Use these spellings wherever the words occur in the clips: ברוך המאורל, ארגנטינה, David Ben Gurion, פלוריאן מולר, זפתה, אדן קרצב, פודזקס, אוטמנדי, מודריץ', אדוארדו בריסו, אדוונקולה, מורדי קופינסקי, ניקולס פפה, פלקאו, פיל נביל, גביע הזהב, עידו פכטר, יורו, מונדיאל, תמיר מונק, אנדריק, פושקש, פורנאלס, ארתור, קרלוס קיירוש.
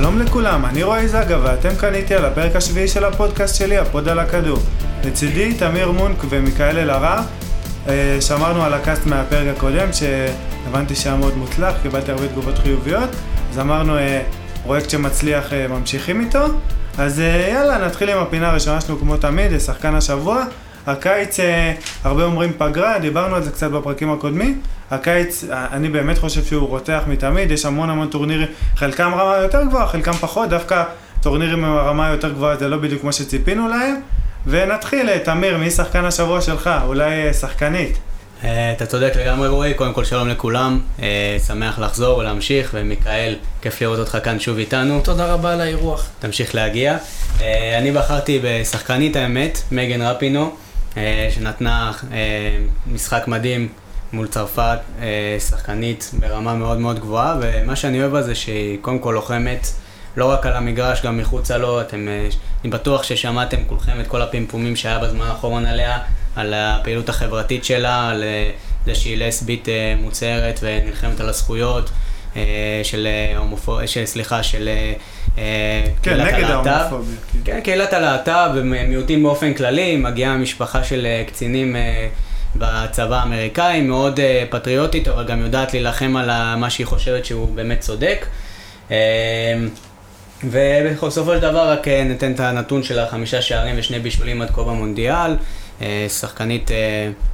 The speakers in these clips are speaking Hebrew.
שלום לכולם, אני רועי זגה ואתם כאן איתי על הפרק השביעי של הפודקאסט שלי, הפוד על הכדור. לצידי תמיר מונק ומיקאל אלהרר. שמרנו על הקאסט מהפרק הקודם שהבנתי שהיה מאוד מוצלח, קיבלתי הרבה תגובות חיוביות, אז אמרנו פרויקט שמצליח ממשיכים איתו. אז יאללה, נתחיל עם הפינה הראשונה שלנו כמו תמיד, שחקן השבוע. הקיץ, הרבה אומרים פגרה, דיברנו על זה קצת בפרקים הקודמים. הקיץ, אני באמת חושב שהוא רותח מתמיד, יש המון טורנירים, חלקם רמה יותר גבוהה, חלקם פחות, דווקא טורנירים עם הרמה יותר גבוהה, זה לא בדיוק כמו שציפינו להם. ונתחיל, תמיר, מי שחקן השבוע שלך? אולי שחקנית? אתה צודק לגמרי רועי, קודם כל שלום לכולם, שמח לחזור ולהמשיך, ומיקאל, כיף לראות אותך כאן שוב איתנו. תודה רבה על האירוח. תמשיך להגיע. אני בחרתי בשחקנית האמת, מייגן רפינו, שנתנה משחק מדהים מול צרפת, שחקנית ברמה מאוד גבוהה, ומה שאני אוהב זה שהיא קודם כל לוחמת, לא רק על המגרש, גם מחוצה לו. אני בטוח ששמעתם כולכם את כל הפמפומים שהיה בזמן האחרון עליה, על הפעילות החברתית שלה, על זה שהיא לסבית מוצהרת ונלחמת על הזכויות של קהילת הלהט"ב ומיעוטים באופן כללי. מגיעה משפחה של קצינים בצבא האמריקאי, מאוד פטריוטית, אבל גם יודעת להילחם על מה שהיא חושבת שהוא באמת צודק. ובסופו של דבר רק ניתן את הנתון של 5 שערים ו2 בישולים עד כה במונדיאל, שחקנית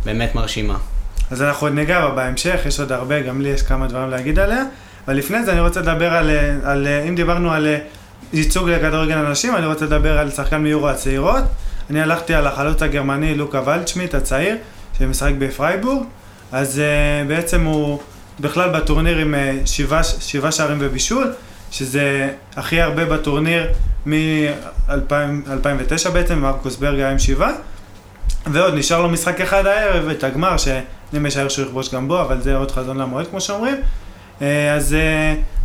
באמת מרשימה. אז אנחנו עוד ניגע בהמשך, יש עוד הרבה, גם לי יש כמה דברים להגיד עליה, אבל לפני זה אני רוצה לדבר על אם דיברנו על ייצוג לכדורגל הנשים, אני רוצה לדבר על שחקן מיורו הצעירות. אני הלכתי על החלוץ הגרמני לוקה ולצ'מית הצעיר, שמשחק בפרייבורג. אז בעצם הוא בכלל בטורניר עם 7 שערים ובישול, שזה הכי הרבה בטורניר מ-2009 בעצם, מרקוס ברגה עם 7, ועוד נשאר לו משחק אחד הערב, את הגמר, שאני משער שהוא יכבוש גם בו, אבל זה עוד חזון למועד כמו שאומרים. אז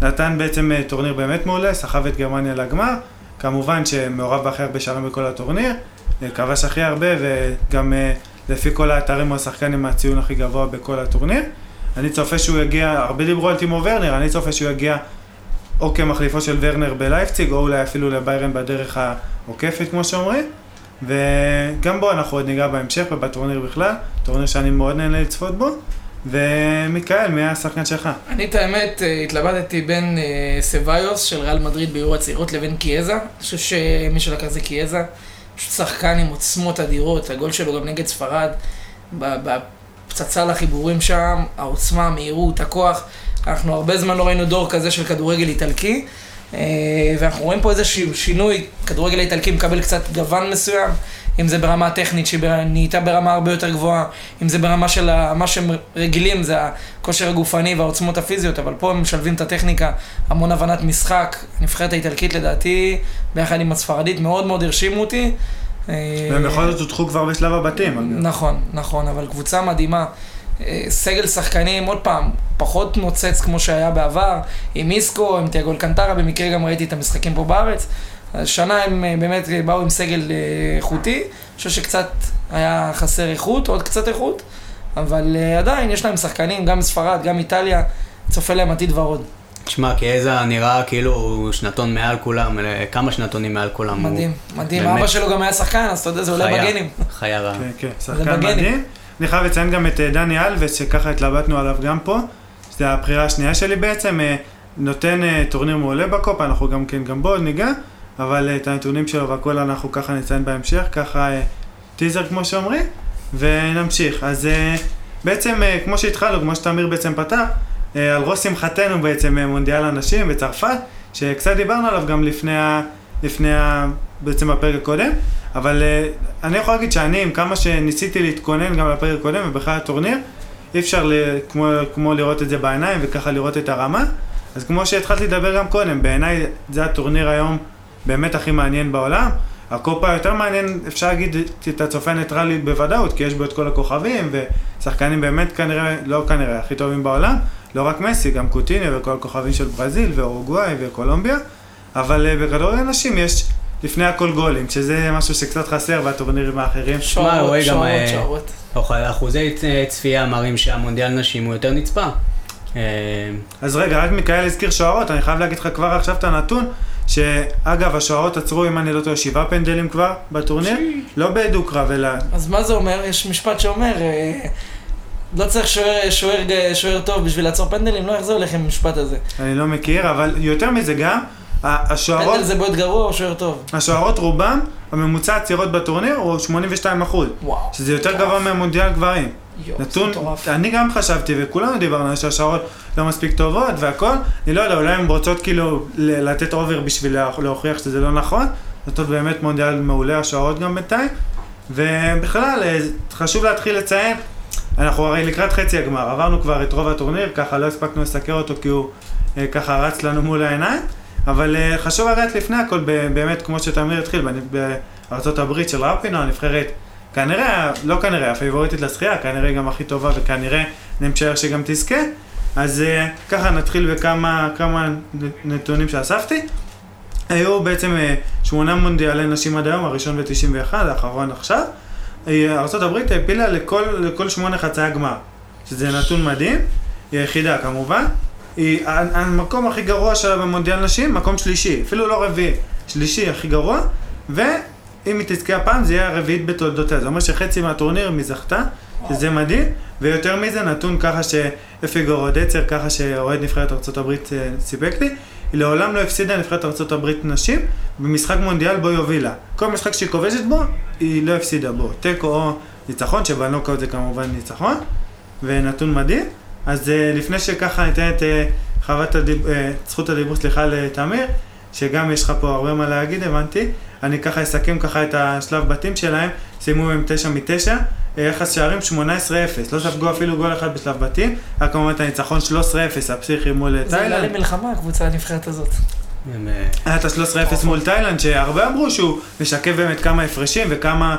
נתן בעצם טורניר באמת מעולה, סחב את גרמניה לגמר, כמובן שמעורב הכי הרבה שערים בכל הטורניר, כבש הכי הרבה, וגם לפי כל האתרים השחקן עם הציון הכי גבוה בכל הטורניר. אני צופה שהוא יגיע, הרבה דיברו על טימו ורניר, אני צופה שהוא יגיע או כמחליפו של ורנר בלייפציג, או אולי אפילו לביירן בדרך העוקפת כמו שאומרים. וגם בו אנחנו עוד ניגע בהמשך ובטורניר בכלל, טורניר שאני מאוד נהנה לצפות בו. ומיקאל, מי השחקן שלך? אני את האמת התלבטתי בין סבאיוס של ריאל מדריד ביורו הצעירות לבין קייזה. אני חושב שמי שלקח זה קייזה, פשוט שחקן עם עוצמות אדירות, הגול שלו גם נגד ספרד, בפצצה לחיבורים שם, העוצמה, המהירות, הכוח. אנחנו הרבה זמן לא ראינו דור כזה של כדורגל איטלקי, ואנחנו רואים פה איזה שינוי, כדורגל האיטלקי מקבל קצת גוון מסוים, אם זה ברמה הטכנית שנהייתה ברמה הרבה יותר גבוהה, אם זה ברמה של מה שהם רגילים, זה הכושר הגופני והעוצמות הפיזיות, אבל פה הם משלבים את הטכניקה, המון הבנת משחק. הנבחרת האיטלקית לדעתי, ביחד עם הספרדית, מאוד הרשימו אותי. והם יכול להיות הודחו כבר בשלב הבתים. נכון, אבל קבוצה מדהימה. סגל שחקנים, עוד פעם, פחות נוצץ כמו שהיה בעבר, עם איסקו, עם תיאגו אלקנטרה, במקרה גם ראיתי את המשחקים פה בארץ. השנה הם באמת באו עם סגל איכותי, אני חושב שקצת היה חסר איכות, עוד קצת איכות, אבל עדיין יש להם שחקנים, גם ספרד, גם איטליה, צופה להם עתיד ורוד. תשמע, קייזה נראה כאילו הוא שנתון מעל כולם, כמה שנתונים מעל כולם. מדהים, אבא שלו גם היה שחקן, אז אתה יודע, זה עולה בגנים. חיה רע. כן, שחקן מדהים. אני חייב לציין גם את דני אולמו, שככה התלבטנו עליו גם פה, שזו הבחירה השנייה שלי בעצם, נותן טורניר מעולה בקופה, אנחנו גם כן גם בו עוד ניגע, אבל את הנתונים שלו והכל אנחנו ככה נציין בהמשך, ככה טיזר כמו שאומרים, ונמשיך. אז בעצם כמו שהתחלנו, כמו שתמיר בעצם פתח, על ראש שמחתנו בעצם מונדיאל הנשים בצרפת, שקצת דיברנו עליו גם לפני בעצם הפרק הקודם, אבל אני יכול להגיד שאני, עם כמה שניסיתי להתכונן גם לפרק הקודם ובכלל הטורניר, אי אפשר כמו לראות את זה בעיניים וככה לראות את הרמה. אז כמו שהתחלתי לדבר גם קודם, בעיניי זה הטורניר היום באמת הכי מעניין בעולם. הקופה יותר מעניין, אפשר להגיד, את הצופה ניטרלית בוודאות, כי יש בו את כל הכוכבים ושחקנים באמת כנראה, לא כנראה, הכי טובים בעולם. לא רק מסי, גם קוטיניו וכל הכוכבים של ברזיל ואורוגוואי וקולומביה. אבל בכדורגל הנשים יש לפני הכל גולים, שזה משהו שקצת חסר והטורנירים האחרים. שעות. אחוזי צפייה מראים שהמונדיאל נשים הוא יותר נצפה. אז רגע, רק מיקאל הזכיר שעות, אני חייב להגיד לך כבר עכשיו את הנתון, שאגב, השוערות עצרו, אם אני לא טועה, 7 פנדלים כבר בטורניר, לא בעדוק רב אלא... אז מה זה אומר? יש משפט שאומר, לא צריך שוער טוב בשביל לעצור פנדלים, לא יחזור לכם המשפט הזה. אני לא מכיר, אבל יותר מזה גם, השוערות... פנדל זה בועט גרוע או שוער טוב? השוערות רובם, הממוצע הצירות בטורניר הוא 82%, שזה יותר גבוה מהמונדיאל גברים. נתון, אני גם חשבתי וכולנו דיברנו שהשערות לא מספיק טובות והכל, אני לא יודע, אולי הן רוצות כאילו לתת אובר בשביל להוכיח שזה לא נכון, זאת באמת מונדיאל מעולה השערות גם בינתיים, ובכלל חשוב להתחיל לציין, אנחנו הרי לקראת חצי הגמר, עברנו כבר את רוב הטורניר, ככה לא הספקנו לסקר אותו כי הוא ככה רץ לנו מול העיניים, אבל חשוב הרי לפני הכל באמת כמו שתמיר התחיל, בארצות הברית של רפינו הנבחרת, כנראה, לא כנראה, הפייבוריטית לשחייה, כנראה גם הכי טובה וכנראה נמשך שגם תזכה. אז ככה נתחיל בכמה נתונים שאספתי. היו בעצם 8 מונדיאלי נשים עד היום, הראשון ב-91, האחרון עכשיו. ארצות הברית הפילה לכל 8 חצי הגמר, שזה נתון מדהים, היא היחידה כמובן. היא המקום הכי גרוע שלה במונדיאל נשים, מקום שלישי, אפילו לא רביעי, שלישי הכי גרוע. אם היא תזכה הפעם, זה יהיה הרביעית בתולדותיה. זה אומר שחצי מהטורניר מזכתה, שזה מדהים, ויותר מזה נתון ככה שאפיגור עוד עצר, ככה שאוהד נבחרת ארצות הברית סיפק לי, היא לעולם לא הפסידה נבחרת ארצות הברית נשים, במשחק מונדיאל בו יובילה. כל משחק שהיא כובשת בו, היא לא הפסידה בו. טקו או ניצחון, שבנוקאוט זה כמובן ניצחון, ונתון מדהים. אז לפני שככה ניתן את זכות הדיבור, סליחה, לתמיר, שגם יש לך פה הרבה מה להגיד, הבנתי. אני ככה אסכם ככה את השלב בתים שלהם, סיימו עם 9-9, יחס שערים 18-0, לא ספגו אפילו גול אחד בשלב בתים, רק כמובן את הניצחון 13-0, הפסיכי מול תאילנד. זה עלה למלחמה הקבוצה הנבחרת הזאת. את ה-13-0 מול תאילנד, שהרבה אמרו שהוא משקף באמת כמה הפרשים וכמה,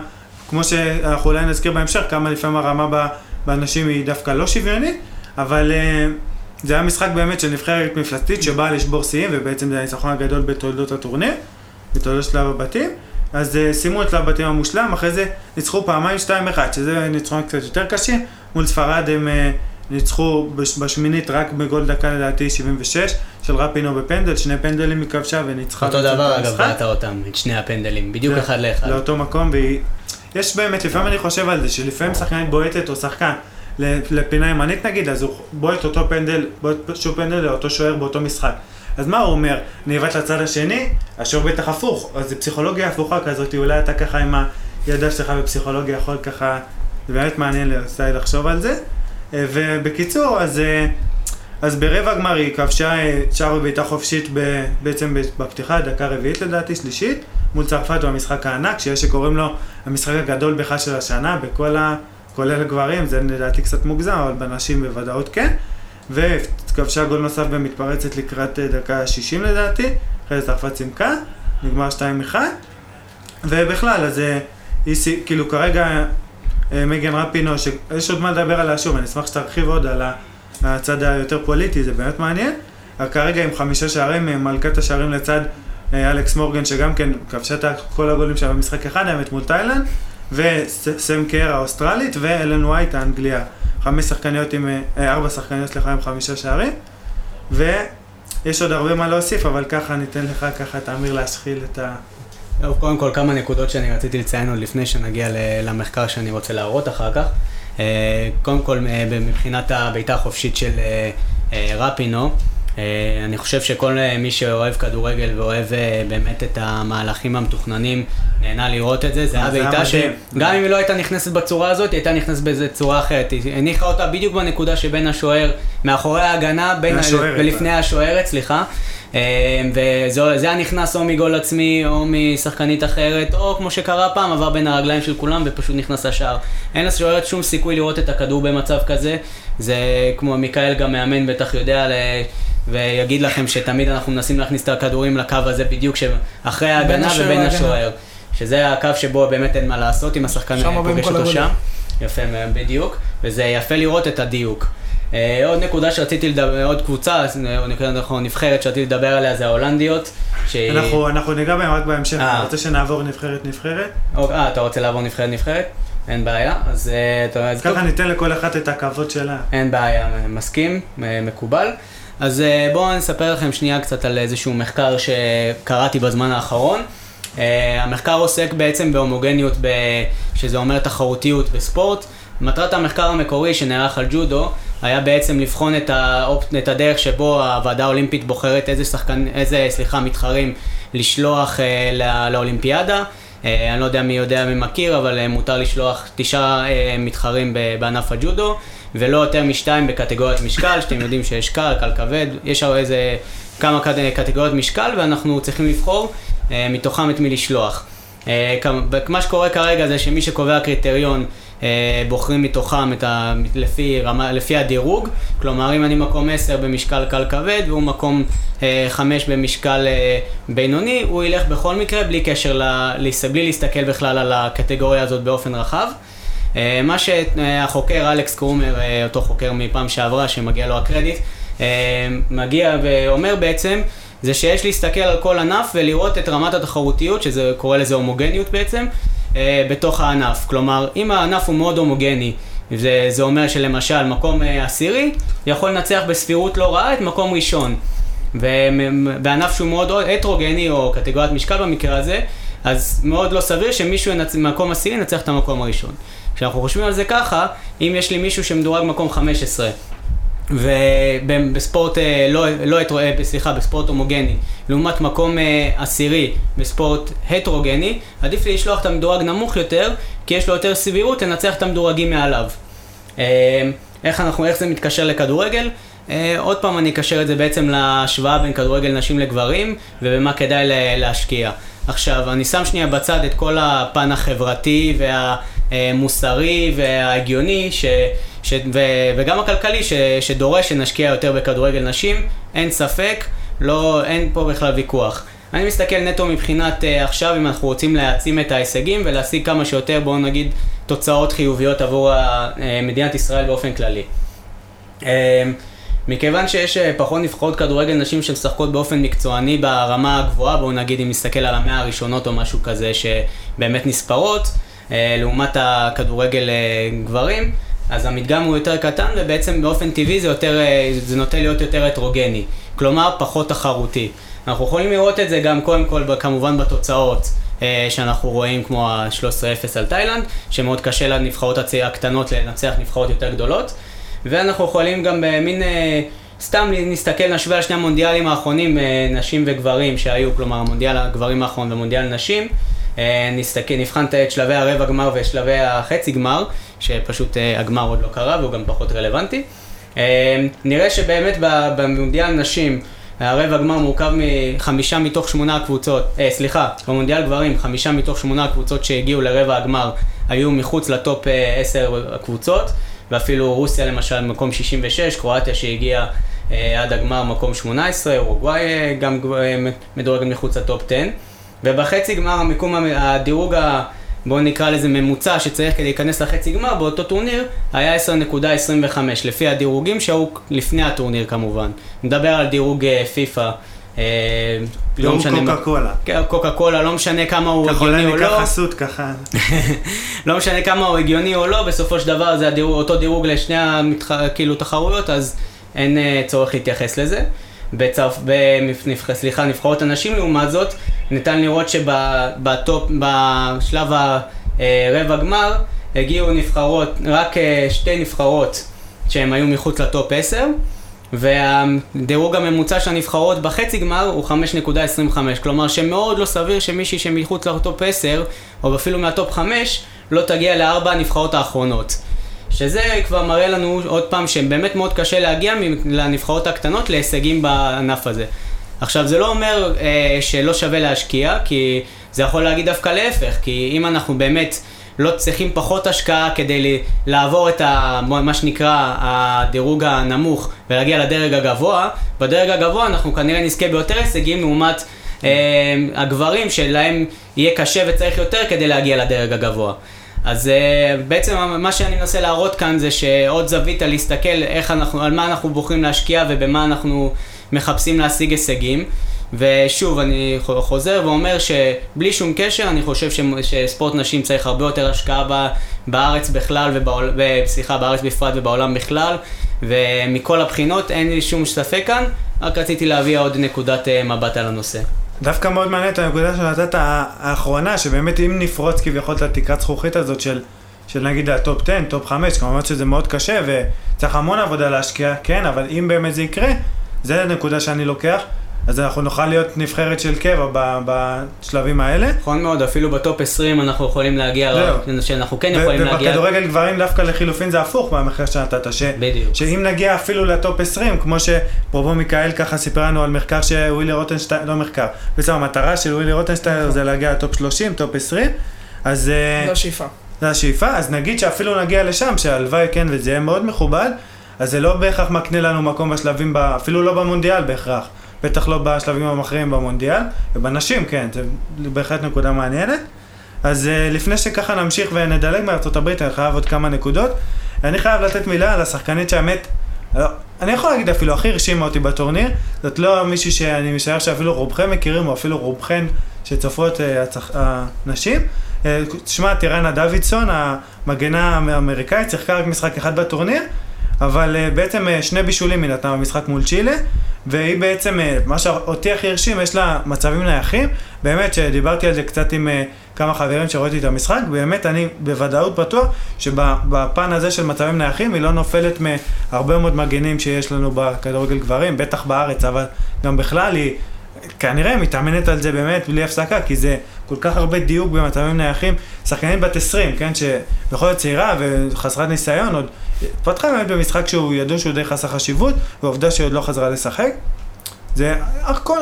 כמו שאנחנו אולי נזכיר בהמשך, כמה לפעמים הרמה באנשים היא דווקא לא שוויונית, אבל... זה היה משחק באמת של נבחרת מפלצתית שבאה לשבור שיאים, ובעצם זה הניצחון הגדול בתולדות הטורניר, בתולדות שלב הבתים. אז שימו את שלב הבתים המושלם, אחרי זה ניצחו פעמיים 2-1, שזה ניצחון קצת יותר קשה. מול ספרד הם ניצחו בשמינית רק בגול דקה לדעתי 76 של רפינו בפנדל, שני פנדלים מכבשה וניצחה. אותו דבר אגב, ראתה אותם, את שני הפנדלים, בדיוק אחד לאחד. לאותו מקום, ויש באמת, לפעמים אני חושב על זה, שלפעמים שחקנית בועטת או שחקן, לפינה ימנית נגיד, אז הוא בועט אותו פנדל, בועט שוב פנדל לאותו שוער באותו משחק. אז מה הוא אומר? נעיבת לצד השני, השוער בטח הפוך, אז זה פסיכולוגיה הפוכה כזאת, אולי אתה ככה עם הידע שלך בפסיכולוגיה יכול ככה, זה באמת מעניין לסייל לחשוב על זה. ובקיצור, אז ברבע גמר היא כבשה שער בביתה חופשית בעצם בפתיחה, דקה רביעית לדעתי, שלישית, מול צרפת במשחק הענק, שיש שקוראים לו המשחק הגדול בך של השנה, בכל כולל גברים, זה נדעתי קצת מוגזם, אבל בנשים בוודאות כן. וכבשה גול נוסף במתפרצת לקראת דקה 60 לדעתי, אחרי צרפת סימקה, נגמר 2-1. ובכלל, אז כאילו כרגע מייגן רפינו, שיש עוד מה לדבר עליה שוב, אני אשמח שתרחיב עוד על הצד היותר פוליטי, זה באמת מעניין. כרגע עם 5 שערים, מלכת השערים לצד אלכס מורגן, שגם כן כבשה את כל הגולים שלה במשחק אחד, האמת מול תאילנד. וסם קר האוסטרלית ואלן ווייט האנגליה, 4 שחקניות עם 5 שערים, ויש עוד הרבה מה להוסיף, אבל ככה ניתן לך ככה תאמיר להשחיל את ה... טוב, קודם כל כמה נקודות שאני רציתי לציין עוד לפני שנגיע למחקר שאני רוצה להראות אחר כך. קודם כל מבחינת הביתה החופשית של רפינו, אני חושב שכל מי שאוהב כדורגל ואוהב באמת את המהלכים המתוכננים נהנה לראות את זה. זה היה בעיטה שגם אם היא לא הייתה נכנסת בצורה הזאת, היא הייתה נכנסת באיזו צורה אחרת. היא הניחה אותה בדיוק בנקודה שבין השוער, מאחורי ההגנה, ולפני השוערת, סליחה. וזה היה נכנס או מגול עצמי או משחקנית אחרת, או כמו שקרה פעם, עבר בין הרגליים של כולם ופשוט נכנס לשער. אין לשוערת שום סיכוי לראות את הכדור במצב כזה. זה כמו מיקאל גם מאמן בטח יודע ויגיד לכם שתמיד אנחנו מנסים להכניס את הכדורים לקו הזה בדיוק אחרי ההגנה ובין השוער, שזה הקו שבו באמת אין מה לעשות אם השחקן פוגש אותו שם. יפה בדיוק, וזה יפה לראות את הדיוק. עוד נקודה שרציתי לדבר, עוד קבוצה, נבחרת שרציתי לדבר עליה זה ההולנדיות. אנחנו ניגע בהם רק בהמשך, אני רוצה שנעבור נבחרת? אתה רוצה לעבור נבחרת? אין בעיה, אז... ככה ניתן לכל אחת את הכבוד שלה. אין בעיה, מסכים, מקובל. אז בואו נספר לכם שנייה קצת על איזשהו מחקר שקראתי בזמן האחרון. המחקר עוסק בעצם בהומוגניות, שזה אומר תחרותיות בספורט. מטרת המחקר המקורי שנערך על ג'ודו היה בעצם לבחון את הדרך שבו הוועדה האולימפית בוחרת איזה מתחרים לשלוח לאולימפיאדה. אני לא יודע מי יודע מי מכיר, אבל מותר לשלוח 9 מתחרים בענף הג'ודו, ולא יותר מ2 בקטגוריית משקל, שאתם יודעים שיש קל, קל כבד, יש איזה כמה קטגוריות משקל, ואנחנו צריכים לבחור מתוכם את מי לשלוח. מה שקורה כרגע זה שמי שקובע קריטריון בוחרים מתוכם לפי הדירוג, כלומר אם אני מקום 10 במשקל קל כבד והוא מקום 5 במשקל בינוני, הוא ילך בכל מקרה בלי קשר, בלי להסתכל בכלל על הקטגוריה הזאת באופן רחב. מה שהחוקר אלכס קרומר, אותו חוקר מפעם שעברה שמגיע לו הקרדיט, מגיע ואומר בעצם, זה שיש להסתכל על כל ענף ולראות את רמת התחרותיות, שזה קורא לזה הומוגניות בעצם, בתוך הענף. כלומר, אם הענף הוא מאוד הומוגני, זה אומר שלמשל מקום עשירי יכול לנצח בספירות לא רעה את מקום ראשון. ובענף שהוא מאוד הטרוגני, או קטגוריית משקל במקרה הזה, אז מאוד לא סביר שמישהו מקום עשירי ינצח את המקום הראשון. כשאנחנו חושבים על זה ככה, אם יש לי מישהו שמדורג מקום 15, ובספורט בספורט הומוגני לעומת מקום עשירי בספורט הטרוגני, עדיף לי לשלוח את המדורג נמוך יותר, כי יש לו יותר סבירות לנצח את המדורגים מעליו. איך זה מתקשר לכדורגל? עוד פעם אני אקשר את זה בעצם להשוואה בין כדורגל נשים לגברים, ובמה כדאי להשקיע. עכשיו, אני שם שנייה בצד את כל הפן החברתי והמוסרי וההגיוני וגם הכלכלי שדורש שנשקיע יותר בכדורגל נשים, אין ספק, אין פה בכלל ויכוח. אני מסתכל נטו מבחינת עכשיו, אם אנחנו רוצים להעצים את ההישגים ולהשיג כמה שיותר, בואו נגיד, תוצאות חיוביות עבור מדינת ישראל באופן כללי. מכיוון שיש פחות נבחרות כדורגל נשים שמשחקות באופן מקצועני ברמה הגבוהה, בואו נגיד אם נסתכל על 100 הראשונות או משהו כזה שבאמת נספרות, לעומת הכדורגל גברים, אז המדגם הוא יותר קטן, ובעצם באופן טבעי זה נוטה להיות יותר הטרוגני, כלומר פחות תחרותי. אנחנו יכולים לראות את זה גם קודם כל כמובן בתוצאות שאנחנו רואים, כמו ה-13-0 על תאילנד, שמאוד קשה לנבחרות הקטנות לנצח נבחרות יותר גדולות, ואנחנו יכולים גם במין, סתם נסתכל, נשווה על שני המונדיאלים האחרונים, נשים וגברים שהיו, כלומר המונדיאל הגברים האחרון ומונדיאל נשים, נבחן את שלבי הרבע גמר ושלבי החצי גמר, שפשוט הגמר עוד לא קרה והוא גם פחות רלוונטי. נראה שבאמת במונדיאל נשים הרבע גמר מורכב חמישה מתוך 8 הקבוצות שהגיעו לרבע הגמר היו מחוץ לטופ 10 הקבוצות, ואפילו רוסיה למשל מקום 66, קרואטיה שהגיעה עד הגמר מקום 18, אורוגוואי גם מדורגת מחוץ לטופ 10, ובחצי גמר המיקום הדירוג בואו נקרא לזה ממוצע שצריך כדי להיכנס לחצי גמר באותו טורניר היה 10.25 לפי הדירוגים שהיו לפני הטורניר כמובן. נדבר על דירוג פיפה, לא משנה, קוקה קולה, לא משנה כמה הוא הגיוני או לא, לא משנה כמה הוא הגיוני או לא, בסופו של דבר זה אותו דירוג לשני תחרויות, אז אין צורך להתייחס לזה. נבחרות הנשים לעומת זאת, ניתן לראות שבשלב הרבע גמר הגיעו נבחרות, רק 2 נבחרות שהן היו מחוץ לטופ 10, והדירוג הממוצע של הנבחרות בחצי גמר הוא 5.25, כלומר שמאוד לא סביר שמישהי שמחוץ לטופ 10 או אפילו מהטופ 5 לא תגיע ל4 הנבחרות האחרונות, שזה כבר מראה לנו עוד פעם שבאמת מאוד קשה להגיע לנבחרות הקטנות להישגים בענף הזה. עכשיו זה לא אומר שלא שווה להשקיע, כי זה יכול להגיד דווקא להפך, כי אם אנחנו באמת לא צריכים פחות השקעה כדי לעבור את מה שנקרא הדירוג הנמוך ולהגיע לדרג הגבוה, בדרג הגבוה אנחנו כנראה נזכה ביותר הישגים לעומת הגברים שלהם יהיה קשה וצריך יותר כדי להגיע לדרג הגבוה. אז בעצם מה שאני מנסה להראות כאן זה שעוד זווית על להסתכל על מה אנחנו בוחרים להשקיע ובמה אנחנו מחפשים להשיג הישגים. ושוב אני חוזר ואומר שבלי שום קשר אני חושב שספורט נשים צריך הרבה יותר השקעה בארץ בפרט ובעולם בכלל, ומכל הבחינות אין לי שום ספק כאן, רק רציתי להביא עוד נקודת מבט על הנושא. דווקא מאוד מעניין את הנקודה של התת האחרונה, שבאמת אם נפרוץ כביכול את התקרת זכוכית הזאת של נגיד הטופ 10, טופ 5, כמובן שזה מאוד קשה וצריך המון עבודה להשקיע, כן, אבל אם באמת זה יקרה, זה הנקודה שאני לוקח, אז אנחנו נוכל להיות נבחרת של קבע בשלבים האלה. נכון מאוד, אפילו בטופ 20 אנחנו יכולים להגיע, שאנחנו כן יכולים להגיע. ובכדורגל גברים דווקא לחילופין זה הפוך מהמחקר שנתת, שאם נגיע אפילו לטופ 20, כמו שפרובו מיקאל ככה סיפר לנו על מחקר שווילי רוטנשטיינר, לא מחקר, בעצם המטרה של ווילי רוטנשטיינר זה להגיע לטופ 30, טופ 20, אז... זו השאיפה. זו השאיפה, אז נגיד שאפילו נגיע לשם, שהלוואי כן וזה יהיה מאוד מכובד, אז זה לא בהכרח מקנה לנו מקום בשלבים, אפילו לא במונדיאל בהכרח. בטח לא בשלבים המכריעים במונדיאל, ובנשים, כן, זה בהחלט נקודה מעניינת. אז לפני שככה נמשיך ונדלג מארצות הברית, אני חייב עוד כמה נקודות. אני חייב לתת מילה על השחקנית שהאמת, אני יכול להגיד אפילו, הכי הרשימה אותי בטורניר, זאת לא מישהי שאני משער שאפילו רובכם מכירים, או אפילו רובכן שצפו את הנשים. שמה, טירנה דוידסון, המגנה האמריקאית, שיחקה רק משחק אחד בטורניר, אבל בעצם שני בישולים היא נתנה במשחק מול צ'ילה, והיא בעצם, מה שאותי הכי הרשים, יש לה מצבים נייחים, באמת שדיברתי על זה קצת עם כמה חברים שראיתי את המשחק, באמת אני בוודאות בטוח שבפן הזה של מצבים נייחים היא לא נופלת מהרבה מאוד מגנים שיש לנו בכדורגל גברים, בטח בארץ, אבל גם בכלל היא כנראה מתאמנת על זה באמת בלי הפסקה, כי זה כל כך הרבה דיוק במצבים נייחים, שחקנית בת 20, כן, שבכל זאת צעירה וחסרת ניסיון עוד, פתחה באמת במשחק שהוא ידעו שהוא די חסך חשיבות, ועובדה שהיא עוד לא חזרה לשחק. זה הכל,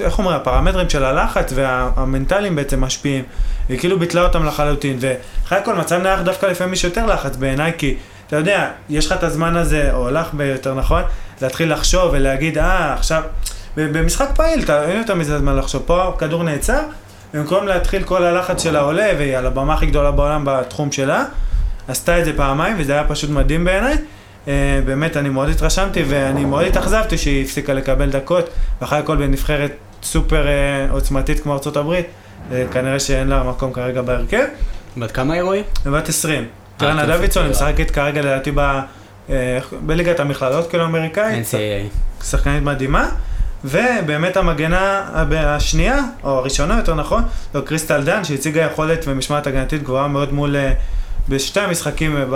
איך אומרים, הפרמטרים של הלחץ והמנטליים בעצם משפיעים, היא כאילו ביטלה אותם לחלוטין, ואחרי הכל מצב נייח דווקא לפעמים יש יותר לחץ בעיניי, כי אתה יודע, יש לך את הזמן הזה, או לך ביותר נכון, להתחיל לחשוב ולהגיד, עכשיו, במשחק פעיל, אין יותר מזה זמן לחשוב, פה כדור נעצר, במקום להתחיל כל הלחץ שלה עולה, והיא על הבמה הכי גדולה בעולם בתחום שלה, עשתה את זה פעמיים, וזה היה פשוט מדהים בעיניי. באמת, אני מאוד התרשמתי, ואני מאוד התאכזבתי שהיא הפסיקה לקבל דקות, ואחרי הכל בנבחרת סופר עוצמתית כמו ארצות הברית, כנראה שאין לה מקום כרגע בהרכב. בת כמה היא רואי? בת 20. טירנה דוידסון, משחקת כרגע לדעתי בליגת המכללות האמריקאית. NCAA. שחקנית מדהימה. ובאמת המגנה השנייה, או הראשונה יותר נכון, זו קריסטל דן, שהציגה יכולת ומשמעת הגנתית גבוהה מאוד מול בשתי המשחקים,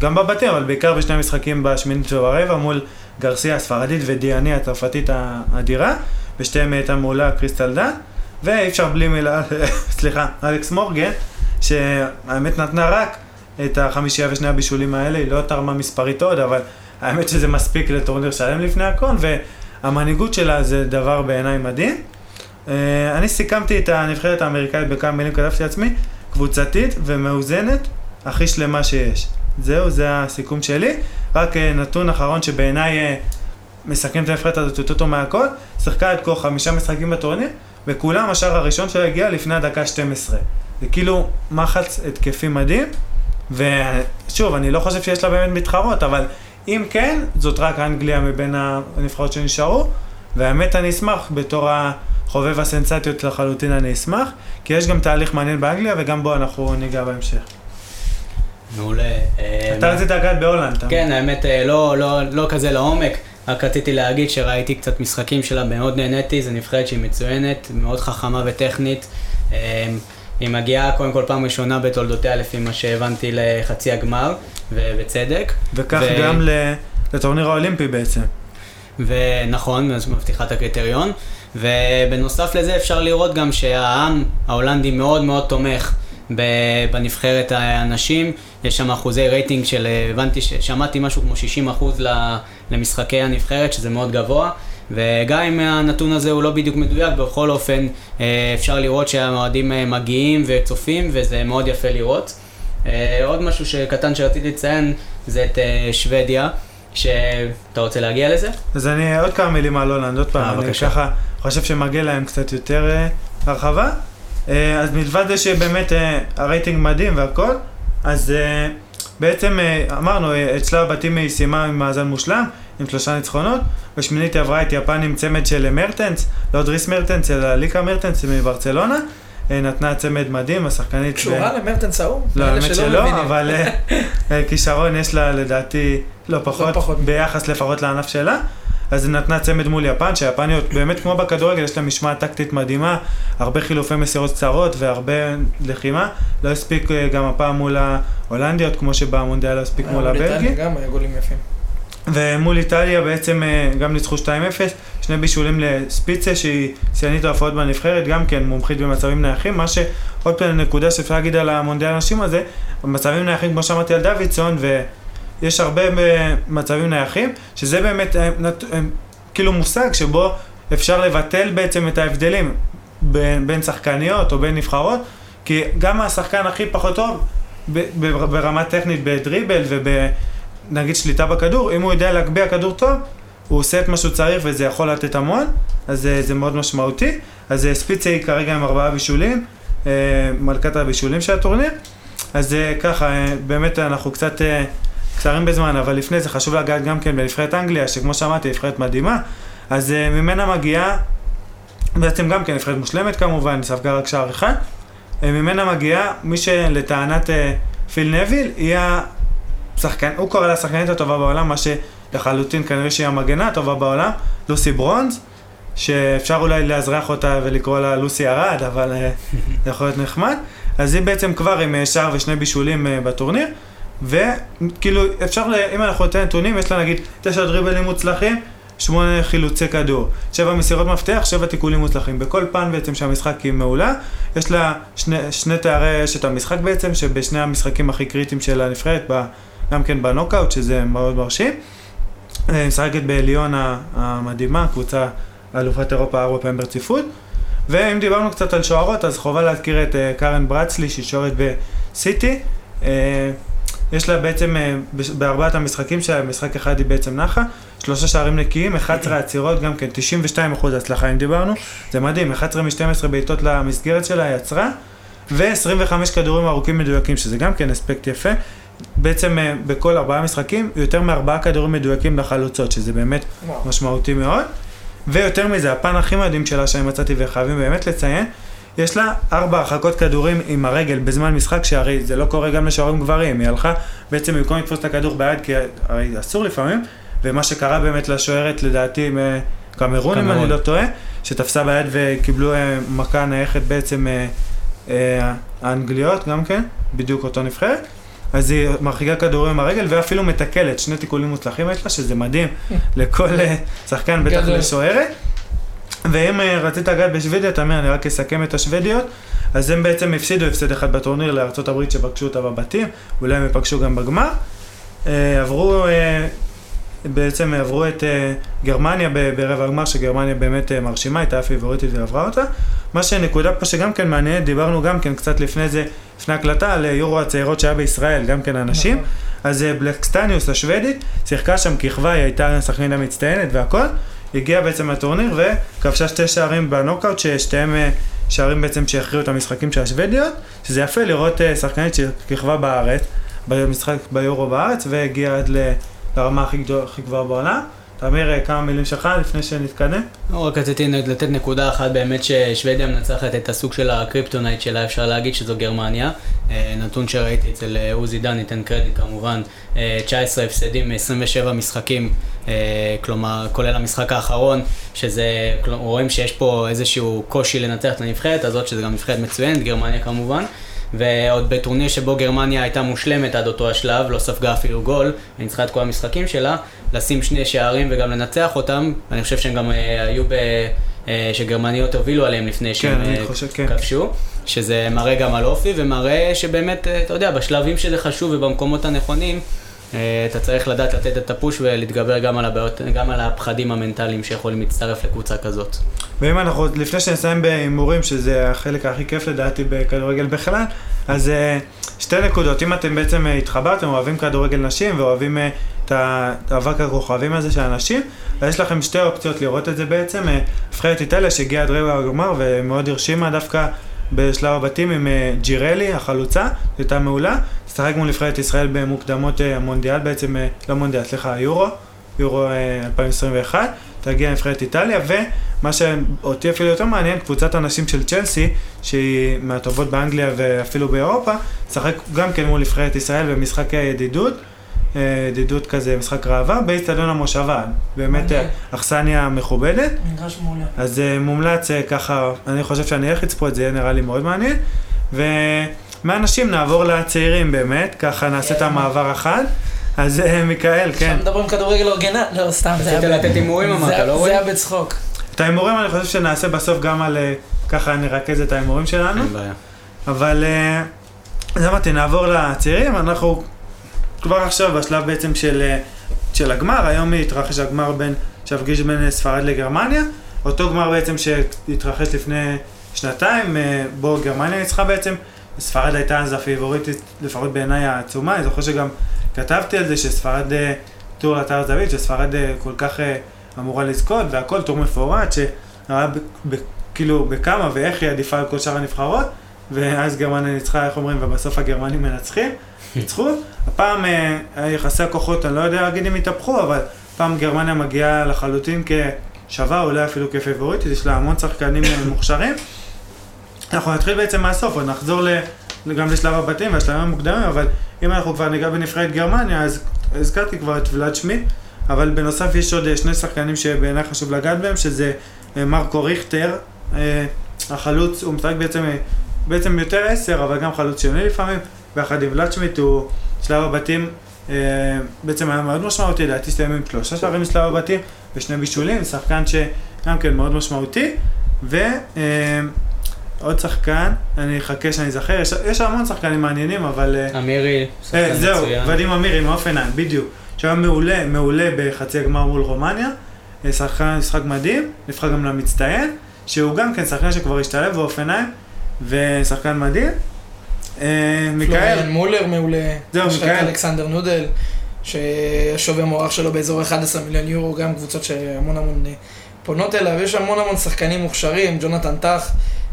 גם בבתים, אבל בעיקר בשני המשחקים בשמינית וברבע, מול גרסיה הספרדית ודיאני הצרפתית האדירה, בשתיהם הייתה מעולה קריסטל דן, ואי אפשר בלי מילה, סליחה, אלכס מורגן, שהאמת נתנה רק את החמישייה ושני הבישולים האלה, היא לא תרמה מספרית עוד, אבל האמת שזה מספיק לטורניר שלם לפני הכל, המנהיגות שלה זה דבר בעיניי מדהים. אני סיכמתי את הנבחרת האמריקאית בכמה מילים, כתבתי עצמי, קבוצתית ומאוזנת, הכי שלמה שיש. זהו, זה הסיכום שלי. רק נתון אחרון שבעיניי מסכם את הנבחרת הזאת אותו מהכל, שחקה עד כה 5 משחקים בטורניר, וכולם השאר הראשון שלה הגיע לפני הדקה 12. זה כאילו מחץ התקפי מדהים, ושוב, אני לא חושב שיש לה באמת מתחרות, אבל אם כן, זאת רק אנגליה מבין הנבחרות שנשארו, והאמת אני אשמח, בתור החובב הסנסציות לחלוטין אני אשמח, כי יש גם תהליך מעניין באנגליה, וגם בו אנחנו ניגע בהמשך. מעולה. אתה רצית להגעת בהולנד. כן, האמת לא כזה לעומק, רק רציתי להגיד שראיתי קצת משחקים שלה, מאוד נהניתי, זו נבחרת שהיא מצוינת, מאוד חכמה וטכנית, היא מגיעה קודם כל פעם ראשונה בתולדותיה לפי מה שהבנתי לחצי הגמר, ובצדק. וכך גם לטורניר האולימפי בעצם. ונכון, אז מבטיחת הקריטריון. ובנוסף לזה אפשר לראות גם שהעם ההולנדי מאוד מאוד תומך בנבחרת האנשים. יש שם אחוזי רייטינג של, הבנתי ששמעתי משהו כמו 60% למשחקי הנבחרת, שזה מאוד גבוה. וגם אם הנתון הזה הוא לא בדיוק מדויק, בכל אופן אפשר לראות שהמועדים מגיעים וצופים, וזה מאוד יפה לראות. עוד משהו שקטן שרציתי לציין זה את שוודיה, שאתה רוצה להגיע לזה? אז אני עוד כמה מילים על הולנד, עוד פעם, אני ככה חושב שמגיע להם קצת יותר הרחבה. אז מלבד זה שבאמת הרייטינג מדהים והכל, אז בעצם אמרנו, אצלה הבתים היא סיימה עם מאזן מושלם, עם 3 ניצחונות, בשמינית עברה את יפן עם צמד של מרטנס, לא דריס מרטנס, אלא ליקה מרטנס מברצלונה, נתנה צמד מדהים, השחקנית... קשורה למרטנס האום? לא, באמת שלא, אבל כישרון יש לה לדעתי לא פחות, ביחס לפחות לענף שלה. אז נתנה צמד מול יפן, שהיפניות באמת כמו בכדורגל, יש להם משמעת טקטית מדהימה, הרבה חילופי מסירות קצרות והרבה לחימה. לא הספיק גם הפעם מול ההולנדיות, כמו שבמונדיאל לא הספיק מול הבלגי. גם היה גולים יפים. ומול איטליה בעצם גם ניצחו 2-0, שני בישולים לספיצה שהיא סיינית ההופעות בנבחרת, גם כן מומחית במצבים נייחים, מה שעוד פעם נקודה שאפשר להגיד על המונדיאל הנשים הזה, מצבים נייחים כמו שאמרתי על דוידסון, ויש הרבה מצבים נייחים, שזה באמת כאילו מושג שבו אפשר לבטל בעצם את ההבדלים בין שחקניות או בין נבחרות, כי גם השחקן הכי פחות טוב ברמה טכנית בדריבל נגיד שליטה בכדור, אם הוא יודע להגביע כדור טוב, הוא עושה את מה שהוא צריך וזה יכול לתת המון, אז זה מאוד משמעותי. אז ספיצה היא כרגע עם 4 בישולים, מלכת הבישולים של הטורניר. אז ככה, באמת אנחנו קצת קצרים בזמן, אבל לפני זה חשוב להגעת גם כן בנבחרת אנגליה, שכמו שאמרתי, נבחרת מדהימה. אז ממנה מגיעה, בעצם גם כן נבחרת מושלמת כמובן, ספגה רק שער אחד. ממנה מגיעה מי שלטענת פיל נביל, היא שחקן, הוא קורא לה שחקנית הטובה בעולם, מה שלחלוטין כנראה שהיא המגנה הטובה בעולם, לוסי ברונז, שאפשר אולי להזרח אותה ולקרוא לה לוסי ארד, אבל זה יכול להיות נחמד. אז היא בעצם כבר עם שער ו2 בישולים בטורניר, וכאילו אפשר, אם אנחנו נותן נתונים, יש לה נגיד 9 דריבלים מוצלחים, 8 חילוצי כדור, 7 מסירות מפתח, 7 תיקולים מוצלחים. בכל פן בעצם שהמשחק היא מעולה, יש לה שני תארי שאת המשחק בעצם, שבשני המשחקים הכי קריטיים של הנבחרת גם כן בנוקאוט, שזה מאוד מרשים. משחקת בליון המדהימה, קבוצה אלופת אירופה 4 פעמים ברציפות. ואם דיברנו קצת על שוערות, אז חובה להזכיר את קארן ברדסלי, שהיא שוערת בסיטי. יש לה בעצם בארבעת המשחקים, שהמשחק אחד היא בעצם נחה, 3 שערים נקיים, 11 עצירות, גם כן 92% הצלחה אם דיברנו. זה מדהים, 11 מ-12 בעיטות למסגרת שלה היא עצרה, ו-25 כדורים ארוכים מדויקים, שזה גם כן אספקט יפה. בעצם בכל 4 משחקים יותר מ4 כדורים מדויקים לחלוצות, שזה באמת משמעותי מאוד. ויותר מזה, הפן הכי מדהים שלה שאני מצאתי וחייבים באמת לציין, יש לה 4 הרחקות כדורים עם הרגל בזמן משחק, שהרי זה לא קורה גם לשוערים גברים. היא הלכה בעצם במקום לתפוס את הכדור ביד, כי הרי אסור לפעמים, ומה שקרה באמת לשוערת, לדעתי קמרון אם אני לא טועה, שתפסה ביד וקיבלו מכה נייחת בעצם האנגליות גם כן, בדיוק אותו נבחרת. אז היא מרחיקה כדורים עם הרגל ואפילו מתקלת, 2 תיקולים מוצלחים יש לה, שזה מדהים לכל שחקן, בטח לשוערת. ואם רצית לגעת בשוודיה, תמיר, אני רק אסכם את השוודיות, אז הם בעצם הפסידו הפסד אחד בטורניר לארצות הברית שפגשו אותה בבתים, אולי הם יפגשו גם בגמר. בעצם עברו את גרמניה ברבע הגמר, שגרמניה באמת מרשימה, הייתה פיבוריטית ועברה אותה. מה שנקודה פה שגם כן מעניינת, דיברנו גם כן קצת לפני זה, לפני הקלטה, על יורו הצעירות שהיה בישראל, גם כן האנשים. אז בלקסטניוס השוודית, שיחקה שם ככבה, היא הייתה שחקנית המצטיינת והכל, הגיעה בעצם לטורניר וכבשה 2 שערים בנוקאוט, ששתיהם שערים בעצם שהכריעו את המשחקים של השוודיות, שזה יפה לראות שחקנית שככבה בארץ, במשחק ביורו בארץ, והגיעה עד לרמה הכי גבוהה בעולם. תמיר, כמה מילים שלך לפני שנתקדם? לא, רק רציתי לתת נקודה אחת באמת ששוודיה מנצחת את הסוג של הקריפטונייט שלה, אפשר להגיד שזו גרמניה. נתון שראיתי אצל עוזי דן, ניתן קרדיט כמובן, 19 הפסדים, 27 משחקים, כלומר כולל המשחק האחרון, שזה, רואים שיש פה איזשהו קושי לנצח את הנבחרת הזאת, שזה גם נבחרת מצוינת, גרמניה כמובן. ועוד בטורניר שבו גרמניה הייתה מושלמת עד אותו השלב, לא ספגה אפילו גול, וניצחה את כל המשחקים שלה, לשים 2 שערים וגם לנצח אותם. אני חושב שהם גם היו שגרמניות הובילו עליהם לפני שהם כבשו, שזה מראה גם על אופי, ומראה שבאמת, אתה יודע, בשלבים שזה חשוב ובמקומות הנכונים, אתה צריך לדעת לתת את הפוש ולהתגבר גם על הבעיות, גם על הפחדים המנטליים שיכולים להצטרף לקבוצה כזאת. ואם אנחנו, לפני שנסיים בהימורים, שזה החלק הכי כיף לדעתי בכדורגל בכלל, אז 2 נקודות. אם אתם בעצם התחברתם, אוהבים כדורגל נשים ואוהבים את האבק הכוכבים הזה של הנשים, אז יש לכם 2 אופציות לראות את זה בעצם. נבחרת איטליה שהגיעה עד רבע הגמר ומאוד הרשימה דווקא בשלב הבתים עם ג'ירלי, החלוצה, הייתה מעולה. שחק מול נבחרת ישראל במוקדמות המונדיאל, בעצם, לא מונדיאל, סליחה, יורו 2021, תגיע נבחרת איטליה, ומה שאותי אפילו יותר מעניין, קבוצת הנשים של צ'לסי, שהיא מהטובות באנגליה ואפילו באירופה, שחק גם כן מול נבחרת ישראל במשחק הידידות, ידידות כזה, משחק ראווה, באיצטדיון המושבה, באמת אכסניה מכובדת. מגרש מעולה. אז מומלץ ככה, אני חושב שאני אלך לצפות, זה יהיה נראה לי מאוד מעניין. ומהאנשים נעבור לצעירים באמת, ככה נעשה את המעבר אחד. אז מיקאל, כן. מדברים כדורגל אורגנה, לא סתם, זה היה לתת הימורים, אמרת, לא רואים? זה היה בצחוק. את ההימורים אני חושב שנעשה בסוף גם על, ככה נרכז את ההימורים שלנו. אין בעיה. אבל אז אמרתי, נעבור לצעירים, אנחנו כבר עכשיו בשלב בעצם של הגמר, היום התרחש הגמר שהפגיש בין ספרד לגרמניה, אותו גמר בעצם שהתרחש לפני שנתיים, בו גרמניה ניצחה בעצם, ספרד הייתה אז הפיבוריטית, לפחות בעיניי העצומה, אני זוכר שגם כתבתי על זה שספרד, טור לתאר זווית, שספרד כל כך אמורה לזכות, והכל טור מפורט, שהראה כאילו בכמה ואיך היא עדיפה על כל שאר הנבחרות, ואז גרמניה ניצחה, איך אומרים, ובסוף הגרמנים מנצחים, ניצחו. הפעם יחסי הכוחות, אני לא יודע להגיד אם התהפכו, אבל פעם גרמניה מגיעה לחלוטין כשווה, אולי אפילו כפייבוריטית, יש לה המון שחקנים מוכשרים. אנחנו נתחיל בעצם מהסוף, ונחזור גם לשלב הבתים והשלבים המוקדמים, אבל אם אנחנו כבר ניגע בנבחרת גרמניה, אז הזכרתי כבר את ולצ'מית, אבל בנוסף יש עוד שני שחקנים שבעיני חשוב לגעת בהם, שזה מרקו ריכטר, החלוץ, הוא משחק בעצם יותר 10, אבל גם חלוץ שני לפעמים, ואחד עם ולצ'מית הוא שלב הבתים, בעצם היה מאוד משמעותי, לדעתי סיים עם 3 שערים בשלב הבתים, ושני בישולים, שחקן שגם כן מאוד משמעותי, ועוד שחקן, אני אחכה שאני זכר, יש המון שחקנים מעניינים, אבל אמירי, שחקן מצוין. זהו, ועדים אמירי, מאופנן, בדיוק, שהיה מעולה, מעולה בחצי הגמר מול רומניה, שחקן, משחק מדהים, נבחר גם למצטיין, שהוא גם כן שחקן שכבר השתלב באופניים, ושחקן מדהים. מיקאל. פלוריאן מולר מעולה. זהו, מיקאל. אלכסנדר נודל, שהשווי המוערך שלו באזור 11 מיליון יורו, גם קבוצות שהמון המון פונות אליו. יש המון המון שחקנים מוכשרים, ג'ונתן טח,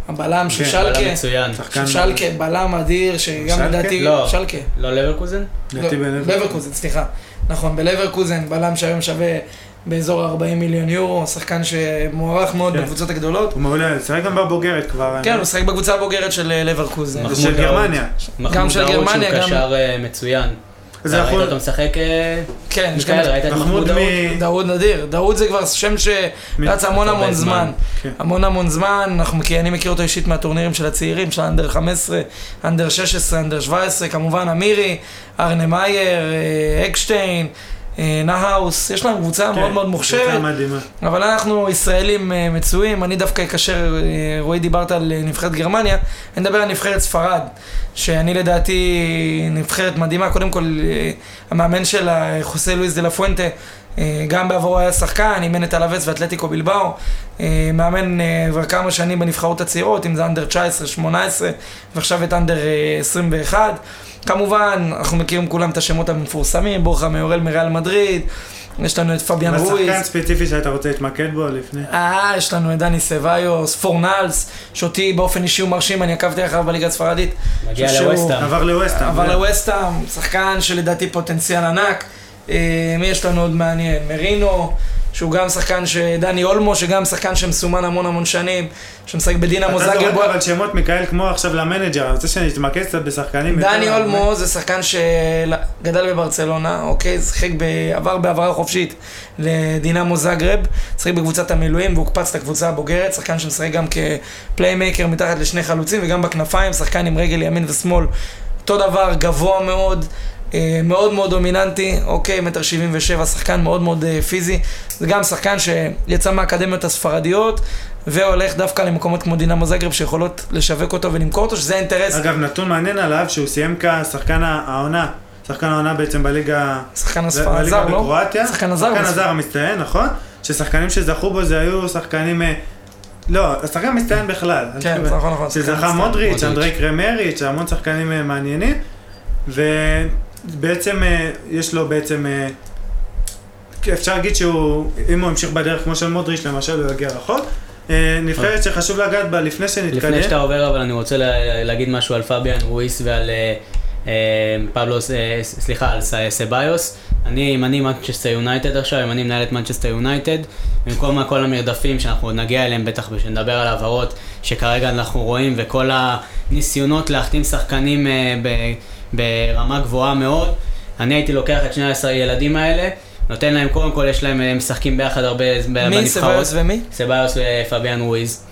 הבלם של שלקה. בלם מצוין. שלקה, בלם אדיר, שגם לדעתי... שלקה? לא, לברקוזן? לברקוזן, סליחה. נכון, בלברקוזן, בלם שהיום שווה באזור 40 מיליון יורו, שחקן שמוערך מאוד בקבוצות הגדולות. הוא מעולה, שחק גם בבוגרת כבר. כן, הוא שחק בקבוצה הבוגרת של לברקוזן. של גרמניה. גם של גרמניה, גם... מחמוד דאוד שהוא קשר מצוין. ראית אותו משחק... כן, יש גם מחמוד דאוד נדיר. דאוד זה כבר שם שרץ המון המון זמן. המון המון זמן, כי אני מכיר אותו אישית מהטורנירים של הצעירים, של אנדר 15, אנדר 16, אנדר 17, כמובן אמירי, ארנה מאייר, אקשטיין, נהאוס, יש להם קבוצה מאוד מאוד מוכשרת, אבל אנחנו ישראלים מצויים, אני דווקא אקשר, רועי דיברת על נבחרת גרמניה, אני מדבר על נבחרת ספרד, שאני לדעתי נבחרת מדהימה, קודם כל המאמן שלה, חוסי לואיס דלפוינטה, גם בעברו היה שחקן, אימן את אלווס ואטלטיקו בלבאו, מאמן כבר כמה שנים בנבחרות הצעירות, אם זה אנדר 19, 18 ועכשיו את אנדר 21, כמובן, אנחנו מכירים כולם את השמות המפורסמים, ברוך המאורל מריאל מדריד, יש לנו את פאביאן רויז. השחקן ספציפי שאתה רוצה להתמקד בו לפני. יש לנו את דני סבאיוס, פורנאלס, שאותי באופן אישי ומרשים, אני עקבתי אחריו בליגה הספרדית. מגיע לווסטהאם. עבר לווסטהאם, שחקן שלדעתי פוטנציאל ענק. מי יש לנו עוד מעניין? מרינו, שהוא גם שחקן שדני אולמו, שגם שחקן שמסומן המון המון שנים, שמשחק בדינמו זאגרב. אתה זורק אבל שמות מיקאל כמו עכשיו למנג'ר, אני רוצה שנתמקד קצת בשחקנים. דני אולמו זה שחקן שגדל בברצלונה, אוקיי, שחק בעברה חופשית לדינמו זאגרב, שחק בקבוצת המילואים והוקפץ לקבוצה הבוגרת, שחקן שמשחק גם כפליימייקר מתחת לשני חלוצים וגם בכנפיים, שחקן עם רגל ימין ושמאל, אותו דבר, גבוה מאוד, מאוד מאוד דומיננטי, אוקיי, 1.77 מטר, שחקן מאוד מאוד פיזי, זה גם שחקן שיצא מהאקדמיות הספרדיות והולך דווקא למקומות כמו דינמו זאגרב שיכולות לשווק אותו ולמכור אותו, שזה אינטרס. אגב, נתון מעניין עליו שהוא סיים כשחקן העונה, שחקן העונה בעצם בליגה, שחקן הספרדיה בקרואטיה, שחקן הזר המצטיין, נכון? ששחקנים שזכו בו זה היו שחקנים, לא, השחקן מצטיין בכלל, שזכה מודריץ', אנדריק רמריץ', המון שחקנים מעניינים, ו בעצם יש לו בעצם, אפשר להגיד שהוא, אם הוא המשיך בדרך כמו של מודריץ' למשל, הוא יגיע רחוק. נבחרת שחשוב לגעת בה לפני שנתקדם. לפני שאתה עובר, אבל אני רוצה להגיד משהו על פאביאן רויז ועל סבאיוס. אני ימני מנצ'סטר יונייטד עכשיו, ימני מנהלת מנצ'סטר יונייטד. במקום כל המרדפים שאנחנו עוד נגיע אליהם, בטח כשנדבר על העברות שכרגע אנחנו רואים, וכל הניסיונות להחתים שחקנים ברמה גבוהה מאוד, אני הייתי לוקח את 12 ילדים האלה, נותן להם, קודם כל יש להם, הם משחקים ביחד הרבה בנבחרות. מי סבאיוס ומי? סבאיוס ופאביאן רויז.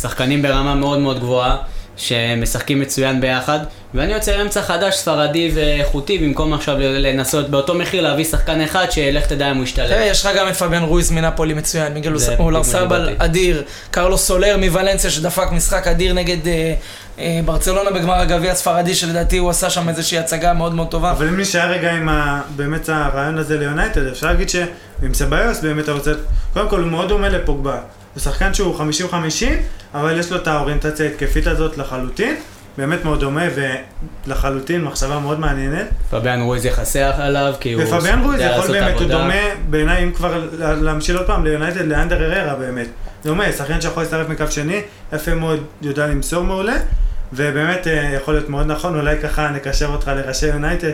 שחקנים ברמה מאוד מאוד גבוהה, שמשחקים מצוין ביחד, ואני יוצר אמצע חדש, ספרדי ואיכותי, במקום עכשיו לנסות באותו מחיר להביא שחקן אחד שילך תדע אם הוא ישתלב. יש לך גם פאביאן רויז מנאפולי מצוין, מיגל אולרסבל אדיר, קרלוס סולר מוולנסיה שדפק משחק אדיר נגד ברצלונה בגמר הגביע הספרדי, שלדעתי הוא עשה שם איזושהי הצגה מאוד מאוד טובה. אבל אם נשאר רגע עם באמת הרעיון הזה ליונייטד, אפשר להגיד שעם סבאיוס באמת רוצה, קודם כל הוא מאוד דומה לפוגבה. הוא שחקן שהוא 50-50, אבל יש לו את האוריינטציה ההתקפית הזאת לחלוטין, באמת מאוד דומה, ולחלוטין מחשבה מאוד מעניינת. פאביאן רויז יחסה עליו, כי הוא... ופאביאן רויז יכול באמת, הוא דומה, בעיניי, אם כבר להמשיל עוד פעם, ליונייטד, לאנדרי רדו באמת. דומה, שחקן שיכול להצטרף מקו שני, יפה מאוד, יודע למסור מעולה, ובאמת יכול להיות מאוד נכון, אולי ככה נקשר אותך לראשי יונייטד.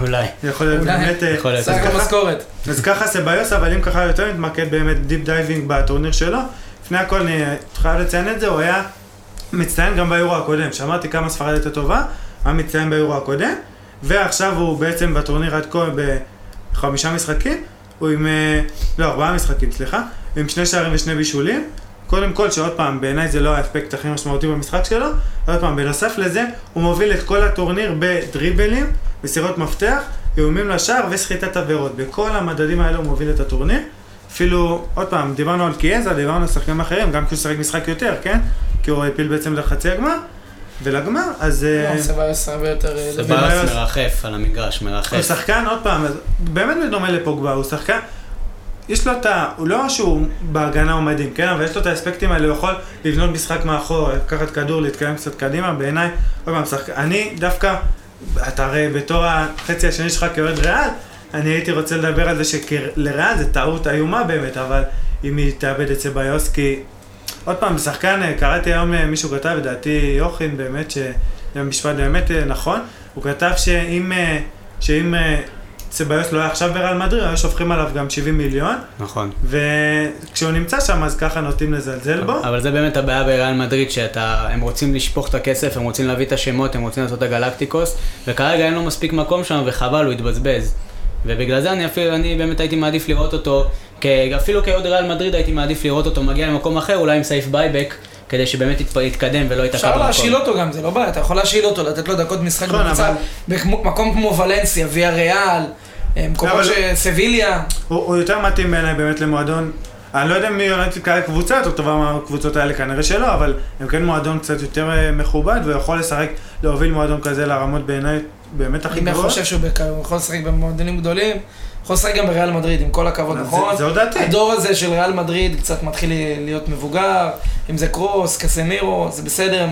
אולי. יכול להיות באמת... סגר משכורת. אז ככה סבאיוס, אבל אם ככה יותר מתמקד באמת דיפ דייבינג בטורניר שלו, לפני הכל אני חייב לציין את זה, הוא היה מצטיין גם ביורו הקודם, שאמרתי כמה ספרדית הטובה, היה מצטיין ביורו הקודם, ועכשיו הוא בעצם בטורניר עד כה ב5 משחקים, הוא עם... לא, 4 משחקים, סליחה, עם 2 שערים ו2 בישולים, קודם כל שעוד פעם, בעיניי זה לא האספקט הכי משמעותי במשחק שלו, עוד פעם, בנוסף לזה, הוא מוביל את כל הטורניר בדריבלים, מסירות מפתח, איומים לשער וסחיטת עבירות. בכל המדדים האלה הוא מוביל את הטורניר. אפילו, עוד פעם, דיברנו על קייזה, דיברנו על שחקנים אחרים, גם כי הוא שחק משחק יותר, כן? כי הוא הפיל בעצם לחצי הגמר ולגמר, אז... סבאיוס הרבה יותר... סבאיוס מרחף על המגרש, מרחף. הוא שחקן, עוד פעם, באמת מדומה לפוגבה, הוא שחקן... יש לו את ה... הוא לא משהו בהגנה עומדים, כן? אבל יש לו את האספקטים האלה, הוא יכול לבנות משחק מאחור, לקחת כדור, להתקיים קצת קדימה, בעיניי, עוד פעם, שחק... אני דווקא, אתה הרי בתור החצי השני שלך כאוהד ריאל, אני הייתי רוצה לדבר על זה שלריאל זה טעות איומה באמת, אבל אם היא תאבד את סבאיוס, כי... עוד פעם, בשחקן, קראתי היום מישהו כתב, לדעתי יוחין באמת, שבמשפט באמת נכון, הוא כתב שאם סבאיוס לא היה עכשיו בריאל מדריד, היו שופכים עליו גם 70 מיליון. נכון. וכשהוא נמצא שם, אז ככה נוטים לזלזל בו. אבל זה באמת הבעיה בריאל מדריד, שהם רוצים לשפוך את הכסף, הם רוצים להביא את השמות, הם רוצים לעשות את הגלקטיקוס, וכרגע אין לו מספיק מקום שם, וחבל, הוא התבזבז. ובגלל זה אני באמת הייתי מעדיף לראות אותו, אפילו כעוד ריאל מדריד הייתי מעדיף לראות אותו, מגיע למקום אחר, אולי עם סייף בייבק, כדי שבאמת יתקדם ולא יתעכב במקום. אפשר להשאיל אותו גם, זה לא בעיה, אתה יכול להשאיל אותו, לתת לו דקות משחק במצב, במקום כמו ולנסיה, ויה ריאל, מקומות שסביליה. הוא יותר מתאים בעיניי באמת למועדון, אני לא יודע מי יונייטד כאלה קבוצה יותר טובה מהקבוצות האלה, כנראה שלא, אבל הם כן מועדון קצת יותר מכובד, ויכול לשחק, להוביל מועדון כזה לרמות בעיניי באמת הכי גבוה. אני חושב שהוא יכול לשחק במועדונים גדולים, יכול לשחק גם בריאל מדריד, עם כל הכבוד, נכון? זה הודעתי. הדור הזה של ריאל מדריד קצת מתחיל להיות מבוגר, אם זה קרוס, קסמירו, זה בסדר,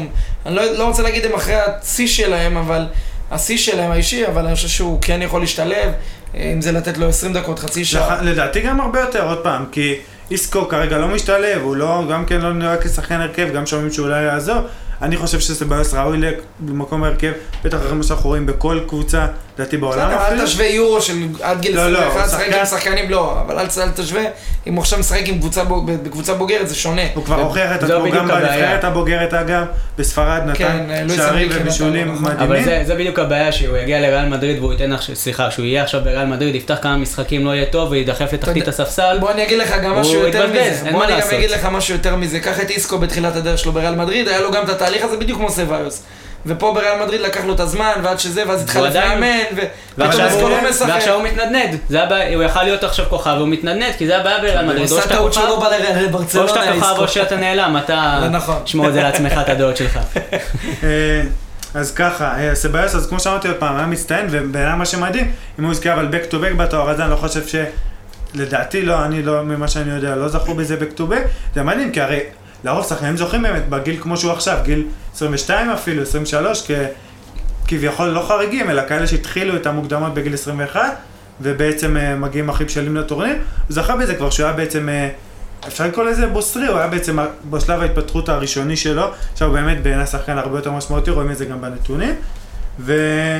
אני לא רוצה להגיד הם אחרי הצי שלהם, אבל הצי שלהם האישי, אבל אני חושב שהוא כן יכול להשתלב, אם זה לתת לו 20 דקות, חצי שעה. לדעתי גם הרבה יותר, עוד פעם, כי איסקו כרגע לא משתלב, הוא לא, גם כן לא נראה כשחקן הרכב, גם שומעים שאולי יעזור. אני חושב שסבאיוס ראוי למקום הרכב, בטח אחרי מה שאנחנו רואים בכל קבוצה, לדעתי בעולם אפילו. אל תשווה יורו של עד גיל 21, שחק עם שחקנים, לא, אבל אל תשווה, אם הוא עכשיו משחק בקבוצה בוגרת, זה שונה. הוא כבר הוכיח את עצמו גם בנבחרת הבוגרת אגב, בספרד נתן שערים ובישולים מדהימים. אבל זה בדיוק הבעיה, שהוא יגיע לריאל מדריד והוא ייתן, סליחה, שהוא יהיה עכשיו בריאל מדריד, יפתח כמה משחקים לא יהיה טוב וידחף לתחתית הספסל. בוא אני אגיד לך גם משהו יותר מזה, קח את איסקו בתחילת הדרך שלו בריאל מדריד, היה לו גם את התהליך הזה בדיוק כמו סבאיוס. ופה בריאל מדריד לקח לו את הזמן, ועד שזה, ואז התחלף מאמן, ועכשיו הוא מתנדנד. הוא יכל להיות עכשיו כוכב, והוא מתנדנד, כי זה הבעיה בריאל מדריד. הוא עושה טעות שלא בא לברצלונה. או שאתה כוכב או שאתה נעלם, אתה תשמור את זה לעצמך, את הדעות שלך. אז ככה, סבאיוס, אז כמו שאמרתי עוד פעם, היה מצטיין, ובעיניי מה שמדהים, אם הוא הזכיר אבל בק טו בק בתואר הזה, אני לא חושב שלדעתי, לא, אני לא, ממה שאני יודע, לא זכו בזה בק טו בק. זה מדהים, כי הרי לרוב שחקנים זוכים באמת בגיל כמו שהוא עכשיו, גיל 22 אפילו, 23, כביכול לא חריגים, אלא כאלה שהתחילו את המוקדמות בגיל 21, ובעצם מגיעים הכי בשלים לטורניר. הוא זכה בזה כבר שהוא היה בעצם, אפשר לקרוא לזה בוסרי, הוא היה בעצם בשלב ההתפתחות הראשוני שלו, עכשיו באמת בעיני שחקן הרבה יותר משמעותי, רואים את זה גם בנתונים.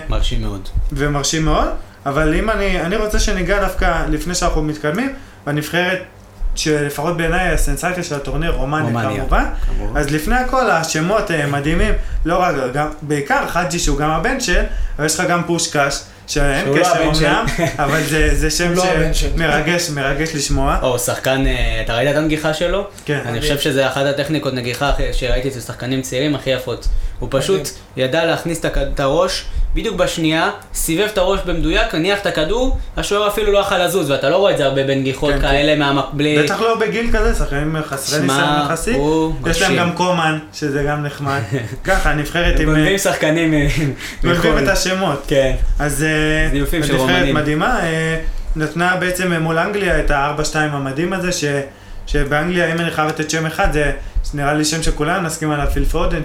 מרשים מאוד. ומרשים מאוד, אבל אם אני רוצה שניגע דווקא לפני שאנחנו מתקדמים, בנבחרת, שלפחות בעיניי הסנסציה של הטורניר רומניה כמובן, אז לפני הכל השמות מדהימים, לא רק, בעיקר חג'י שהוא גם הבן של, אבל יש לך גם פושקש שאין קשר שם, אבל זה שם שמרגש לשמוע. או שחקן, אתה ראית את הנגיחה שלו? כן. אני חושב שזה אחת הטכניקות נגיחה שראיתי אצל שחקנים צעירים הכי יפות. הוא פשוט ידע להכניס את הראש, בדיוק בשנייה, סיבב את הראש במדויק, הניח את הכדור, השוער אפילו לא יכול לזוז, ואתה לא רואה את זה הרבה בנגיחות כאלה מהמקבלי. בטח לא בגיל כזה, שחקנים חסרי ניסיון יחסי. יש להם גם קומן, שזה גם נחמד. ככה, נבחרת עם... מבנים שחקנים. מבנים את השמות. כן. אז נבחרת מדהימה, נתנה בעצם מול אנגליה את ה-4-2 המדהים הזה, שבאנגליה, אם אני חייב לתת שם אחד, זה נראה לי שם שכולם נסכים עליו, פיל פודן,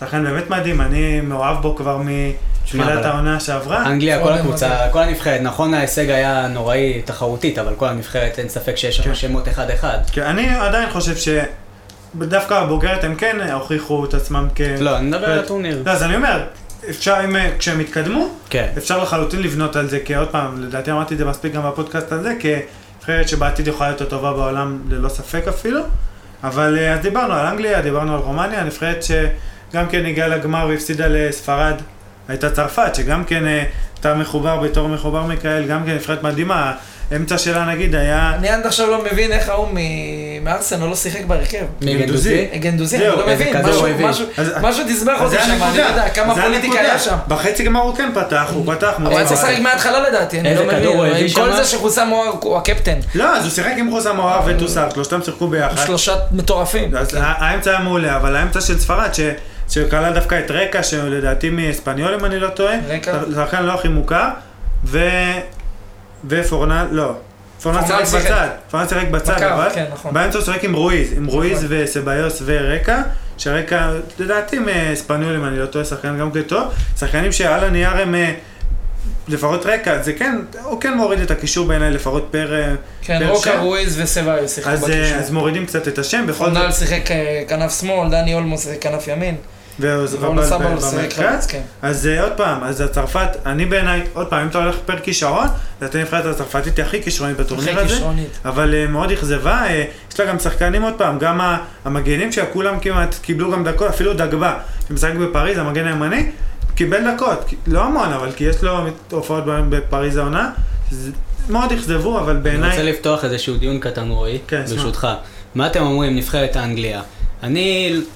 שחקן באמת מדהים, אני מאוהב בו כבר מתחילת העונה שעברה. אנגליה, כל הקבוצה, כל הנבחרת, נכון ההישג היה נוראי תחרותית, אבל כל הנבחרת אין ספק שיש שם שמות אחד אחד. אני עדיין חושב שדווקא הבוגרת הם כן הוכיחו את עצמם כ... לא, אני מדבר על הטורניר. אז אני אומר, כשהם התקדמו, אפשר לחלוטין לבנות על זה, כי עוד פעם, לדעתי אמרתי את זה מספיק גם בפודקאסט הזה, כבחרת שבעתיד יכולה להיות הטובה בעולם ללא ספק אפילו, אבל אז דיברנו על אנגליה, דיברנו על רומניה, הנבחרת שגם כן הגיעה לגמר והפסידה לספרד, הייתה צרפת, שגם כן הייתה מחובר בתור מחובר מיקאל, גם כן נבחרת מדהימה, האמצע שלה נגיד היה... אני עד עכשיו לא מבין איך ההוא מארסן הוא לא שיחק ברכב. מגנדוזי? מגנדוזי, אני לא מבין, משהו תסבך אותי שם, אני לא יודע כמה פוליטיקה היה שם. בחצי גמר הוא כן פתח, הוא פתח. אבל זה שיחק מההתחלה לדעתי, אני לא מבין. כל זה שחוסה מואר הוא הקפטן. לא, אז הוא שיחק עם חוסה מואר וטוסר, שלושתם שיחקו ביחד. שלושת מטורפים. אז האמצע היה מעולה, אבל האמצע של ספרד שקלה דווקא את רקע, שלדעתי מאספניול אם אני לא טועה, שחקן לא הכי מוכר, ופורנאלס, לא, פורנאלס שיחק בצד, אבל באמצע הוא שיחק עם רועיז, וסבאיוס ורקע, שרקע, לדעתי מאספניולים, אני לא טועה, שחקן גם כטוב, שחקנים שעל הנייר הם לפחות רקע, זה כן, הוא כן מוריד את הקישור בעיניי, לפחות פר... כן, רוקה, רועיז וסבאיוס שיחקו בקישור. אז מורידים קצת את השם, בכל זאת... פורנאלס שיחק כנף שמאל, דני אולמו שיחק כנף ימין. והוא נסע במרכז, כן. אז עוד פעם, אז הצרפת, אני בעיניי, עוד פעם, אם אתה הולך פר כישרון, זאת נבחרת הצרפתית היא הכי כישרונית בטורניר הזה. הכי כישרונית. אבל מאוד אכזבה, יש לה גם שחקנים עוד פעם, גם המגנים שכולם כמעט קיבלו גם דקות, אפילו דגבה, שמשחק בפריז, המגן הימני, קיבל דקות, לא המון, אבל כי יש לו הופעות בפריז העונה, מאוד אכזבו, אבל בעיניי... אני רוצה לפתוח איזשהו דיון קטן רועי, ברשותך. מה אתם אומרים, נבחרת האנגליה?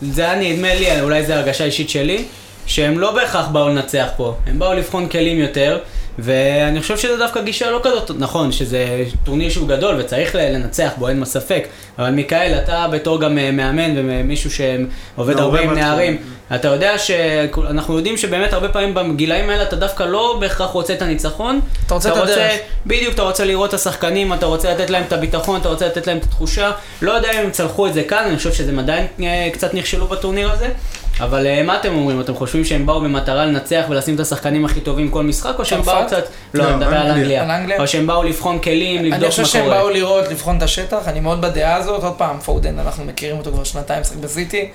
זה היה נדמה לי, אולי זה הרגשה אישית שלי, שהם לא בהכרח באו לנצח פה, הם באו לבחון כלים יותר, ואני חושב שזה דווקא גישה לא כזאת, נכון, שזה טורניר שהוא גדול וצריך לנצח בו, אין מה ספק, אבל מיקאל, אתה בתור גם מאמן ומישהו שעובד הרבה עם נערים, אתה יודע שאנחנו יודעים שבאמת הרבה פעמים בגילאים האלה אתה דווקא לא בהכרח רוצה את הניצחון, אתה רוצה את הדרך. בדיוק, אתה רוצה לראות את השחקנים, אתה רוצה לתת להם את הביטחון, אתה רוצה לתת להם את התחושה, לא יודע אם הם צלחו את זה כאן, אני חושב שזה עדיין קצת נכשלו בטורניר הזה, אבל מה אתם אומרים? אתם חושבים שהם באו במטרה לנצח ולשים את השחקנים הכי טובים כל משחק, או שהם באו קצת... לא, אני מדבר על אנגליה. או שהם באו לבחון כלים, לבדוק מה קורה. אני חושב שהם באו לראות, לבחון את השטח, אני מאוד בדעה הזאת, עוד פעם, פודן, אנחנו מכירים אותו כבר שנתיים, שחק בסיטי,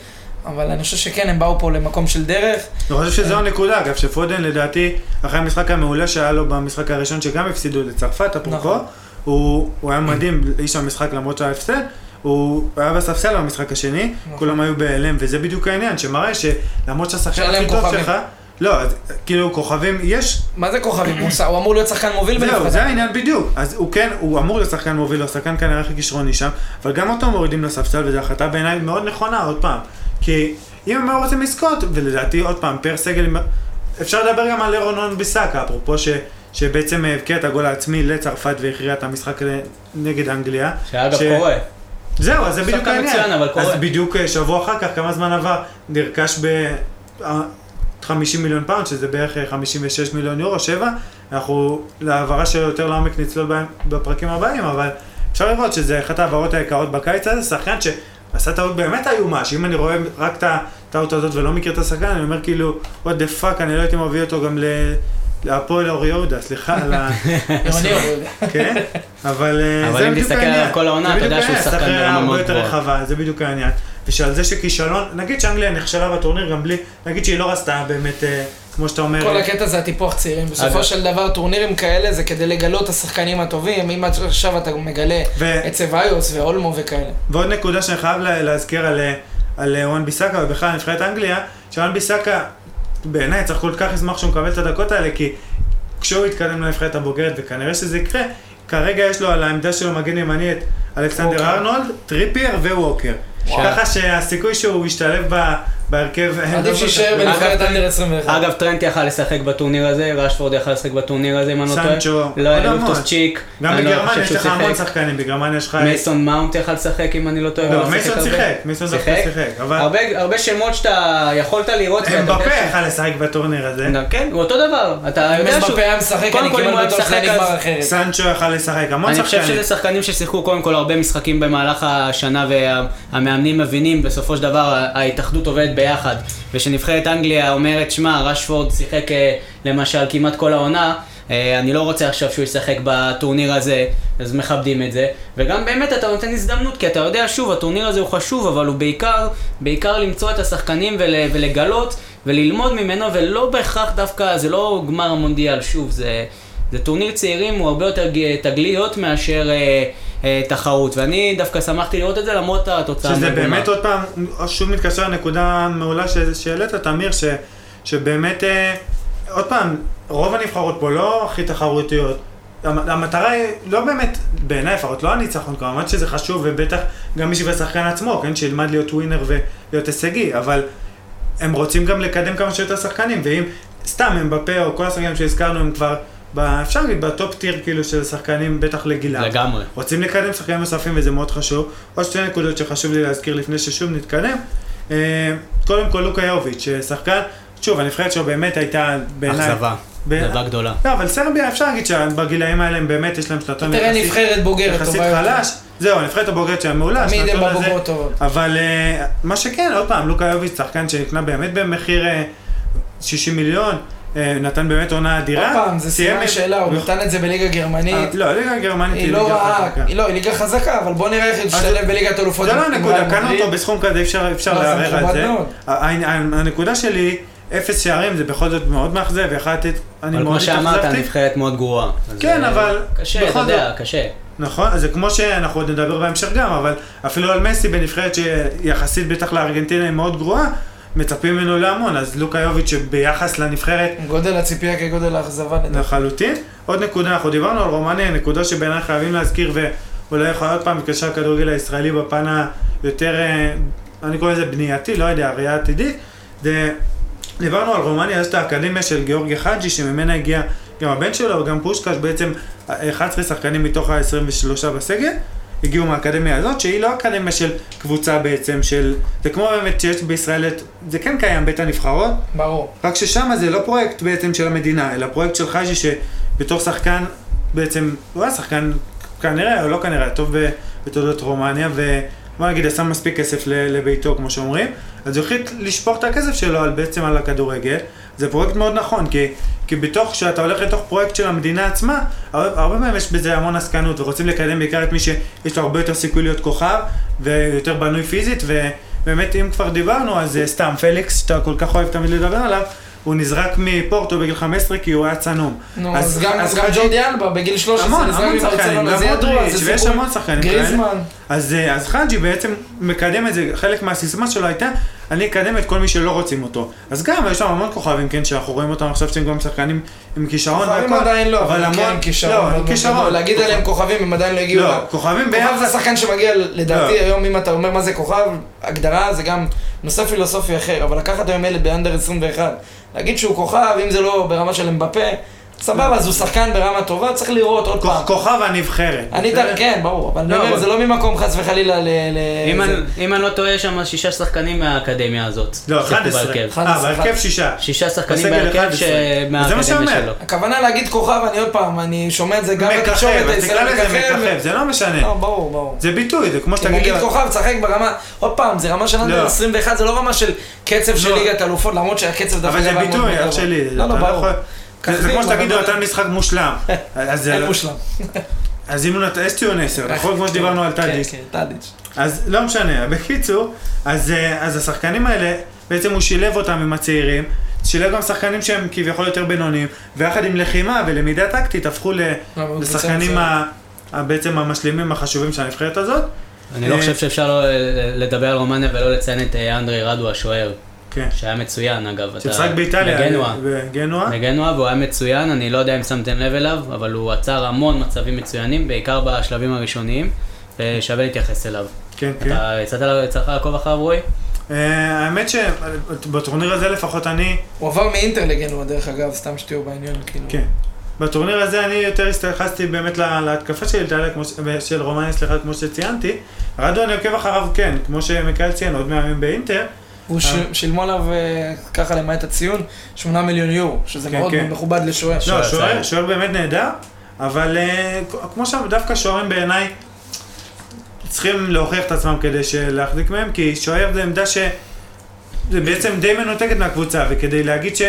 אבל אני חושב שכן, הם באו פה למקום של דרך. אני חושב שזו הנקודה, אגב, שפודן, לדעתי, אחרי המשחק המעולה שהיה לו במשחק הראשון, שגם הפסידו לצרפת, אפרופו, הוא היה מדהים, איש המשחק, למרות שהיה הפסד, הוא היה בספסל במשחק השני, כולם היו בהלם, וזה בדיוק העניין, שמראה שלמרות שהשחקן הכי טוב שלך, לא, כאילו כוכבים, יש... מה זה כוכבים? הוא אמור להיות שחקן מוביל בנבחרת. זהו, זה העניין בדיוק. אז הוא כן, הוא אמור להיות שחקן מוביל, הוא שחקן כנראה הכי כישרוני שם, אבל גם אותו מורידים לספסל, וזו החלטה בעיניי מאוד נכונה, עוד פעם. כי אם הם לא רוצים לזכות, ולדעתי עוד פעם, פר סגל... אפשר לדבר גם על רונן ביסאקה, אפרופו שבעצם הבקיע את הגול העצמי לצרפת והכריע את המשחק נגד אנגליה. שאגב קורה. זהו, אז זה בדיוק העניין. אז בדיוק שבוע אחר כך, כמה זמן עבר, נרכש ב$50 מיליון, שזה בערך $56 מיליון, 7. אנחנו, להעברה של יותר לעומק נצלול בפרקים הבאים, אבל אפשר לראות שזה אחת העברות היקרות בקיץ הזה, שחקן שעשה טעות באמת איומה, שאם אני רואה רק את הטעות הזאת ולא מכיר את השחקן, אני אומר כאילו, what the fuck, אני לא הייתי מביא אותו גם להפועל אור יהודה, סליחה על ה... כן, אבל זה בדיוק העניין. זה בדיוק העניין, שחקן הרבה יותר רחבה, זה בדיוק העניין. ושעל זה שכישלון, נגיד שאנגליה נכשלה בטורניר גם בלי, נגיד שהיא לא רצתה באמת, כמו שאתה אומר... כל הקטע זה הטיפוח צעירים, בסופו של דבר טורנירים כאלה זה כדי לגלות את השחקנים הטובים, אם עכשיו אתה מגלה את סבאיוס ואולמו וכאלה. ועוד נקודה שאני חייב להזכיר על אואן ביסאקה ובכלל נבחרת אנגליה, שאואן ביסאקה בעיניי צריך כל כך לשמח שהוא מקבל את הדקות האלה, כי כשהוא יתקדם לנבחרת הבוגרת, וכנראה שזה יקרה, כרגע יש לו על העמדה שלו מגן ימני את אלכסנדר ארנולד, טריפייר וווקר. ככה שהסיכוי שהוא ישתלב בהרכב... עדיף שישאר בנבחרת אנדר 21. אגב, טרנט יכל לשחק בטורניר הזה, רשפורד יכל לשחק בטורניר הזה, אם אני לא טועה. סנצ'ו, לופטוס צ'יק. גם בגרמניה יש לך המון שחקנים, בגרמניה יש לך... מייסון מאונט יכל לשחק, אם אני לא טועה. לא, מייסון שיחק, מייסון שיחק. הרבה שמות שאתה יכולת לראות... אמבפה יכל לשחק בטורניר הזה. כן, הוא אותו דבר. אמבפה היה משחק, אני קיבל בתור שנגמר אחרת. סנצ'ו יכל לשחק, המון שחקנים. אני חושב שזה שחקנים ששיחקו קודם כל הרבה משחקים במהלך השנה והמאמנים מבינים בסופו של דבר ההתאחדות עובדת ביחד, ושנבחרת אנגליה אומרת, שמה, רשפורד שיחק למשל כמעט כל העונה, אני לא רוצה עכשיו שהוא ישחק בטורניר הזה, אז מכבדים את זה. וגם באמת אתה נותן הזדמנות, כי אתה יודע, שוב, הטורניר הזה הוא חשוב, אבל הוא בעיקר למצוא את השחקנים ולגלות וללמוד ממנו, ולא בהכרח דווקא, זה לא גמר המונדיאל, שוב, זה טורניר צעירים, הוא הרבה יותר תגליות מאשר תחרות, ואני דווקא שמחתי לראות את זה למרות התוצאה. שזה מגומה. באמת עוד פעם, שוב מתקשר לנקודה מעולה שהעלית, תמיר, שבאמת, עוד פעם, רוב הנבחרות פה לא הכי תחרותיות, המטרה היא לא באמת, בעיניי לפחות, לא הניצחון, כמובן שזה חשוב, ובטח גם מי שבשחקן עצמו, כן, שילמד להיות ווינר ולהיות הישגי, אבל הם רוצים גם לקדם כמה שיותר שחקנים, ואם סתם הם בפה או כל השחקנים שהזכרנו הם כבר אפשר לי בטופ טיר כאילו של שחקנים בטח לגילה. לגמרי. רוצים לקדם שחקנים נוספים וזה מאוד חשוב. עוד שתי נקודות שחשוב לי להזכיר לפני ששוב נתקדם. קודם כל לוקה יוביץ' ששחקן, שוב הנבחרת שלו באמת הייתה בעיניי... אכזבה, אכזבה גדולה. לא, אבל סרביה אפשר להגיד שבגילאים האלה הם באמת יש להם שנתון יחסית... תראה נבחרת בוגרת טובה יותר. יחסית חלש. זהו, נבחרת הבוגרת שהם מעולה, השנתון הזה. אבל מה שכן, עוד פעם, לוקה יוביץ' שחקן שנקנה באמת במחיר 60 מיליון. נתן באמת עונה אדירה. עוד פעם, זה סימן שאלה, הוא נתן את זה בליגה גרמנית. לא, ליגה גרמנית היא ליגה חזקה. היא לא, היא ליגה חזקה, אבל בוא נראה איך היא תשתלב בליגת אלופות. זה לא הנקודה, קנו אותו בסכום כזה, אפשר להערר על זה. הנקודה שלי, 0 שערים זה בכל זאת מאוד מאכזב, ויחדת, אני מאוד התאכזבתי. אבל כמו שאמרת, הנבחרת מאוד גרועה. כן, אבל... קשה, אתה יודע, קשה. נכון, אז זה כמו שאנחנו עוד נדבר בהמשך גם, אבל אפילו על מסי בנבחרת שיחסית בטח לארגנטינה היא מאוד גרועה. מצפים ממנו להמון, אז לוקה יוביץ' שביחס לנבחרת... גודל הציפייה כגודל האכזבה. לחלוטין. עוד נקודה, אנחנו דיברנו על רומניה, נקודה שבעיניי חייבים להזכיר, ואולי יכולה עוד פעם להתקשר כדורגל הישראלי בפן היותר, אני קורא לזה בנייתי, לא יודע, הראייה עתידית. דיברנו על רומניה, יש את האקדמיה של גיאורגי חאג'י, שממנה הגיע גם הבן שלו, וגם פושקש, בעצם 11 שחקנים מתוך ה-23 בסגל. הגיעו מהאקדמיה הזאת, שהיא לא אקדמיה של קבוצה בעצם, של... זה כמו באמת שיש בישראל את... זה כן קיים, בית הנבחרות. ברור. רק ששם זה לא פרויקט בעצם של המדינה, אלא פרויקט של חאג'י שבתור שחקן בעצם... הוא היה שחקן כנראה או לא כנראה, טוב בתולדות רומניה, ובוא נגיד, עשה מספיק כסף לביתו, כמו שאומרים. אז הוא החליט לשפוך את הכסף שלו על בעצם על הכדורגל. זה פרויקט מאוד נכון, כי בתוך שאתה הולך לתוך פרויקט של המדינה עצמה, הרבה פעמים יש בזה המון עסקנות, ורוצים לקדם בעיקר את מי שיש לו הרבה יותר סיכוי להיות כוכב, ויותר בנוי פיזית, ובאמת אם כבר דיברנו, אז סתם פליקס, שאתה כל כך אוהב תמיד לדבר עליו, הוא נזרק מפורטו בגיל 15 כי הוא היה צנום. אז גם ג'ורדי אלבה בגיל 13 נזרק מברצלונה, גם מודריץ' ויש המון שחקנים. גריזמן. אז חאג'י בעצם מקדם את זה, חלק מהסיסמה שלו הייתה, אני אקדם את כל מי שלא רוצים אותו. אז גם יש שם המון כוכבים, כן, שאנחנו רואים אותם עכשיו שהם גם שחקנים עם כישרון. כוכבים עדיין לא, אבל כן, כישרון. להגיד עליהם כוכבים הם עדיין לא הגיעו. לא, כוכבים ביחד. כוכב זה שחקן שמגיע לדעתי היום, אם אתה אומר מה זה כוכב, הגדרה זה גם נושא פילוסופי אחר, אבל לקחת היום ילד באנדר 21, להגיד שהוא כוכב, אם זה לא ברמה של אמבפה, סבבה, אז הוא שחקן ברמה טובה, צריך לראות עוד פעם. כוכב הנבחרת. אני דרך, כן, ברור, אבל זה לא ממקום חס וחלילה ל... אם אני לא טועה שם, 6 שחקנים מהאקדמיה הזאת. לא, 11. בהרכב 6. 6 שחקנים בהרכב מהאקדמיה שלו. הכוונה להגיד כוכב, אני עוד פעם, אני שומע את זה גם בתקשורת, מככב, זה לא משנה. לא, ברור, ברור. זה ביטוי, זה כמו שאתה נגיד כוכב, צחק ברמה, עוד פעם, זה רמה של אנדר 21, זה לא רמה של קצב של ליגת אלופות, למרות שהקצב דווקא זה ביטוי, אח שלי. לא, ברור. זה כמו שתגידו, אתה משחק מושלם. אין מושלם. אז אם הוא נתן, יש ציון 10, נכון? כמו שדיברנו על טאדיץ'. כן, טאדיץ'. אז לא משנה, בקיצור, אז השחקנים האלה, בעצם הוא שילב אותם עם הצעירים, שילב גם שחקנים שהם כביכול יותר בינוניים, ויחד עם לחימה ולמידה טקטית, הפכו לשחקנים בעצם המשלימים החשובים של הנבחרת הזאת. אני לא חושב שאפשר לדבר על רומניה ולא לציין את אנדרי רדו השוער. שהיה מצוין אגב. שפסק באיטליה, בגנואה. בגנואה, והוא היה מצוין, אני לא יודע אם שמתם לב אליו, אבל הוא עצר המון מצבים מצוינים, בעיקר בשלבים הראשוניים, ושווה להתייחס אליו. כן, כן. אתה יצאת לעקוב אחר רועי? האמת שבטורניר הזה לפחות אני... הוא עבר מאינטר לגנואה דרך אגב, סתם שתיאור בעניין, כאילו. כן. בטורניר הזה אני יותר הסתייחסתי באמת להתקפה של רומניה, סליחה, כמו שציינתי. רדו אני עוקב אחריו, כן, כמו שמיקאל ציין, עוד מהימים באינטר. הוא שילמו עליו ככה למעט הציון, 8 מיליון יורו, שזה מאוד מכובד לשוער. לא, שוער באמת נהדר, אבל כמו שדווקא שוערים בעיניי צריכים להוכיח את עצמם כדי להחזיק מהם, כי שוער זה עמדה שבעצם די מנותקת מהקבוצה, וכדי להגיד ש...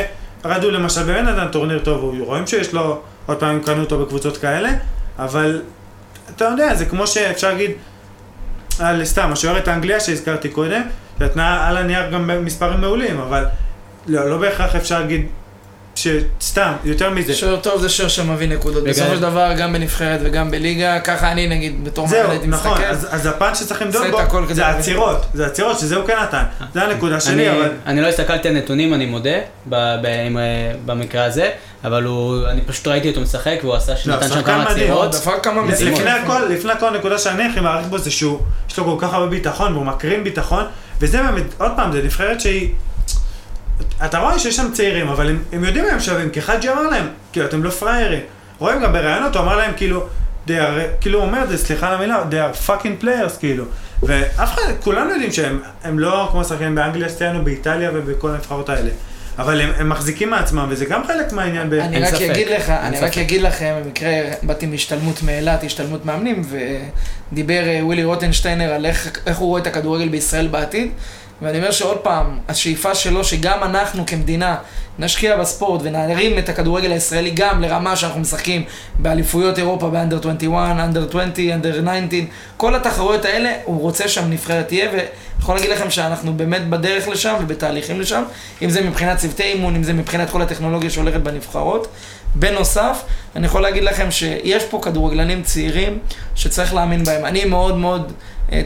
רדו למשל באמת נתן טורניר טוב, רואים שיש לו, עוד פעמים קנו אותו בקבוצות כאלה, אבל אתה יודע, זה כמו שאפשר להגיד, סתם, השוערת האנגליה שהזכרתי קודם, נתנה על הנייר גם מספרים מעולים, אבל לא בהכרח אפשר להגיד שסתם, יותר מזה. שוער טוב זה שוער שמביא נקודות, בסופו של דבר גם בנבחרת וגם בליגה, ככה אני נגיד בתור מנהלת מסתכל. זהו, נכון, אז הפן שצריך למדוד בו זה העצירות, זה העצירות שזהו כאן נתן, זה הנקודה שלי, אבל... אני לא הסתכלתי על נתונים, אני מודה, במקרה הזה, אבל אני פשוט ראיתי אותו משחק והוא עשה שנתן שם כמה עצירות. לפני הכל הנקודה שאני הכי מעריך בו זה שהוא, יש לו כל כך הרבה ביטחון והוא מקרים ביטחון, וזה באמת, עוד פעם, זה נבחרת שהיא... אתה רואה שיש שם צעירים, אבל הם יודעים מה הם שווים, כי חג'י אמר להם, כאילו, אתם לא פריירים. רואים גם ברעיונות, הוא אמר להם, כאילו, הוא אומר את זה, סליחה למילה, they are fucking players, כאילו. ואף אחד, כולנו יודעים שהם לא כמו שחקנים באנגליה, סטיינו, באיטליה ובכל הנבחרות האלה. אבל הם מחזיקים מעצמם, וזה גם חלק מהעניין בעצם. אני רק אגיד לכם, במקרה באתי מהשתלמות מאילת, השתלמות מאמנים, ודיבר ווילי רוטנשטיינר על איך הוא רואה את הכדורגל בישראל בעתיד. ואני אומר שעוד פעם, השאיפה שלו שגם אנחנו כמדינה נשקיע בספורט ונערים את הכדורגל הישראלי גם לרמה שאנחנו משחקים באליפויות אירופה, באנדר 21, אנדר 20, אנדר 19, כל התחרויות האלה, הוא רוצה שם נבחרת תהיה, ואני יכול להגיד לכם שאנחנו באמת בדרך לשם ובתהליכים לשם, אם זה מבחינת צוותי אימון, אם זה מבחינת כל הטכנולוגיה שהולכת בנבחרות. בנוסף, אני יכול להגיד לכם שיש פה כדורגלנים צעירים שצריך להאמין בהם. אני מאוד מאוד,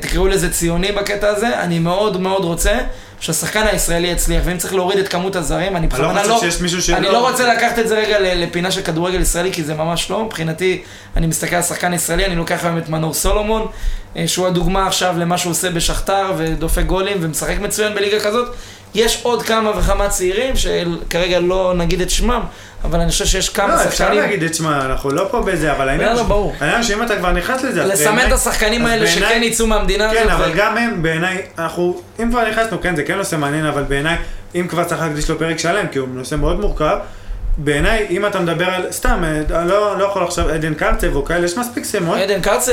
תקראו לזה ציוני בקטע הזה, אני מאוד מאוד רוצה שהשחקן הישראלי יצליח, ואם צריך להוריד את כמות הזרים, אני לא רוצה לקחת את זה רגע לפינה של כדורגל ישראלי, כי זה ממש לא, מבחינתי אני מסתכל על שחקן ישראלי, אני לוקח היום את מנור סולומון, שהוא הדוגמה עכשיו למה שהוא עושה בשכתר ודופק גולים ומשחק מצוין בליגה כזאת. יש עוד כמה וכמה צעירים שכרגע לא נגיד את שמם, אבל אני חושב שיש כמה שחקנים... לא, אפשר להגיד את שמם, אנחנו לא פה בזה, אבל העניין שאם אתה כבר נכנס לזה... לסמן את השחקנים האלה שכן ייצאו מהמדינה הזאת. כן, אבל גם הם בעיניי, אנחנו... אם כבר נכנסנו, כן, זה כן נושא מעניין, אבל בעיניי, אם כבר צריך להקדיש לו פרק שלם, כי הוא נושא מאוד מורכב, בעיניי, אם אתה מדבר על... סתם, לא יכול עכשיו אדן קרצב או כאלה, יש מספיק שמות. אדן קרצב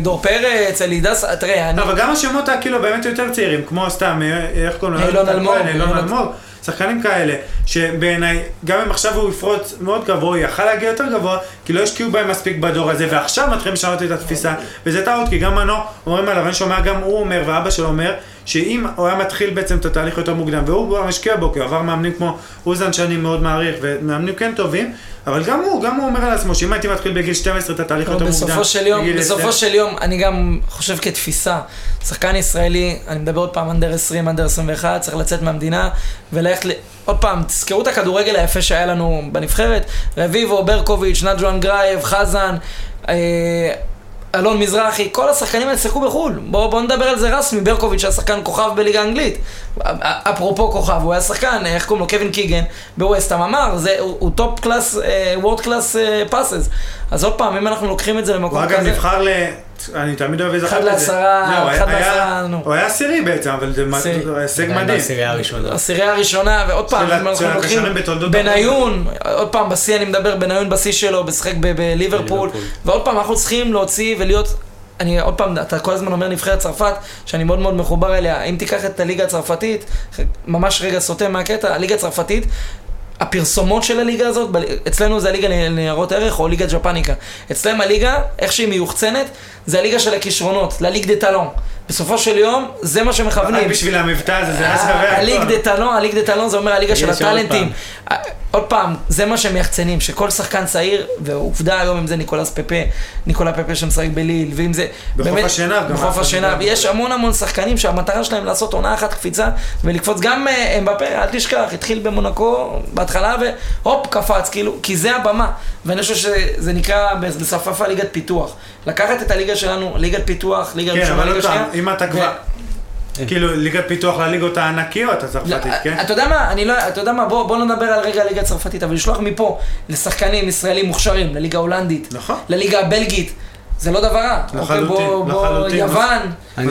ודור פרץ, אלידס, תראה, אני... אבל גם השמות כאילו באמת יותר צעירים, כמו סתם, איך קוראים? אלון אלמור. שחקנים כאלה, שבעיניי, גם אם עכשיו הוא יפרוץ מאוד גבוה, הוא יכל להגיע יותר גבוה, כי לא השקיעו בהם מספיק בדור הזה, ועכשיו מתחילים לשנות את התפיסה, וזה טעות, כי גם מנו, אומרים עליו, אני שומע, גם הוא אומר, ואבא שלו אומר, שאם הוא היה מתחיל בעצם את התהליך יותר מוקדם, והוא משקיע בו, כי הוא עבר מאמנים כמו אוזן, שאני מאוד מעריך, ומאמנים כן טובים, אבל גם הוא אומר על עצמו, שאם הייתי מתחיל בגיל 12 את התהליך יותר מוקדם, בסופו של יום, אני גם חושב כתפיסה, שחקן ישראלי, אני מדבר עוד פעם אנדר 20, אנדר 21, צריך לצאת מהמדינה, וללכת, עוד פעם, תזכרו את הכדורגל היפה שהיה לנו בנבחרת, רביבו, ברקוביץ', נדרון גרייב, חזן, אלון מזרחי, כל השחקנים האלה שיחקו בחול. בואו נדבר על זה רסמי, ברקוביץ' היה שחקן כוכב בליגה האנגלית. אפרופו כוכב, הוא היה שחקן, איך קוראים לו, קווין קיגן, בווסטהאם אמר, הוא טופ קלאס, וורד קלאס פאסס. אז עוד פעם, אם אנחנו לוקחים את זה למקום כזה... הוא אגב נבחר ל... אני תמיד אוהב איזכר את זה. 1-10, הוא היה עשירי בעצם, אבל זה הישג מדהים. עשירייה הראשונה, ועוד פעם, בניון, עוד פעם, בסי אני מדבר, בניון בסי שלו, בשחק בליברפול, ועוד פעם, אנחנו צריכים להוציא ולהיות, אני עוד פעם, אתה כל הזמן אומר נבחרת צרפת, שאני מאוד מאוד מחובר אליה, אם תיקח את הליגה הצרפתית, ממש רגע סוטה מהקטע, הליגה הצרפתית, הפרסומות של הליגה הזאת, אצלנו זה הליגה לניירות ערך או ליגה ג'פניקה. אצלם הליגה, איך שהיא מיוחצנת, זה הליגה של הכישרונות, לליג דה טלון. בסופו של יום, זה מה שמכוונים. רק בשביל המבטא הזה, זה היה שווה. הליג דה טלון, זה אומר הליגה של הטלנטים. עוד פעם, זה מה שהם יחצנים, שכל שחקן צעיר, ועובדה היום אם זה ניקולס פפה, ניקולה פפה שמשחק בליל, ואם זה... בחוף השנב. בחוף השנב. יש המון המון שחקנים שהמטרה שלהם לעשות עונה אחת קפיצה, ולקפוץ גם אמבפה, אל תשכח, התחיל במונקו בהתחלה, והופ, קפץ, כאילו, כי זה הבמה. ואני חושב שזה נקרא בשפה ליגת פיתוח. לקחת את הליגה שלנו, ליגת פיתוח, ליגה ראשונה, ליגה שנייה. אם אתה כבר... כאילו, ליגת פיתוח לליגות הענקיות הצרפתית, כן? אתה יודע מה, בוא לא נדבר על רגע הליגה הצרפתית, אבל לשלוח מפה לשחקנים ישראלים מוכשרים, לליגה הולנדית, לליגה הבלגית, זה לא דבר רע. לחלוטין. יוון,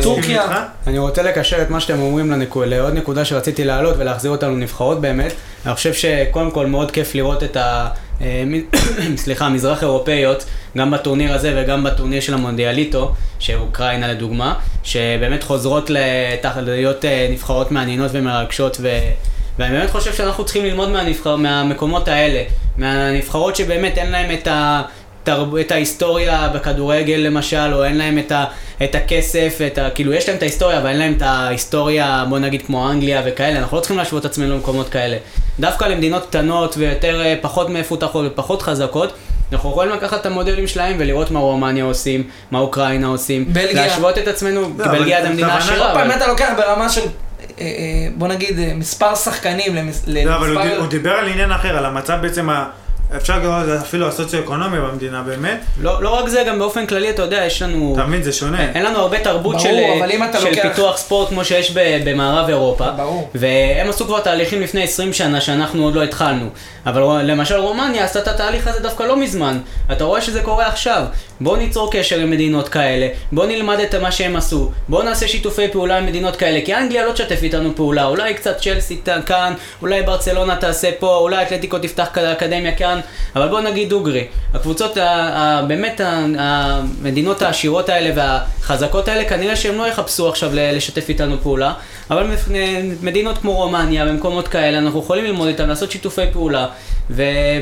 טורקיה. אני רוצה לקשר את מה שאתם אומרים לעוד נקודה שרציתי להעלות ולהחזיר אותנו נבחרות באמת. אני חושב שקודם כל מאוד כיף לראות את המזרח אירופאיות, גם בטורניר הזה וגם בטורניר של המונדיאליטו, שאוקראינה לדוגמה, שבאמת חוזרות להיות נבחרות מעניינות ומרגשות, ואני באמת חושב שאנחנו צריכים ללמוד מהמקומות האלה, מהנבחרות שבאמת אין להם את ההיסטוריה בכדורגל למשל, או אין להם את הכסף, כאילו יש להם את ההיסטוריה, אבל אין להם את ההיסטוריה, בוא נגיד כמו אנגליה וכאלה, אנחנו לא צריכים להשוות עצמנו למקומות כאלה. דווקא למדינות קטנות ויותר פחות מפותחות ופחות חזקות, אנחנו יכולים לקחת את המודלים שלהם ולראות מה רומניה עושים, מה אוקראינה עושים, להשוות את עצמנו, בלגיה זה מדינה עשירה. פעם אתה לוקח ברמה של, בוא נגיד, מספר שחקנים למספר... לא, אבל הוא דיבר על עניין אחר, על המצב בעצם אפשר לראות אפילו הסוציו-אקונומי במדינה באמת. לא רק זה, גם באופן כללי, אתה יודע, יש לנו... תמיד זה שונה. אין לנו הרבה תרבות של פיתוח ספורט כמו שיש במערב אירופה. ברור. והם עשו כבר תהליכים לפני 20 שנה שאנחנו עוד לא התחלנו. אבל למשל רומניה עשתה את התהליך הזה דווקא לא מזמן. אתה רואה שזה קורה עכשיו. בואו ניצור קשר עם מדינות כאלה, בואו נלמד את מה שהם עשו, בואו נעשה שיתופי פעולה עם מדינות כאלה, כי אנגליה לא תשתף איתנו פעולה, אולי קצת צ'לסי כאן, אולי ברצלונה תעשה פה, אולי אתלטיקו תפתח אקדמיה כאן, אבל בואו נגיד דוגרי, הקבוצות באמת המדינות העשירות האלה והחזקות האלה כנראה שהם לא יחפשו עכשיו לשתף איתנו פעולה, אבל מדינות כמו רומניה במקומות כאלה אנחנו יכולים ללמוד איתם, לעשות שיתופי פעולה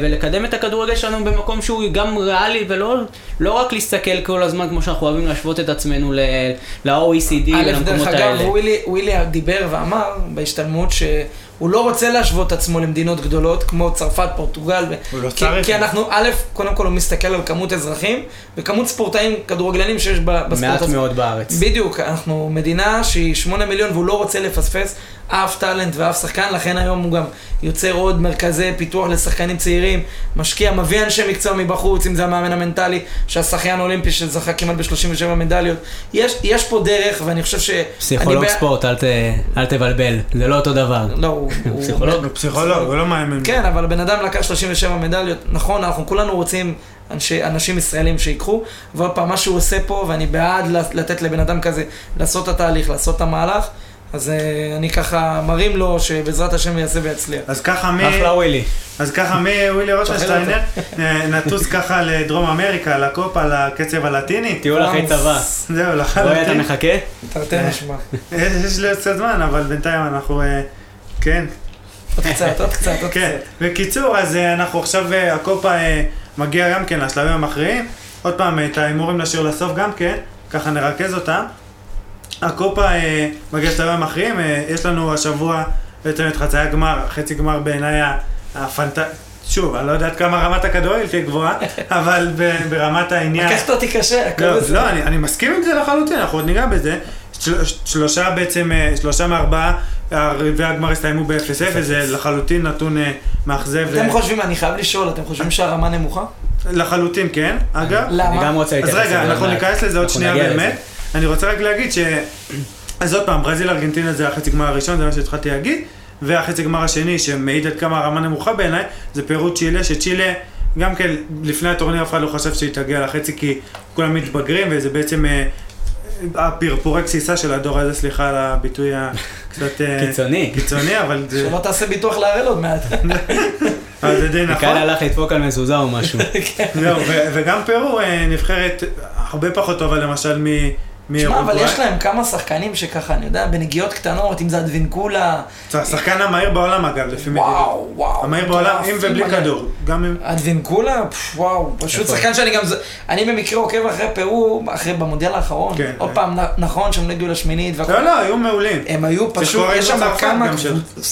ולקדם את הכדורגל שלנו במקום שהוא גם ריאלי ולא רק להסתכל כל הזמן כמו שאנחנו אוהבים להשוות את עצמנו ל-OECD ולמקומות האלה. דרך אגב, ווילי דיבר ואמר בהשתלמות שהוא לא רוצה להשוות את עצמו למדינות גדולות כמו צרפת, פורטוגל, כי אנחנו, א', קודם כל הוא מסתכל על כמות אזרחים וכמות ספורטאים כדורגלנים שיש בספורט. מעט מאוד בארץ. בדיוק, אנחנו מדינה שהיא 8 מיליון והוא לא רוצה לפספס אף טלנט ואף שחקן, לכן היום הוא גם יוצר עוד מרכזי פיתוח לשחקנים צעירים, משקיע, מביא אנשי מקצוע מבחוץ, אם זה המאמן המנטלי, שהשחיין האולימפי שזכה כמעט ב-37 מדליות. יש פה דרך, ואני חושב ש... פסיכולוג ספורט, אל תבלבל, זה לא אותו דבר. לא, הוא... פסיכולוג, הוא לא מאמן. כן, אבל הבן אדם לקח 37 מדליות, נכון, אנחנו כולנו רוצים... אנשים ישראלים שיקחו, אבל פעם מה שהוא עושה פה, ואני בעד לתת לבן אדם כזה, לעשות את התהליך, לעשות את המהלך, אז אני ככה מרים לו שבעזרת השם יעשה ויצליח. אז ככה מווילי רוטנשטיינר נטוס ככה לדרום אמריקה, לקופה, לקצב הלטיני. תהיו לך צבא. זהו, לך הלטיני. אתה מחכה? תרתי נשמע. יש לי עוד קצת זמן, אבל בינתיים אנחנו, כן. עוד קצת. כן, בקיצור, אז אנחנו עכשיו, הקופה מגיע גם כן לשלבים המכריעים. עוד פעם, את האימורים נשאיר לסוף גם כן, ככה נרכז אותם. הקופה מגיע לשלבים המכריעים, יש לנו השבוע בעצם את חצי הגמר, חצי גמר בעיניי שוב, אני לא יודעת כמה רמת הכדורגל תהיה גבוהה, אבל ברמת העניין... לקחת אותי קשה, הכל לא, בזה. לא, אני מסכים עם זה לחלוטין, אנחנו עוד ניגע בזה. שלושה מארבעה, הרבעי הגמר הסתיימו ב-0-0, זה לחלוטין נתון מאכזב. אתם חושבים, אני חייב לשאול, אתם חושבים שהרמה נמוכה? לחלוטין, כן, אגב. למה? אז רגע, אנחנו ניכנס לזה עוד שנייה באמת. אני רוצה רק להגיד ש... אז עוד פעם, ברזיל ארגנטינה זה החצי גמר הראשון, זה מה שהתחלתי להגיד, והחצי גמר השני שמעיד עד כמה הרמה נמוכה בעיניי, זה פירו צ'ילה, שצ'ילה גם כן לפני הטורניר אף אחד לא חשב שהיא תגיע לחצי כי כולם מתבגרים וזה בעצם הפרפורי קסיסה של הדור הזה, סליחה על הביטוי הקצת... קיצוני, אבל... שלא תעשה ביטוח להרל עוד מעט. אבל זה די נכון. וכאן הלך לדפוק על מזוזה או משהו. זהו, וגם פירו נבחרת הרבה פחות טובה למשל מאירוגוואי. אבל יש להם כמה שחקנים שככה, אני יודע, בנגיעות קטנות, אם זה אדוונקולה. זה השחקן המהיר בעולם אגב, לפי מדינות. וואו, וואו. המהיר בעולם, עם ובלי כדור. אדוונקולה, וואו, פשוט שחקן שאני גם... אני במקרה עוקב אחרי פירו, אחרי במונדיאל האחרון. עוד פעם, נכון, שהם נגיעו לשמינית. לא, לא, היו מעולים. הם היו פשוט, יש שם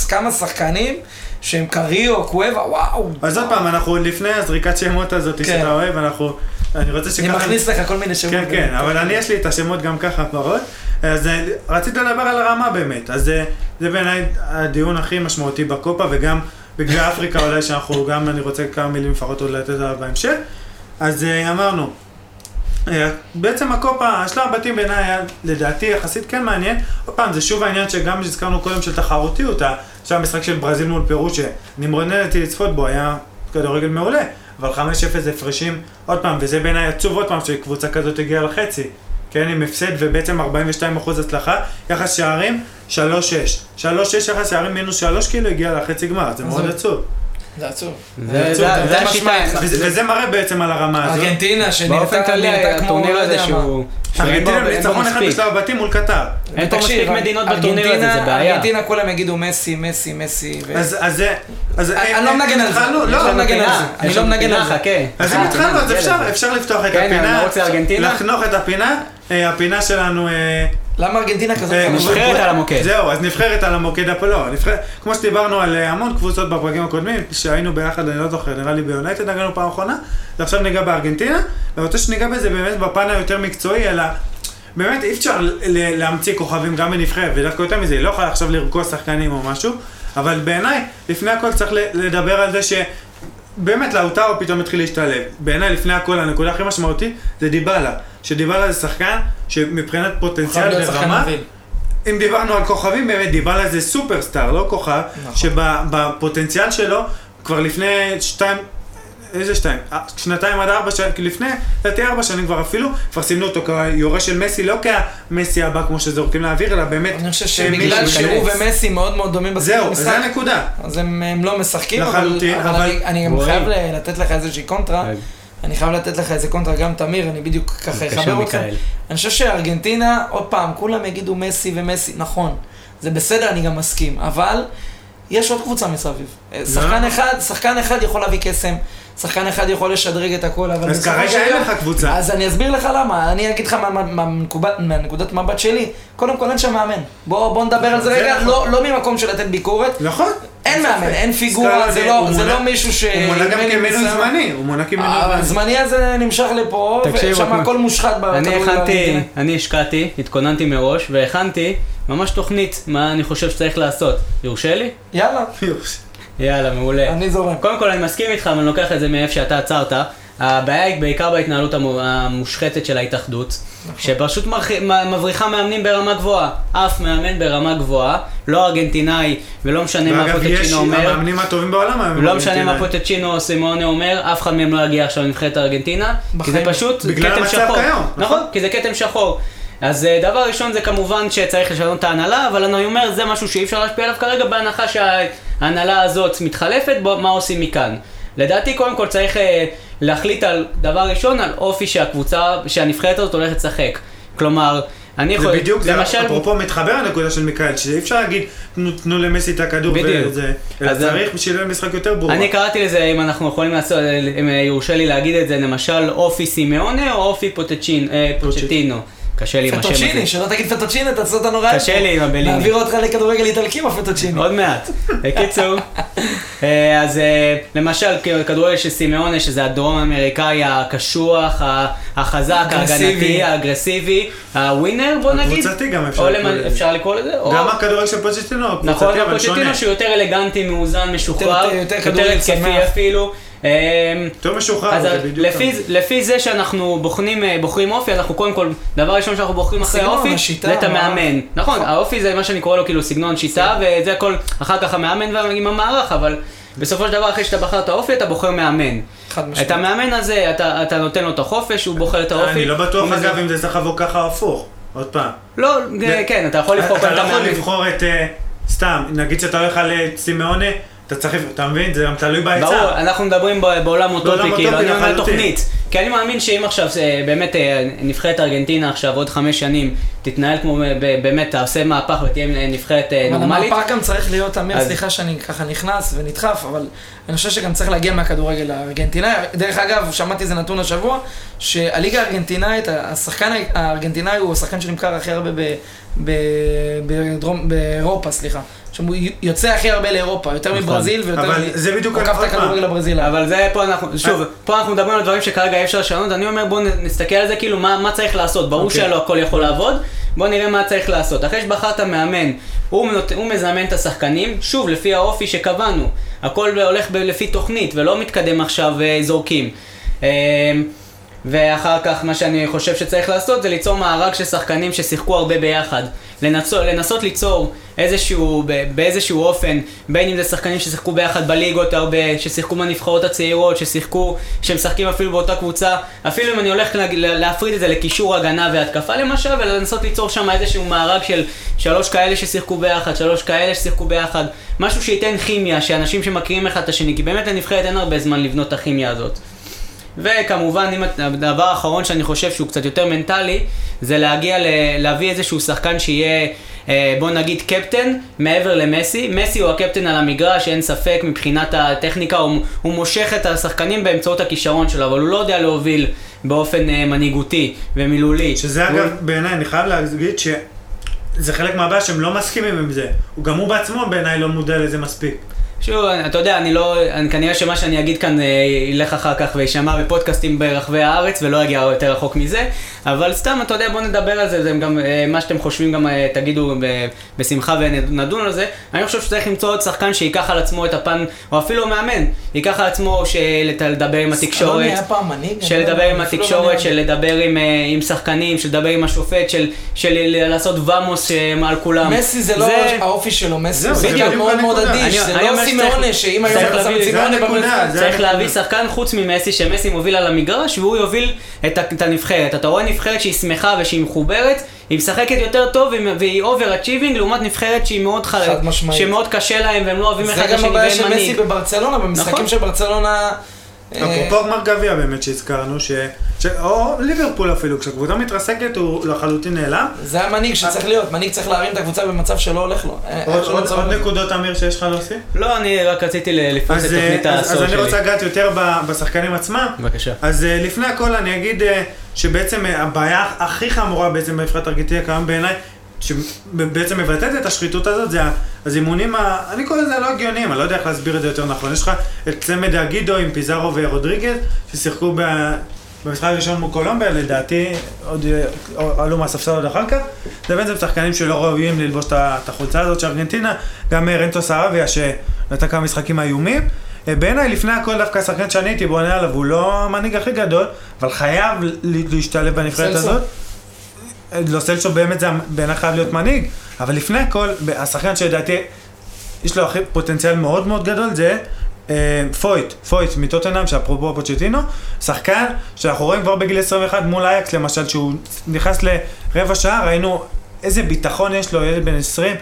כמה שחקנים שהם קריו, כואבה, וואו. אז עוד פעם, אנחנו לפני הזריקת שמות הזאת שאתה אוהב, אנחנו... אני רוצה שככה... אני מכניס לך כל מיני שמות. כן, כן, אבל אני יש לי את השמות גם ככה פרות. אז רציתי לדבר על הרמה באמת. אז זה בעיניי הדיון הכי משמעותי בקופה, וגם בגלל אפריקה אולי שאנחנו גם, אני רוצה כמה מילים לפחות עוד לתת עליו בהמשך. אז אמרנו, בעצם הקופה, שלב הבתים בעיניי היה לדעתי יחסית כן מעניין. עוד פעם, זה שוב העניין שגם שהזכרנו קודם של תחרותיות, עכשיו המשחק של ברזיל מול פירו שנמרוננתי לצפות בו, היה כדורגל מעולה. אבל 5-0 הפרשים עוד פעם, וזה בעיניי עצוב עוד פעם שקבוצה כזאת הגיעה לחצי, כן, עם הפסד ובעצם 42% הצלחה, יחס שערים 3-6. 3-6 יחס שערים מינוס 3 כאילו הגיעה לחצי גמר, זה מאוד עצוב. זה עצוב. זה השיטה. וזה מראה בעצם על הרמה הזאת. ארגנטינה שנראתה לי, הטורניר הזה שהוא... ארגנטינה ניצחון אחד בשלב הבתים מול קטר. אין פה מספיק מדינות בטורניר הזה, זה בעיה. ארגנטינה כולם יגידו מסי, מסי, מסי. אז זה... אני לא מנגן על זה. לא מנגן על זה. אני לא מנגן על זה. אז אם התחלנו, אז אפשר לפתוח את הפינה. לחנוך את הפינה. הפינה שלנו... למה ארגנטינה כזאת? נבחרת על המוקד. זהו, אז נבחרת על המוקד הפלא. כמו שדיברנו על המון קבוצות בפרקים הקודמים, שהיינו ביחד, אני לא זוכר, נראה לי ביונייטד נגענו פעם אחרונה, ועכשיו ניגע בארגנטינה, ואני רוצה שניגע בזה באמת בפן היותר מקצועי, אלא באמת אי אפשר להמציא כוכבים גם בנבחרת, ודווקא יותר מזה, היא לא יכולה עכשיו לרכוס שחקנים או משהו, אבל בעיניי, לפני הכל צריך לדבר על זה שבאמת לאוטרו פתאום התחיל להשתלב. בעיניי, לפני הכל, הנקודה הכי משמעותית זה דיבאלה. שדיבאלה זה שחקן שמבחינת פוטנציאל ורמה, אם דיברנו על כוכבים, באמת דיבאלה זה סופרסטאר, לא כוכב, שבפוטנציאל שלו, כבר לפני שנתיים עד 4 שנים, לפני, לדעתי 4 שנים כבר אפילו, כבר סימנו אותו כיורה של מסי, לא כמסי הבא כמו שזורקים לאוויר, אלא באמת... אני חושב שבגלל שהוא ומסי מאוד מאוד דומים בספק משחק. זהו, זה הנקודה. אז הם לא משחקים, אבל אני גם חייב לתת לך איזושהי קונטרה, אני חייב לתת לך איזה קונטרה גם תמיר, אני בדיוק ככה אחבר אותך. אני חושב שארגנטינה, עוד פעם, כולם יגידו מסי ומסי, נכון, זה בסדר, אני גם מסכים, אבל יש עוד קבוצה מסביב. שחקן אחד יכול להביא קסם, שחקן אחד יכול לשדרג את הכל, אבל... אז כרגע אין לך קבוצה. אז אני אסביר לך למה, אני אגיד לך מהנקודת מבט שלי, קודם כל אין שם מאמן. בואו נדבר על זה רגע, לא ממקום של לתת ביקורת. נכון. אין מאמן, אין פיגורה, זה לא מישהו ש... הוא מונה גם כמנון זמני, הוא מונה כמנון זמני. הזמני הזה נמשך לפה, ושם הכל מושחת בקבוצה. אני השקעתי, התכוננתי מראש, והכנתי ממש תוכנית מה אני חושב שצריך לעשות. יורשה לי? יאללה. יאללה, מעולה. אני זורם. קודם כל, אני מסכים איתך, אבל אני לוקח את זה מאיפה שאתה עצרת. הבעיה היא בעיקר בהתנהלות המושחתת של ההתאחדות, שפשוט מבריחה מאמנים ברמה גבוהה. אף מאמן ברמה גבוהה, לא ארגנטינאי, ולא משנה מה פוטצ'ינו אומר. ואגב, המאמנים הטובים בעולם היום. לא משנה מה פוטצ'ינו או סימאונה אומר, אף אחד מהם לא יגיע עכשיו לנבחרת ארגנטינה, כי זה פשוט כתם שחור. בגלל המצב כיום. נכון, כי זה כתם שחור. אז דבר ראשון זה כמובן שצריך לשנות את ההנהלה, אבל אני אומר זה משהו שאי אפשר להשפיע עליו כרגע בהנחה שההנהלה הזאת מתחלפת, מה עושים מכאן? לדעתי קודם כל צריך להחליט על דבר ראשון, על אופי שהקבוצה, שהנבחרת הזאת הולכת לשחק. כלומר, אני יכול... בדיוק, למשל... אפרופו מתחבר הנקודה של מיקאל, שאי אפשר להגיד תנו למסי את הכדור וזה, אלא צריך בשביל המשחק יותר ברור. אני קראתי לזה, אם אנחנו יכולים לעשות, אם יורשה לי להגיד את זה, למשל אופי סימאונה או אופי פוצ'טינו. קשה לי עם השם הזה. פטוצ'יני, שלא תגיד פטוצ'יני, תעשו אותנו רעי. קשה לי עם הבליני. נעביר אותך לכדורגל איטלקי או פטוצ'יני? עוד מעט. בקיצור. אז למשל, כדורגל של סימאונה, שזה הדרום האמריקאי הקשוח, החזק, ההגנתי, האגרסיבי, הווינר, בוא נגיד. הקבוצתי גם אפשר לקרוא לזה. אפשר לקרוא לזה? גם הכדורגל של פוצ'טינו, הקבוצתי, אבל שונה. נכון, פוצ'טינו שהוא יותר אלגנטי, מאוזן, משוחרר, יותר כיפי אפילו. יותר משוחרר, זה בדיוק. לפי זה שאנחנו בוחרים אופי, אנחנו קודם כל, דבר ראשון שאנחנו בוחרים אחרי האופי, זה את המאמן. נכון, האופי זה מה שאני קורא לו כאילו סגנון שיטה, וזה הכל אחר כך המאמן ועם המערך, אבל בסופו של דבר אחרי שאתה בחר את האופי, אתה בוחר מאמן. את המאמן הזה, אתה נותן לו את החופש, הוא בוחר את האופי. אני לא בטוח אגב אם זה סחב או ככה הפוך, עוד פעם. לא, כן, אתה יכול לבחור את המאמן. אתה יכול לבחור את, סתם, נגיד שאתה הולך על סימאונה, אתה מבין? זה גם תלוי בעצם. ברור, אנחנו מדברים בעולם אוטופי, כאילו, אני אומר תוכנית. כי אני מאמין שאם עכשיו באמת נבחרת ארגנטינה עכשיו עוד 5 שנים תתנהל כמו באמת תעשה מהפך ותהיה נבחרת נורמלית. המהפך גם צריך להיות, אמיר, סליחה שאני ככה נכנס ונדחף, אבל אני חושב שגם צריך להגיע מהכדורגל הארגנטינאי. דרך אגב, שמעתי איזה נתון השבוע, שהליגה הארגנטינאית, השחקן הארגנטינאי הוא השחקן שנמכר הכי הרבה באירופה, סליחה. שהוא יוצא הכי הרבה לאירופה, יותר מברזיל ויותר מוקף את הכדורגל הברזילאי. אבל זה פה אנחנו, שוב, פה אנחנו מדברים על דברים שכרגע אי אפשר לשנות, אני אומר בואו נסתכל על זה כאילו מה צריך לעשות, ברור שלא הכל יכול לעבוד, בואו נראה מה צריך לעשות. אחרי שבחרת מאמן, הוא מזמן את השחקנים, שוב, לפי האופי שקבענו, הכל הולך לפי תוכנית ולא מתקדם עכשיו זורקים. ואחר כך מה שאני חושב שצריך לעשות זה ליצור מארג של שחקנים ששיחקו הרבה ביחד, לנסות ליצור באיזשהו אופן, בין אם זה שחקנים ששיחקו ביחד בליגות הרבה, ששיחקו בנבחרות הצעירות, שמשחקים אפילו באותה קבוצה, אפילו אם אני הולך להפריד את זה לקישור הגנה והתקפה למשל, ולנסות ליצור שם איזשהו מארג של 3 כאלה ששיחקו ביחד, משהו שייתן כימיה, שאנשים שמכירים אחד את השני, כי באמת לנבחרת אין הרבה זמן לבנות את הכימיה הזאת. וכמובן, הדבר האחרון שאני חושב שהוא קצת יותר מנטלי, זה להביא איזשהו שחקן שיהיה, בוא נגיד, קפטן, מעבר למסי. מסי הוא הקפטן על המגרש, אין ספק, מבחינת הטכניקה, הוא מושך את השחקנים באמצעות הכישרון שלו, אבל הוא לא יודע להוביל באופן מנהיגותי ומילולי. שזה אגב, בעיניי, אני חייב להגיד שזה חלק מהבעיה שהם לא מסכימים עם זה. גם הוא בעצמו בעיניי לא מודע לזה מספיק. שוב, אתה יודע, כנראה שמה שאני אגיד כאן ילך אחר כך וישמע בפודקאסטים ברחבי הארץ ולא יגיע יותר רחוק מזה, אבל סתם, אתה יודע, בוא נדבר על זה, זה גם מה שאתם חושבים גם תגידו בשמחה ונדון על זה. אני חושב שצריך למצוא עוד שחקן שיקח על עצמו את הפן, או אפילו מאמן, ייקח על עצמו שלדבר עם התקשורת, שלדבר עם התקשורת, שלדבר עם שחקנים, שלדבר עם השופט, של לעשות ומוס על כולם. מסי זה לא האופי שלו, מסי זה מאוד מאוד אדיש, זה לא עושים מעונש, שאם היום אתה שם צימונה במלצה. צריך להביא שחקן חוץ ממסי, שמסי מוביל על המגרש והוא יוביל את הנבחרת. אתה רואה נבחרת שהיא שמחה ושהיא מחוברת, היא משחקת יותר טוב והיא אובר-אצ'יבינג, לעומת נבחרת שהיא מאוד קשה להם והם לא אוהבים אחד כשנגד מנהיג. זה גם הבעיה של מסי בברצלונה, במשחקים של ברצלונה. אפרופו גמר גביע באמת שהזכרנו, או ליברפול אפילו, כשהקבוצה מתרסקת הוא לחלוטין נעלם. זה המנהיג שצריך להיות, מנהיג צריך להרים את הקבוצה במצב שלא הולך לו. עוד נקודות, אמיר, שיש לך להוסיף? לא, אני רק רציתי לפרוס את תוכנית העשור שלי. אז אני רוצה לגעת יותר בשחקנים עצמם. בבקשה. אז לפני הכל אני אגיד שבעצם הבעיה הכי חמורה בעצם בנבחרת ארגנטינה כיום בעיניי, שבעצם מבטאת את השחיתות הזאת, זה הזימונים, אני קורא לזה לא הגיוניים, אני לא יודע איך להסביר את זה יותר נכון. יש לך את צמד הגידו עם פיזארו ורודריגז, ששיחקו במשחק הראשון מול קולומביה, לדעתי עוד עלו מהספסל עוד אחר כך. זה בעצם שחקנים שלא ראויים ללבוש את החולצה הזאת של ארגנטינה, גם רנטו סערביה שנתן כמה משחקים איומים. בעיניי לפני הכל דווקא השחקן שאני הייתי בונה עליו, הוא לא המנהיג הכי גדול, אבל חייב להשתלב בנבחרת הזאת. לא סלשו באמת זה בעיניי חייב להיות מנהיג, אבל לפני הכל, השחקן שלדעתי יש לו הכי פוטנציאל מאוד מאוד גדול, זה פויט מטוטנהאם, שאפרופו פוצ'טינו, שחקן שאנחנו רואים כבר בגיל 21 מול אייקס למשל, שהוא נכנס לרבע שעה, ראינו איזה ביטחון יש לו, ילד בן 20,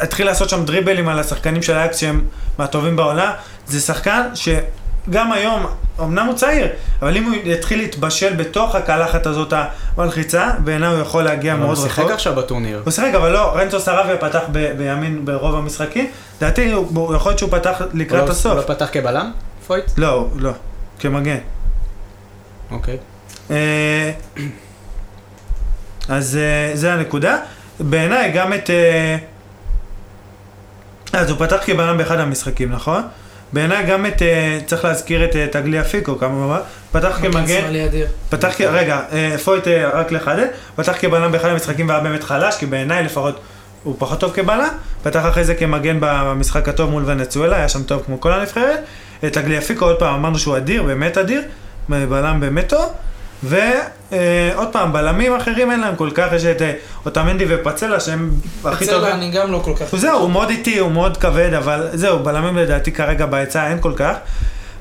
התחיל לעשות שם דריבלים על השחקנים של אייקס שהם מהטובים בעולם. זה שחקן שגם היום, אמנם הוא צעיר, אבל אם הוא יתחיל להתבשל בתוך הקלחת הזאת המלחיצה, בעיניו הוא יכול להגיע מאוד רחוק. הוא שיחק עכשיו בטורניר. הוא שיחק, אבל לא, רנצו סרביה פתח בימין ברוב המשחקים. דעתי, יכול להיות שהוא פתח לקראת הסוף. הוא לא פתח כבלם, פויט? לא, לא, כמגן. אוקיי. אז זה הנקודה. בעיניי גם את... אז הוא פתח כבלם באחד המשחקים, נכון? בעיניי גם את, צריך להזכיר את תגליה פיקו, כמובן, פתח כמגן, פתח רגע, פויט רק לחדד, פתח כבלם באחד המשחקים והיה באמת חלש, כי בעיניי לפחות הוא פחות טוב כבלם, פתח אחרי זה כמגן במשחק הטוב מול ונצואלה, היה שם טוב כמו כל הנבחרת, תגליה פיקו עוד פעם אמרנו שהוא אדיר, באמת אדיר, בלם באמת טוב, ועוד פעם, בלמים אחרים אין להם כל כך, יש את אוטמנדי ופצלה שהם הכי טובים. פצלה אני גם לא כל כך. זהו, הוא מאוד איטי, הוא מאוד כבד, אבל זהו, בלמים לדעתי כרגע בהיצעה אין כל כך.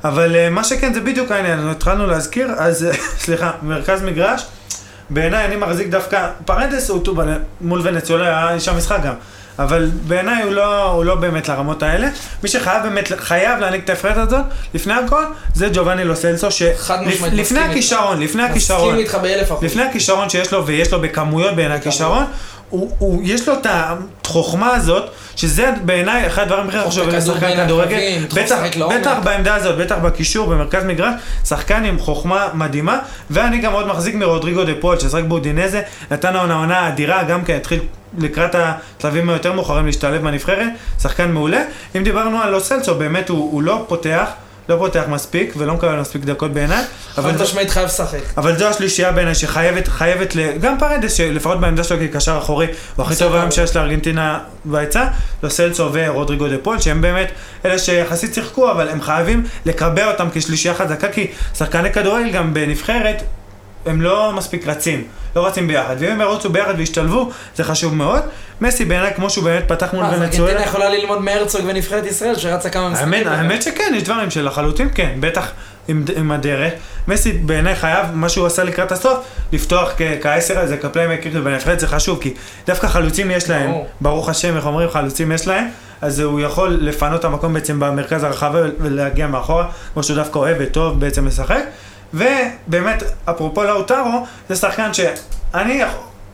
אבל מה שכן, זה בדיוק העניין, התחלנו להזכיר, אז סליחה, מרכז מגרש, בעיניי אני מחזיק דווקא, פרנדס הוא טוב, מול ונצואלה, היה שם משחק גם, אבל בעיניי הוא לא באמת לרמות האלה. מי שחייב באמת, חייב להעניק את ההפרט הזאת, לפני הכל, זה ג'ובאני לוסלסו, שלפני הכישרון, לפני הכישרון שיש לו, ויש לו בכמויות בעיני הכישרון, יש לו את התחוכמה הזאת, שזה בעיניי אחד הדברים הכי חשובים לשחקן כדורגל, בטח בעמדה הזאת, בטח בקישור, במרכז מגרש, שחקן עם חוכמה מדהימה, ואני גם עוד מחזיק מרודריגו דה פול, ששחק באודינזה, נתן העונה אדירה, גם כן התחיל לקראת הצלבים היותר מאוחרים להשתלב מהנבחרת, שחקן מעולה. אם דיברנו על לוסלסו, באמת הוא לא פותח מספיק, ולא מקבל מספיק דקות בעיניי. אבל תשמעית חייב שחק. אבל זו השלישייה בעיניי שחייבת, גם פרדס, שלפחות בעמדה שלו כקשר אחורי, הוא הכי טוב היום שיש לארגנטינה בהיצע, לוסלסו ורודריגו דה פול, שהם באמת אלה שיחסית שיחקו, אבל הם חייבים לקבע אותם כשלישייה חזקה, כי שחקני כדורגל גם בנבחרת, הם לא מספיק רצים, לא רצים ביחד, ואם הם ירוצו ביחד והשתלבו, זה חשוב מאוד. מסי בעיניי, כמו שהוא באמת פתח מול ונצואלה. אז ארגנטינה יכולה ללמוד מהרצוג ונבחרת ישראל, שרצה כמה מסתכלים. האמת שכן, יש דברים של החלוטין, כן, בטח עם הדרך. מסי בעיניי חייב, מה שהוא עשה לקראת הסוף, לפתוח כ-10 הזה, כפליימקר, ונבחרת זה חשוב, כי דווקא חלוצים יש להם, ברוך השם, איך אומרים, חלוצים יש להם, אז הוא יכול לפנות את המקום בעצם במרכז הרחב ולהגיע מאחורה, כמו שהוא דווקא אוהב וטוב בעצם לשחק. ובאמת, אפרופו לאוטרו, זה שחקן שאני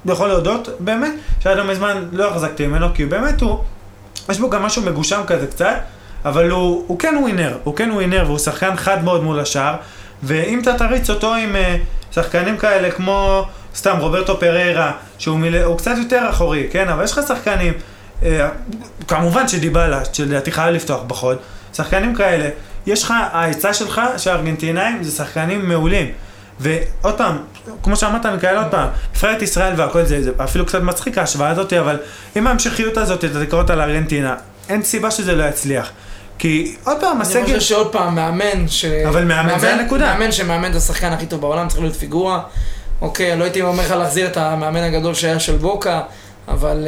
יכול להודות, באמת, שעד לא מזמן לא החזקתי ממנו, כי באמת יש בו גם משהו מגושם כזה קצת, אבל הוא כן ווינר, והוא שחקן חד מאוד מול השאר, ואם אתה תריץ אותו עם שחקנים כאלה כמו, סתם, רוברטו פררה, שהוא קצת יותר אחורי, כן, אבל יש לך שחקנים, כמובן שדיבלה, שלדעתי חייב לפתוח בחוד, שחקנים כאלה, יש לך, ההיצע שלך, שהארגנטינאים זה שחקנים מעולים. ועוד פעם, כמו שאמרת, מיקאל, עוד פעם, נבחרת ישראל והכל זה אפילו קצת מצחיק ההשוואה הזאת, אבל עם ההמשכיות הזאת, את התקרות על ארגנטינה, אין סיבה שזה לא יצליח. כי עוד פעם, הסגל... אני חושב שעוד פעם, מאמן ש... אבל מאמן זה הנקודה. מאמן שמאמן את השחקן הכי טוב בעולם, צריך להיות פיגורה. אוקיי, לא הייתי אומר לך להחזיר את המאמן הגדול שהיה של בוקה, אבל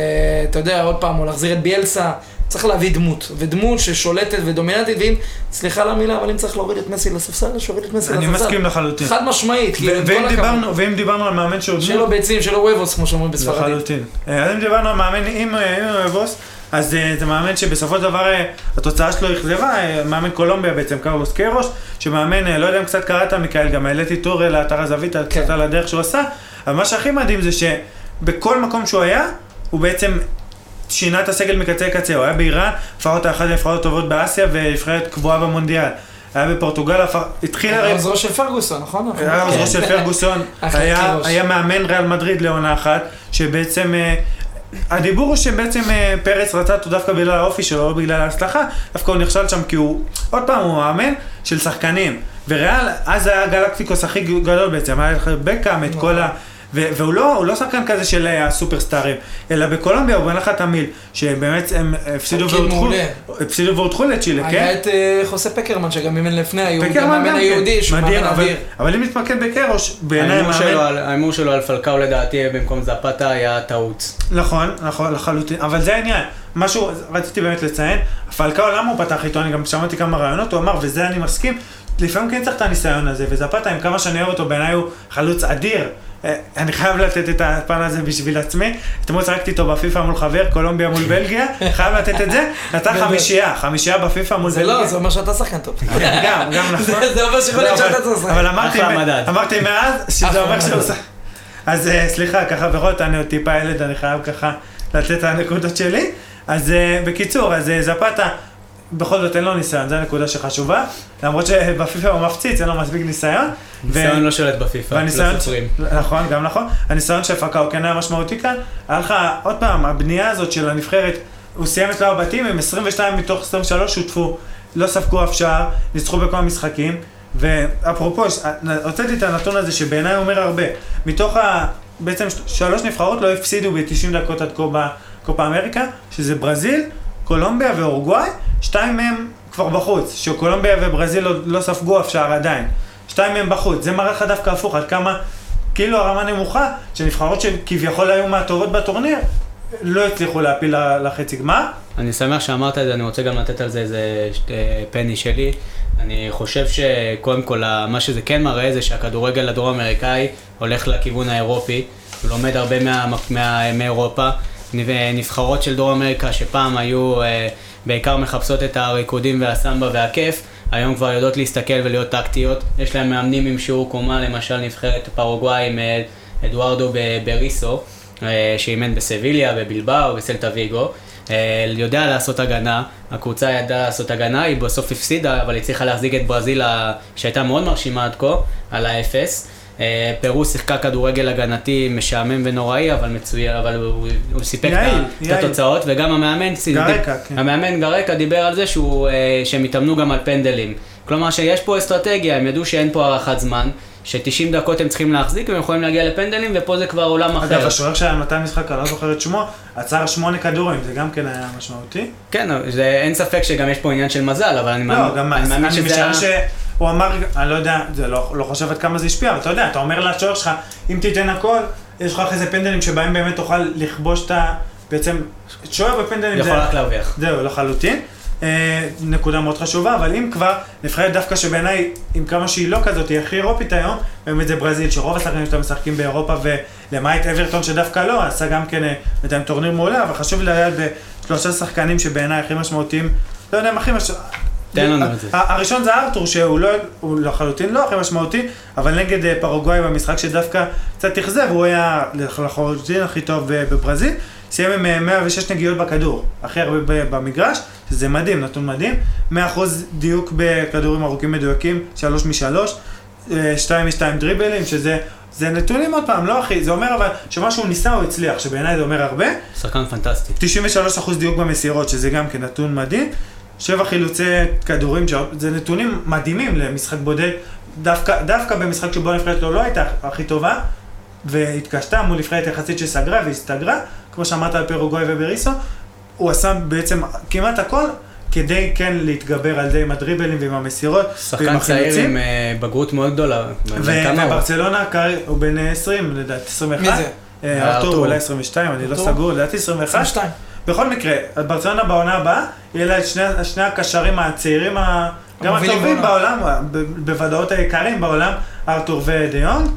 אתה יודע, עוד פעם, הוא להחזיר את ביאלסה, צריך להביא דמות, ודמות ששולטת ודומיננטית, ואם, סליחה למילה, אבל אם צריך להוריד את מסי לספסל, שיוריד את מסי לספסל. אני מסכים לחלוטין. חד משמעית, כי עם כל הכבוד. ואם דיברנו על מאמן שהוא... שלא ביצים, שלא וויבוס, כמו שאומרים בספרדית. לחלוטין. אז אם דיברנו על מאמן עם וויבוס, אז זה מאמן שבסופו של דבר התוצאה שלו הכזבה, מאמן קולומביה בעצם, קרלוס קיירוש, שמאמן, לא יודע אם קצת קראת, מיקאל, גם העליתי טור לאתר הזווית, קצת על הדרך שהוא עשה, אבל מה שהכי מדהים זה שבכל מקום שהוא היה, הוא בעצם שינה את הסגל מקצה לקצה, הוא היה באיראן, הפכות האחת לפחות טובות באסיה, ונבחרת קבועה במונדיאל. היה בפורטוגל, התחיל... היה עוזרו של פרגוסון, נכון? היה עוזרו של פרגוסון, היה מאמן ריאל מדריד לעונה אחת, שבעצם... הדיבור הוא שבעצם פרץ רצה אותו דווקא בגלל האופי שלו, בגלל ההצלחה, דווקא הוא נכשל שם כי הוא... עוד פעם הוא מאמן של שחקנים, וריאל, אז היה גלקטיקוס הכי גדול בעצם, היה בקאם את כל ה... והוא לא שחקן כזה של הסופרסטארים, אלא בקולומביה הוא בן לך תמיל, שבאמת הם הפסידו והודחו לצ'ילה, כן? היה את חוסה פקרמן, שגם ממין לפני המאמן היהודי, שהוא מאמן אדיר. אבל אם נתמקד בקרוש, בעיניי מאמן... האימור שלו על פלקאו לדעתי במקום זפתה היה טעות. נכון, נכון, לחלוטין, אבל זה העניין. משהו, רציתי באמת לציין, הפלקאו למה הוא פתח איתו, אני גם שמעתי כמה רעיונות, הוא אמר, וזה אני מסכים, לפעמים כן צריך את הניסיון הזה, וזפתה, עם כמה שאני אוהב אותו, בעיניי הוא חלוץ אדיר. אני חייב לתת את הפן הזה בשביל עצמי, אתמול שרקתי איתו בפיפה מול חבר, קולומביה מול בלגיה, חייב לתת את זה, אתה חמישייה בפיפה מול בלגיה. זה לא, זה אומר שאתה שחקן טוב. גם נכון. זה אומר שיכול להיות שאתה שחקן. אבל אמרתי מאז, שזה אומר שהוא שחקן. אז סליחה, ככה ורות, אני עוד טיפה ילד, אני חייב ככה לתת את הנקודות שלי. אז בקיצור, אז זפתה, בכל זאת אין לו ניסיון, זו הנקודה שחשובה, למרות שבפיפה הוא מפציץ, אין לו מספיק ניסיון. ניסיון לא שולט בפיפה, לא סופרים. נכון, גם נכון. הניסיון שהפקה הוא כן היה משמעותי כאן, היה לך עוד פעם, הבנייה הזאת של הנבחרת, הוא סיים את לאו בתים, הם 22 מתוך 23 שותפו, לא ספגו אף שער, ניצחו בכל המשחקים, ואפרופו, הוצאתי את הנתון הזה שבעיניי אומר הרבה, מתוך בעצם 3 נבחרות לא הפסידו ב-90 דקות עד קופה אמריקה, שזה ברזיל, קולומביה ואורוגוואי, 2 מהם כבר בחוץ, שקולומביה וברזיל לא ספגו אף שער עדיין. 2 מהם בחוץ, זה מראה לך דווקא הפוך, עד כמה כאילו הרמה נמוכה, שנבחרות שכביכול היו מהטובות בטורניר, לא הצליחו להפיל לחצי גמר. אני שמח שאמרת את זה, אני רוצה גם לתת על זה איזה פני שלי. אני חושב שקודם כל, מה שזה כן מראה זה שהכדורגל הדרום אמריקאי הולך לכיוון האירופי, הוא לומד הרבה מאירופה. נבחרות של דרום אמריקה שפעם היו בעיקר מחפשות את הריקודים והסמבה והכיף, היום כבר יודעות להסתכל ולהיות טקטיות. יש להם מאמנים עם שיעור קומה, למשל נבחרת פרוגוואי עם אדוארדו בריסו, שאימן בסביליה, בבילבאו, בסלטה ויגו. יודע לעשות הגנה, הקבוצה ידעה לעשות הגנה, היא בסוף הפסידה, אבל היא צריכה להחזיק את ברזיל, שהייתה מאוד מרשימה עד כה, על האפס. פירו שיחקה כדורגל הגנתי משעמם ונוראי, אבל מצויר, אבל הוא סיפק את התוצאות, וגם המאמן גרקה דיבר על זה שהם התאמנו גם על פנדלים. כלומר שיש פה אסטרטגיה, הם ידעו שאין פה הערכת זמן, ש90 דקות הם צריכים להחזיק, והם יכולים להגיע לפנדלים, ופה זה כבר עולם אחר. אגב, השוער שהיה מתי משחק, אני לא זוכר את שמו, עצר 8 כדורים, זה גם כן היה משמעותי? כן, אין ספק שגם יש פה עניין של מזל, אבל אני מאמין שזה... הוא אמר, אני לא יודע, זה לא חושב עד כמה זה השפיע, אבל אתה יודע, אתה אומר לשוער שלך, אם תיתן הכל, יש לך איזה פנדלים שבהם באמת תוכל לכבוש את ה... בעצם, שוער בפנדלים זה... יכול רק להרוויח. זהו, לחלוטין. נקודה מאוד חשובה, אבל אם כבר, נבחרת דווקא שבעיניי, עם כמה שהיא לא כזאת, היא הכי אירופית היום, באמת זה ברזיל, שרוב השחקנים שאתם משחקים באירופה, ולמעט אברטון שדווקא לא, עשה גם כן בינתיים טורניר מעולה, אבל חשוב לדעת בשלושה שחקנים שבעיניי הכי משמעותיים, לא יודע, הכי משמעותיים, תן לנו את זה. הראשון זה ארתור, שהוא לחלוטין לא הכי משמעותי, אבל נגד פרוגוואי במשחק שדווקא קצת תחזב, הוא היה לחלוטין הכי טוב בברזיל, סיים עם 106 נגיעות בכדור, הכי הרבה במגרש, זה מדהים, נתון מדהים, 100% דיוק בכדורים ארוכים מדויקים, 3-3, 2-2 דריבלים, שזה נתונים עוד פעם, לא הכי, זה אומר אבל שמשהו ניסה הוא הצליח, שבעיניי זה אומר הרבה. שחקן פנטסטי. 93% דיוק במסירות, שזה גם כנתון מדהים. 7 חילוצי כדורים, זה נתונים מדהימים למשחק בודד, דווקא במשחק שבו נבחרת לא הייתה הכי טובה, והתקשתה מול נבחרת יחסית שסגרה והסתגרה, כמו שאמרת על פרוגוואי ובריסו, הוא עשה בעצם כמעט הכל, כדי כן להתגבר על זה עם הדריבלים ועם המסירות ועם החילוצים. שחקן צעיר עם בגרות מאוד גדולה. וברצלונה הוא בן 20, לדעת 21. מי זה? ארתור, אולי 22, אני לא סגור, לדעתי 21. 22. בכל מקרה, ברצלונה בעונה הבאה, יהיה לה את שני הקשרים הצעירים, גם הטובים בעולם, בוודאות העיקרים בעולם, ארתור ודיונג,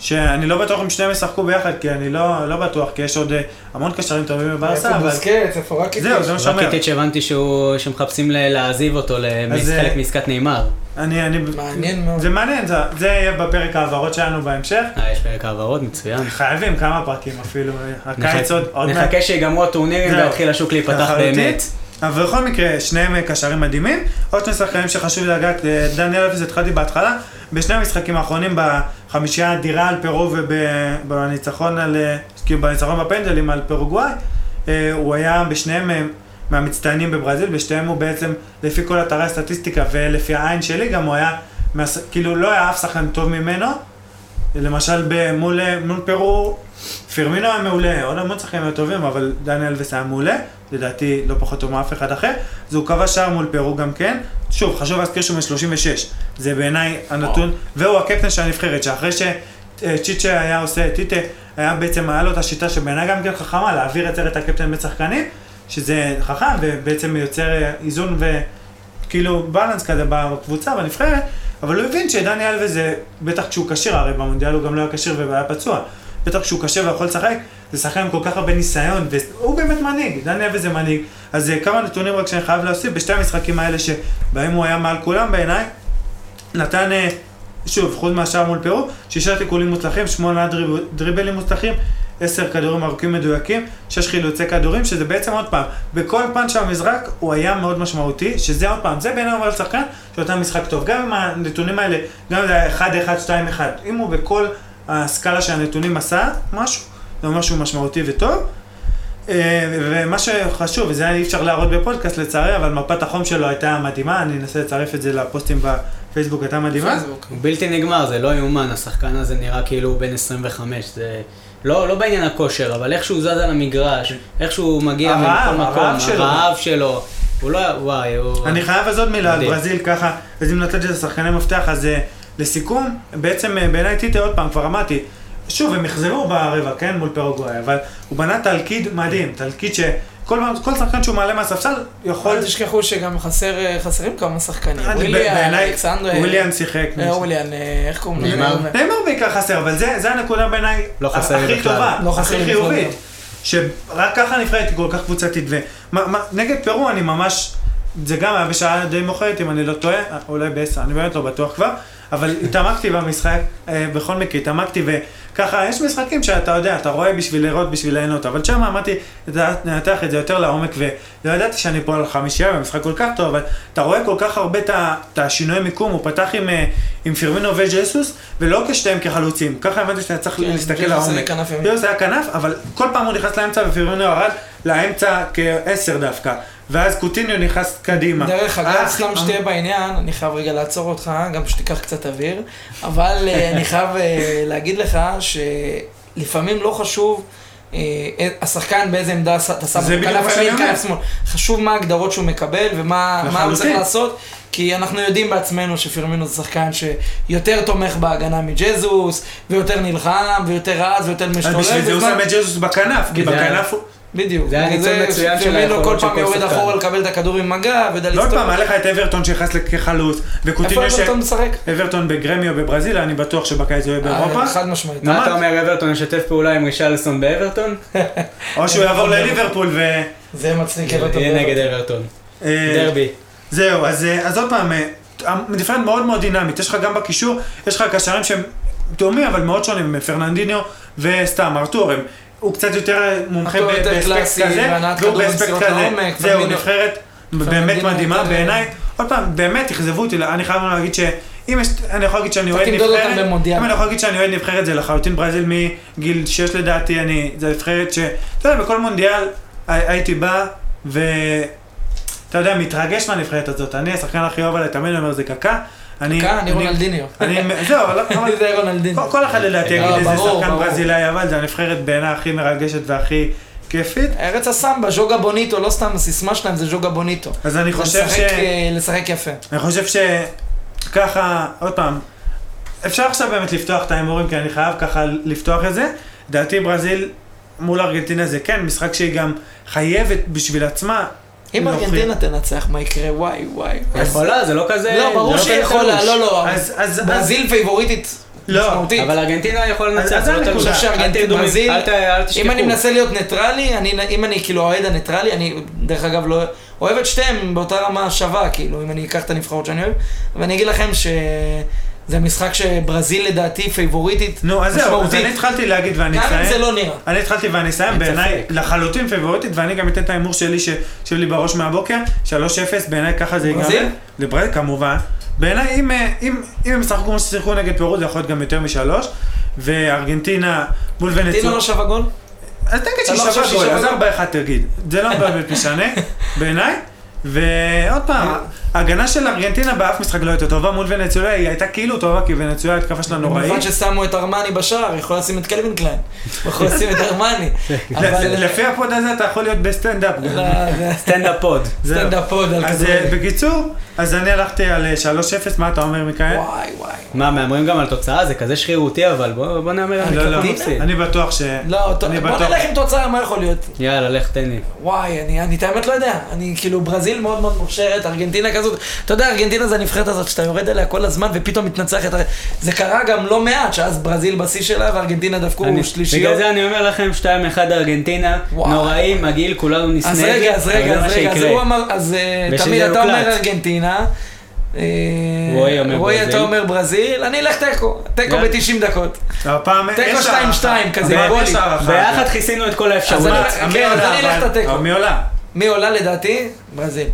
שאני לא בטוח אם שניהם ישחקו ביחד, כי אני לא בטוח, כי יש עוד המון קשרים טובים בברסה, אבל... איפה רקיטיץ'? זהו, זה מה שאומר. רקיטיץ' שהבנתי שמחפשים להעזיב אותו לחלק מעסקת נאמר. מעניין מאוד. זה מעניין, זה יהיה בפרק העברות שלנו בהמשך. יש פרק העברות, מצוין. חייבים כמה פרקים אפילו, הקיץ עוד... נחכה שיגמרו הטורנירים והתחיל השוק להיפתח באמת. אבל בכל מקרה, שניהם קשרים מדהימים, עוד שני שחקנים שחשוב לדעת, דניאל התחלתי בהתחלה, בשני המשחקים האחרונים, בחמישייה האדירה על פרו ובניצחון בפנדלים על פרוגוואי, הוא היה בשניהם מהמצטיינים בברזיל, בשניהם הוא בעצם, לפי כל אתרי הסטטיסטיקה ולפי העין שלי גם הוא היה, כאילו לא היה אף שחקן טוב ממנו, למשל מול פרו, פירמינו היה מעולה, עוד המון שחקנים היו טובים, אבל דניאל היה מעולה, לדעתי לא פחות טוב מאף אחד אחר, אז הוא קבע שער מול פרו גם כן, שוב, חשוב להזכיר שהוא מ-36, זה בעיניי הנתון, והוא הקפטן של הנבחרת, שאחרי שצ'יצ'ה היה עושה, טיטה, היה בעצם, היה לו את השיטה שבעיניי גם כן חכמה, להעביר את הקפטן בצחקנים, שזה חכם, ובעצם יוצר איזון וכאילו בלנס כזה בקבוצה, בנבחרת, אבל הוא הבין שדני אלווה זה, בטח כשהוא קשיר, הרי במונדיאל הוא גם לא היה קשיר והיה פצוע, בטח כשהוא קשה ויכול לשחק, זה שחקן עם כל כך הרבה ניסיון, והוא באמת מנהיג, דני אבס זה מנהיג. אז כמה נתונים רק שאני חייב להוסיף, בשתי המשחקים האלה שבהם הוא היה מעל כולם בעיניי, נתן, שוב, חוץ מהשאר מול פירו, 6 תיקולים מוצלחים, 8 דריבלים מוצלחים, 10 כדורים ארוכים מדויקים, 6 חילוצי כדורים, שזה בעצם עוד פעם, בכל פן של המזרק הוא היה מאוד משמעותי, שזה עוד פעם, זה בעיניי אומר לשחקן, שנתן משחק טוב, גם עם הנתונים האלה, גם זה 1-1, 2-1, אם הוא בכל הסקאלה שהנתונים עשה, משהו, זה משהו משמעותי וטוב. ומה שחשוב, וזה אי אפשר להראות בפודקאסט לצערי, אבל מפת החום שלו הייתה מדהימה, אני אנסה לצרף את זה לפוסטים בפייסבוק, הייתה מדהימה. הוא בלתי נגמר, זה לא יאומן, השחקן הזה נראה כאילו הוא בן 25, זה לא בעניין הכושר, אבל איך שהוא זז על המגרש, איך שהוא מגיע ממקום מקום, הרעב שלו, הוא לא, וואי, הוא... אני חייב אז עוד מילה על ברזיל ככה, אז אם נתת את השחקני מפתח, אז... לסיכום, בעצם בעיניי טיטה עוד פעם כבר אמרתי, שוב הם יחזרו ברבע, כן, מול פרוגוואי, אבל הוא בנה תלקיד מדהים, תלקיד שכל שחקן שהוא מעלה מהספסל יכול... אל תשכחו שגם חסרים כמה שחקנים, וויליאן שיחק, איך קוראים לו? נאמר בעיקר חסר, אבל זה הנקודה בעיניי הכי טובה, הכי חיובית. שרק ככה נבחרת כל כך קבוצתית, ונגד פירו אני ממש, זה גם היה בשעה די מוכרת, אם אני לא טועה, אולי ב10, אני באמת לא בטוח כבר, אבל התעמקתי במשחק, בכל מקרה, התעמקתי וככה, יש משחקים שאתה יודע, אתה רואה בשביל לראות, בשביל ליהנות, אבל שם אמרתי, נתח את זה יותר לעומק, ולא ידעתי שאני פה על חמישייה, במשחק כל כך טוב, אבל אתה רואה כל כך הרבה את השינוי מיקום, הוא פתח עם פירמינו וג'סוס, ולא כשתיהם כחלוצים, ככה הבנתי שאתה צריך להסתכל לעומק. פירמינו זה היה כנף, אבל כל פעם הוא נכנס לאמצע, ופירמינו הרד לאמצע כ10 דווקא. ואז קוטיניו נכנס קדימה. דרך אגב, סתם שתהיה בעניין, אני חייב רגע לעצור אותך, גם שתיקח קצת אוויר, אבל אני חייב להגיד לך שלפעמים לא חשוב השחקן באיזה עמדה אתה שם, חשוב מה ההגדרות שהוא מקבל ומה הוא צריך לעשות, כי אנחנו יודעים בעצמנו שפירמינו זה שחקן שיותר תומך בהגנה מג'זוס, ויותר נלחם, ויותר רז, ויותר משתולל. אז בשביל זה הוא שם את ג'זוס בכנף, כי בכנף הוא... בדיוק, זה היה ניצון מצוין של היכולות כל פעם יורד אחורה לקבל את הכדור עם מגע ודליסטור. לא עוד פעם, היה לך את אברטון שיחס כחלוץ וקוטיניו איפה אברטון משחק? אברטון בגרמיו בברזיל, אני בטוח שבקיץ הוא יהיה באירופה. חד משמעית. מה אתה אומר, אברטון ישתף פעולה עם רישרליסון באברטון? או שהוא יעבור לליברפול ו... זה מצליק אברטון. יהיה נגד אברטון. דרבי. זהו, אז עוד פעם, נפרד מאוד מאוד דינמית, יש לך גם בקישור, יש לך קשרים שהם דומים אבל מאוד שונים, פרננדיניו וסתם ארתור. הוא קצת יותר מומחה באספקט כזה, והוא באספקט כזה, זהו, נבחרת באמת מדהימה בעיניי. עוד פעם, באמת תכזבו אותי, אני חייב להגיד שאם אני יכול להגיד שאני אוהד נבחרת, אם אני יכול להגיד שאני אוהד נבחרת זה לחלוטין ברזיל מגיל 6 לדעתי, זה נבחרת ש... אתה יודע, בכל מונדיאל הייתי בא ואתה יודע, מתרגש מהנבחרת הזאת, אני השחקן הכי אוהב עליי, תמיד אומר זה קקה, אני רונלדיניו. זהו, כל אחד לדעתי יגיד איזה שחקן ברזילאי, אבל זה הנבחרת בעיניי הכי מרגשת והכי כיפית. ארץ הסמבה, ז'וגה בוניטו, לא סתם הסיסמה שלהם זה ז'וגה בוניטו. אז אני חושב ש... לשחק יפה. אני חושב שככה, עוד פעם, אפשר עכשיו באמת לפתוח את ההימורים, כי אני חייב ככה לפתוח את זה. דעתי ברזיל מול ארגנטינה זה כן, משחק שהיא גם חייבת בשביל עצמה, אם ארגנטינה תנצח, מה יקרה? וואי, וואי. יכולה, זה לא כזה... לא, ברור שהיא יכולה, לא. ברזיל פייבוריטית משמעותית. אבל ארגנטינה יכולה לנצח. אני חושב שארגנטינה ברזיל... אל תשכחו. אם אני מנסה להיות ניטרלי, אם אני כאילו אוהד הניטרלי, אני דרך אגב לא... אוהב את שתיהם באותה רמה שווה, כאילו, אם אני אקח את הנבחרות שאני אוהב. ואני אגיד לכם ש... זה משחק שברזיל לדעתי פייבוריטית. נו, אז זהו, אז אני התחלתי להגיד ואני אסיים. גם אם זה לא נראה. אני התחלתי ואני אסיים, בעיניי לחלוטין פייבוריטית, ואני גם אתן את האמור שלי שיושב לי בראש מהבוקר, 3-0, בעיניי ככה זה יגמר. ברזיל? לברזיל, כמובן. בעיניי, אם הם שחקו כמו ששיחקו נגד פירו, זה יכול להיות גם יותר מ3, וארגנטינה מול ונצואלה. ארגנטינה לא שווה גול? אז תגיד ששווה גול, אז 4-1 תגיד. זה לא באמת משנה, בעיניי. ועוד פעם, ההגנה של ארגנטינה באף משחק לא הייתה טובה מול ונצואלה, היא הייתה כאילו טובה, כי ונצואלה התקפה שלה נוראית. במיוחד ששמו את ארמני בשער, יכול לשים את קלווין קליין, יכול לשים את ארמני. לפי הפוד הזה אתה יכול להיות בסטנדאפ. סטנדאפ פוד. סטנדאפ פוד. אז בקיצור, אז אני הלכתי על 3-0, מה אתה אומר מיקאל? וואי. מה, מאמרים גם על תוצאה? זה כזה שרירותי, אבל בוא נאמר על תוצאה. אני בטוח ש... לא, בוא נלך עם תוצאה, מה יכול להיות? יאללה, לך תן לי. וואי, אני תאמת לא יודע. אני כאילו ברזיל מאוד מאוד מוכשרת, ארגנטינה כזאת. אתה יודע, ארגנטינה זה הנבחרת הזאת שאתה יורד אליה כל הזמן ופתאום מתנצחת. זה קרה גם לא מעט, שאז ברזיל בשיא שלה וארגנטינה דווקא הוא שלישיות. בגלל זה אני אומר לכם 2-1 ארגנטינה, נוראים, מגעיל, כולנו נסנד. אז תמיד אתה אומר ארגנטינה. רועי אתה אומר ברזיל, אני אלך תקו ב-90 דקות, תקו 2-2 כזה, ביחד כיסינו את כל האפשרות. אז אני אלך תקו. מי עולה לדעתי? ברזיל.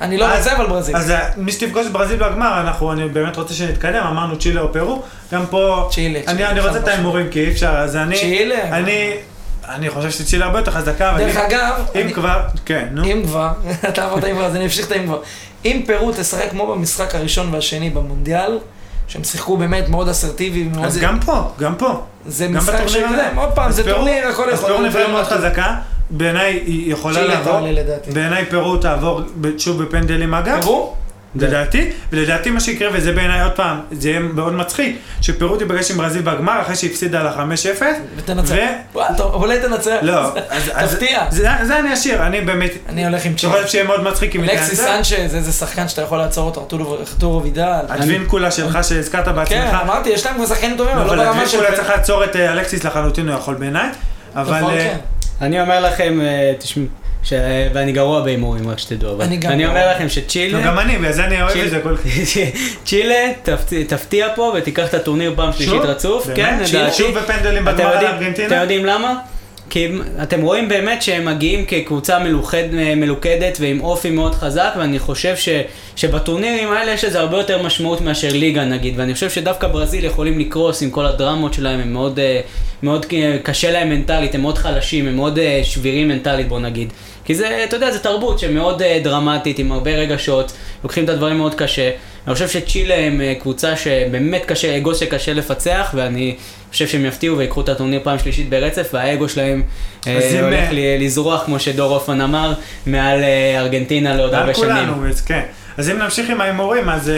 אני לא רוצה אבל ברזיל. אז מי שתפגוש ברזיל בגמר, אני באמת רוצה שנתקדם, אמרנו צ'ילה או פירו, גם פה, אני רוצה את ההימורים כי אי אפשר, אז אני חושב שצ'ילה הרבה יותר חזקה. דרך אגב, אם כבר, אתה עברת עם ברזיל, אני אפשיך את האם כבר. אם פירו תשחק כמו במשחק הראשון והשני במונדיאל, שהם שיחקו באמת מאוד אסרטיבי. אז גם פה. זה משחק שלהם, עוד פעם, זה טורניר, הכל יכול. אז פירו נפלא מאוד חזקה, בעיניי היא יכולה לעבור. בעיניי פירו תעבור שוב בפנדלים אגב. פירו? לדעתי, ולדעתי מה שיקרה, וזה בעיניי עוד פעם, זה יהיה מאוד מצחיק, שפירו תיפגש עם ברזיל בגמר אחרי שהפסידה לה 5-0. ותנצח. אולי תנצח. לא. תפתיע. זה אני אשאיר, אני באמת... אני הולך עם צ'ילה. אני חושב שיהיה מאוד מצחיק אם היא תנצח. אלכסיס סנצ'ז, איזה שחקן שאתה יכול לעצור אותו, ארתור וידל. הדווין כולה שלך שהזכרת בעצמך. כן, אמרתי, יש להם כבר שחקנים טובים, אבל לא ברמה של... אבל הדווין כולה צריך לעצור את אלכסיס לחלוטין, הוא יכול בעיניי, אבל אני אומר לכם, תשמעו, ואני גרוע באימורים, רק שתדעו, אבל אני אומר לכם שצ'ילה... גם אני, ואז אני אוהב את זה כל כך. צ'ילה תפתיע פה ותיקח את הטורניר פעם שלישית רצוף. כן, לדעתי. שוב בפנדלים בגמר על ארגנטינה? אתם יודעים למה? כי אתם רואים באמת שהם מגיעים כקבוצה מלוכדת ועם אופי מאוד חזק, ואני חושב שבטורנירים האלה יש לזה הרבה יותר משמעות מאשר ליגה נגיד, ואני חושב שדווקא ברזיל יכולים לקרוס עם כל הדרמות שלהם, הם מאוד קשה להם מנטלית, הם מאוד חלשים, הם מאוד שבירים מנטלית בוא נגיד. כי זה, אתה יודע, זה תרבות שמאוד דרמטית, עם הרבה רגשות, לוקחים את הדברים מאוד קשה. אני חושב שצ'ילה הם קבוצה שבאמת קשה, אגו שקשה לפצח, ואני חושב שהם יפתיעו ויקחו את הטורניר פעם שלישית ברצף, והאגו שלהם הולך לזרוח, כמו שדור אופן אמר, מעל ארגנטינה לעוד הרבה שנים. מעל כולנו, כן. אז אם נמשיך עם ההימורים, אז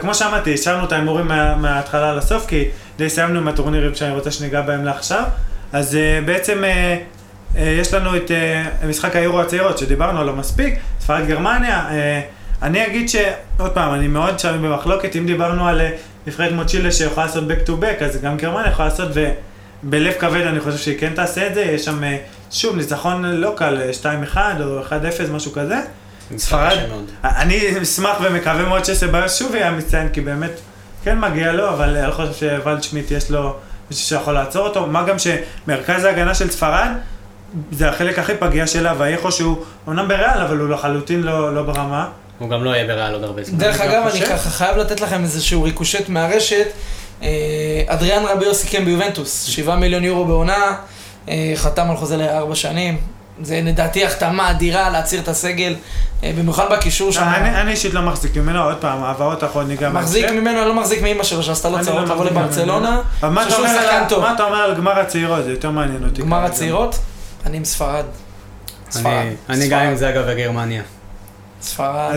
כמו שאמרתי, השארנו את ההימורים מההתחלה לסוף, כי די סיימנו עם הטורנירים שאני רוצה שניגע בהם לעכשיו. אז בעצם יש לנו את משחק היורו הצעירות שדיברנו עליו מספיק, ספרד גרמניה. אני אגיד שעוד פעם, אני מאוד שם במחלוקת, אם דיברנו על נבחרת כמו צ'ילה שיכולה לעשות back to back, אז גם גרמניה יכולה לעשות, ובלב כבד אני חושב שהיא כן תעשה את זה, יש שם שוב ניצחון לא קל, 2-1 או 1-0, משהו כזה. ספרד, אני אשמח ומקווה מאוד שסבאיוס שוב יהיה מצטיין, כי באמת כן מגיע לו, אבל אני חושב שוולדשמיט יש לו מישהו שיכול לעצור אותו, מה גם שמרכז ההגנה של ספרד, זה החלק הכי פגיע שלה, והאיכו שהוא אומנם בריאל, אבל הוא לחלוטין לא ברמה. הוא גם לא יהיה בריאל עוד הרבה זמן. דרך אגב, אני ככה חייב לתת לכם איזשהו ריקושט מהרשת. אדריאן רביו סיכם ביובנטוס, 7 מיליון יורו בעונה, חתם על חוזה ל4 שנים. זה לדעתי החתמה אדירה להציר את הסגל, במיוחד בקישור שם. אני אישית לא מחזיק ממנו, עוד פעם, העברות אחרות ניגע מהסגל. מחזיק ממנו, אני לא מחזיק מאמא שלו, שעשתה לו צרות, תבוא לברצלונה. מה אתה אומר על גמר הצעירות? זה יותר מעניין אותי. גמר הצעירות? אני עם ספרד. אני גם עם זגה וגרמניה. ספרד.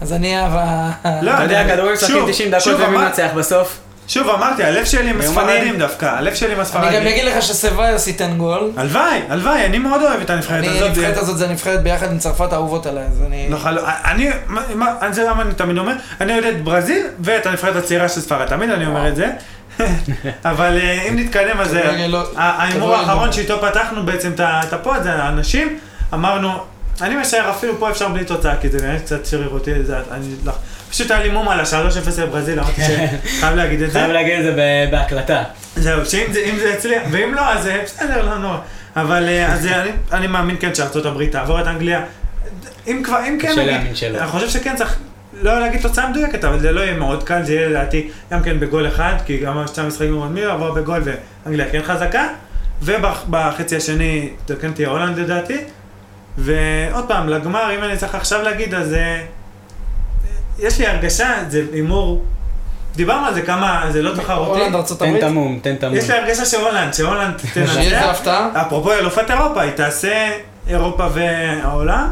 אז אני אהבה... אתה יודע, כדורים שחקים 90 דקות ומי מצליח בסוף? שוב, אמרתי, הלב שלי עם הספרדים דווקא, הלב שלי עם הספרדים. אני גם אגיד לך שסבאיוס ייתן גול. הלוואי, אני מאוד אוהב את הנבחרת הזאת. הנבחרת הזאת זה נבחרת ביחד עם צרפת האהובות עליי, אז אני... זה למה אני תמיד אומר, אני יודע את ברזיל ואת הנבחרת הצעירה של ספרד, תמיד אני אומר את זה. אבל אם נתקדם, אז האימור האחרון שאיתו פתחנו בעצם את הפועד, זה האנשים, אמרנו, אני משאר אפילו פה אפשר בלי תוצאה, כי זה נראה קצת שרירותי, פשוט היה לי מום על ה-3-0 לברזיל, אמרתי שחייב להגיד את זה. חייב להגיד את זה בהקלטה. זהו, שאם זה הצליח, ואם לא, אז בסדר, לא נורא. אבל אני מאמין כן שארצות הברית תעבור את אנגליה, אם כבר, אם כן, אני חושב שכן צריך... לא להגיד תוצאה מדויקת, אבל זה לא יהיה מאוד קל, זה יהיה לדעתי גם כן בגול אחד, כי גם המשחקים משחקים מאוד מי עבר בגול ואנגליה כן חזקה, ובחצי השני כן תהיה הולנד לדעתי, ועוד פעם, לגמר, אם אני צריך עכשיו להגיד, אז יש לי הרגשה, זה אימור, דיברנו על זה כמה, זה לא תחרותי. הולנד ארצות הברית? תן תמום. יש לי הרגשה שהולנד תנצח. שיהיה זה הפתעה? אפרופו אלופת אירופה, היא תעשה אירופה והעולם,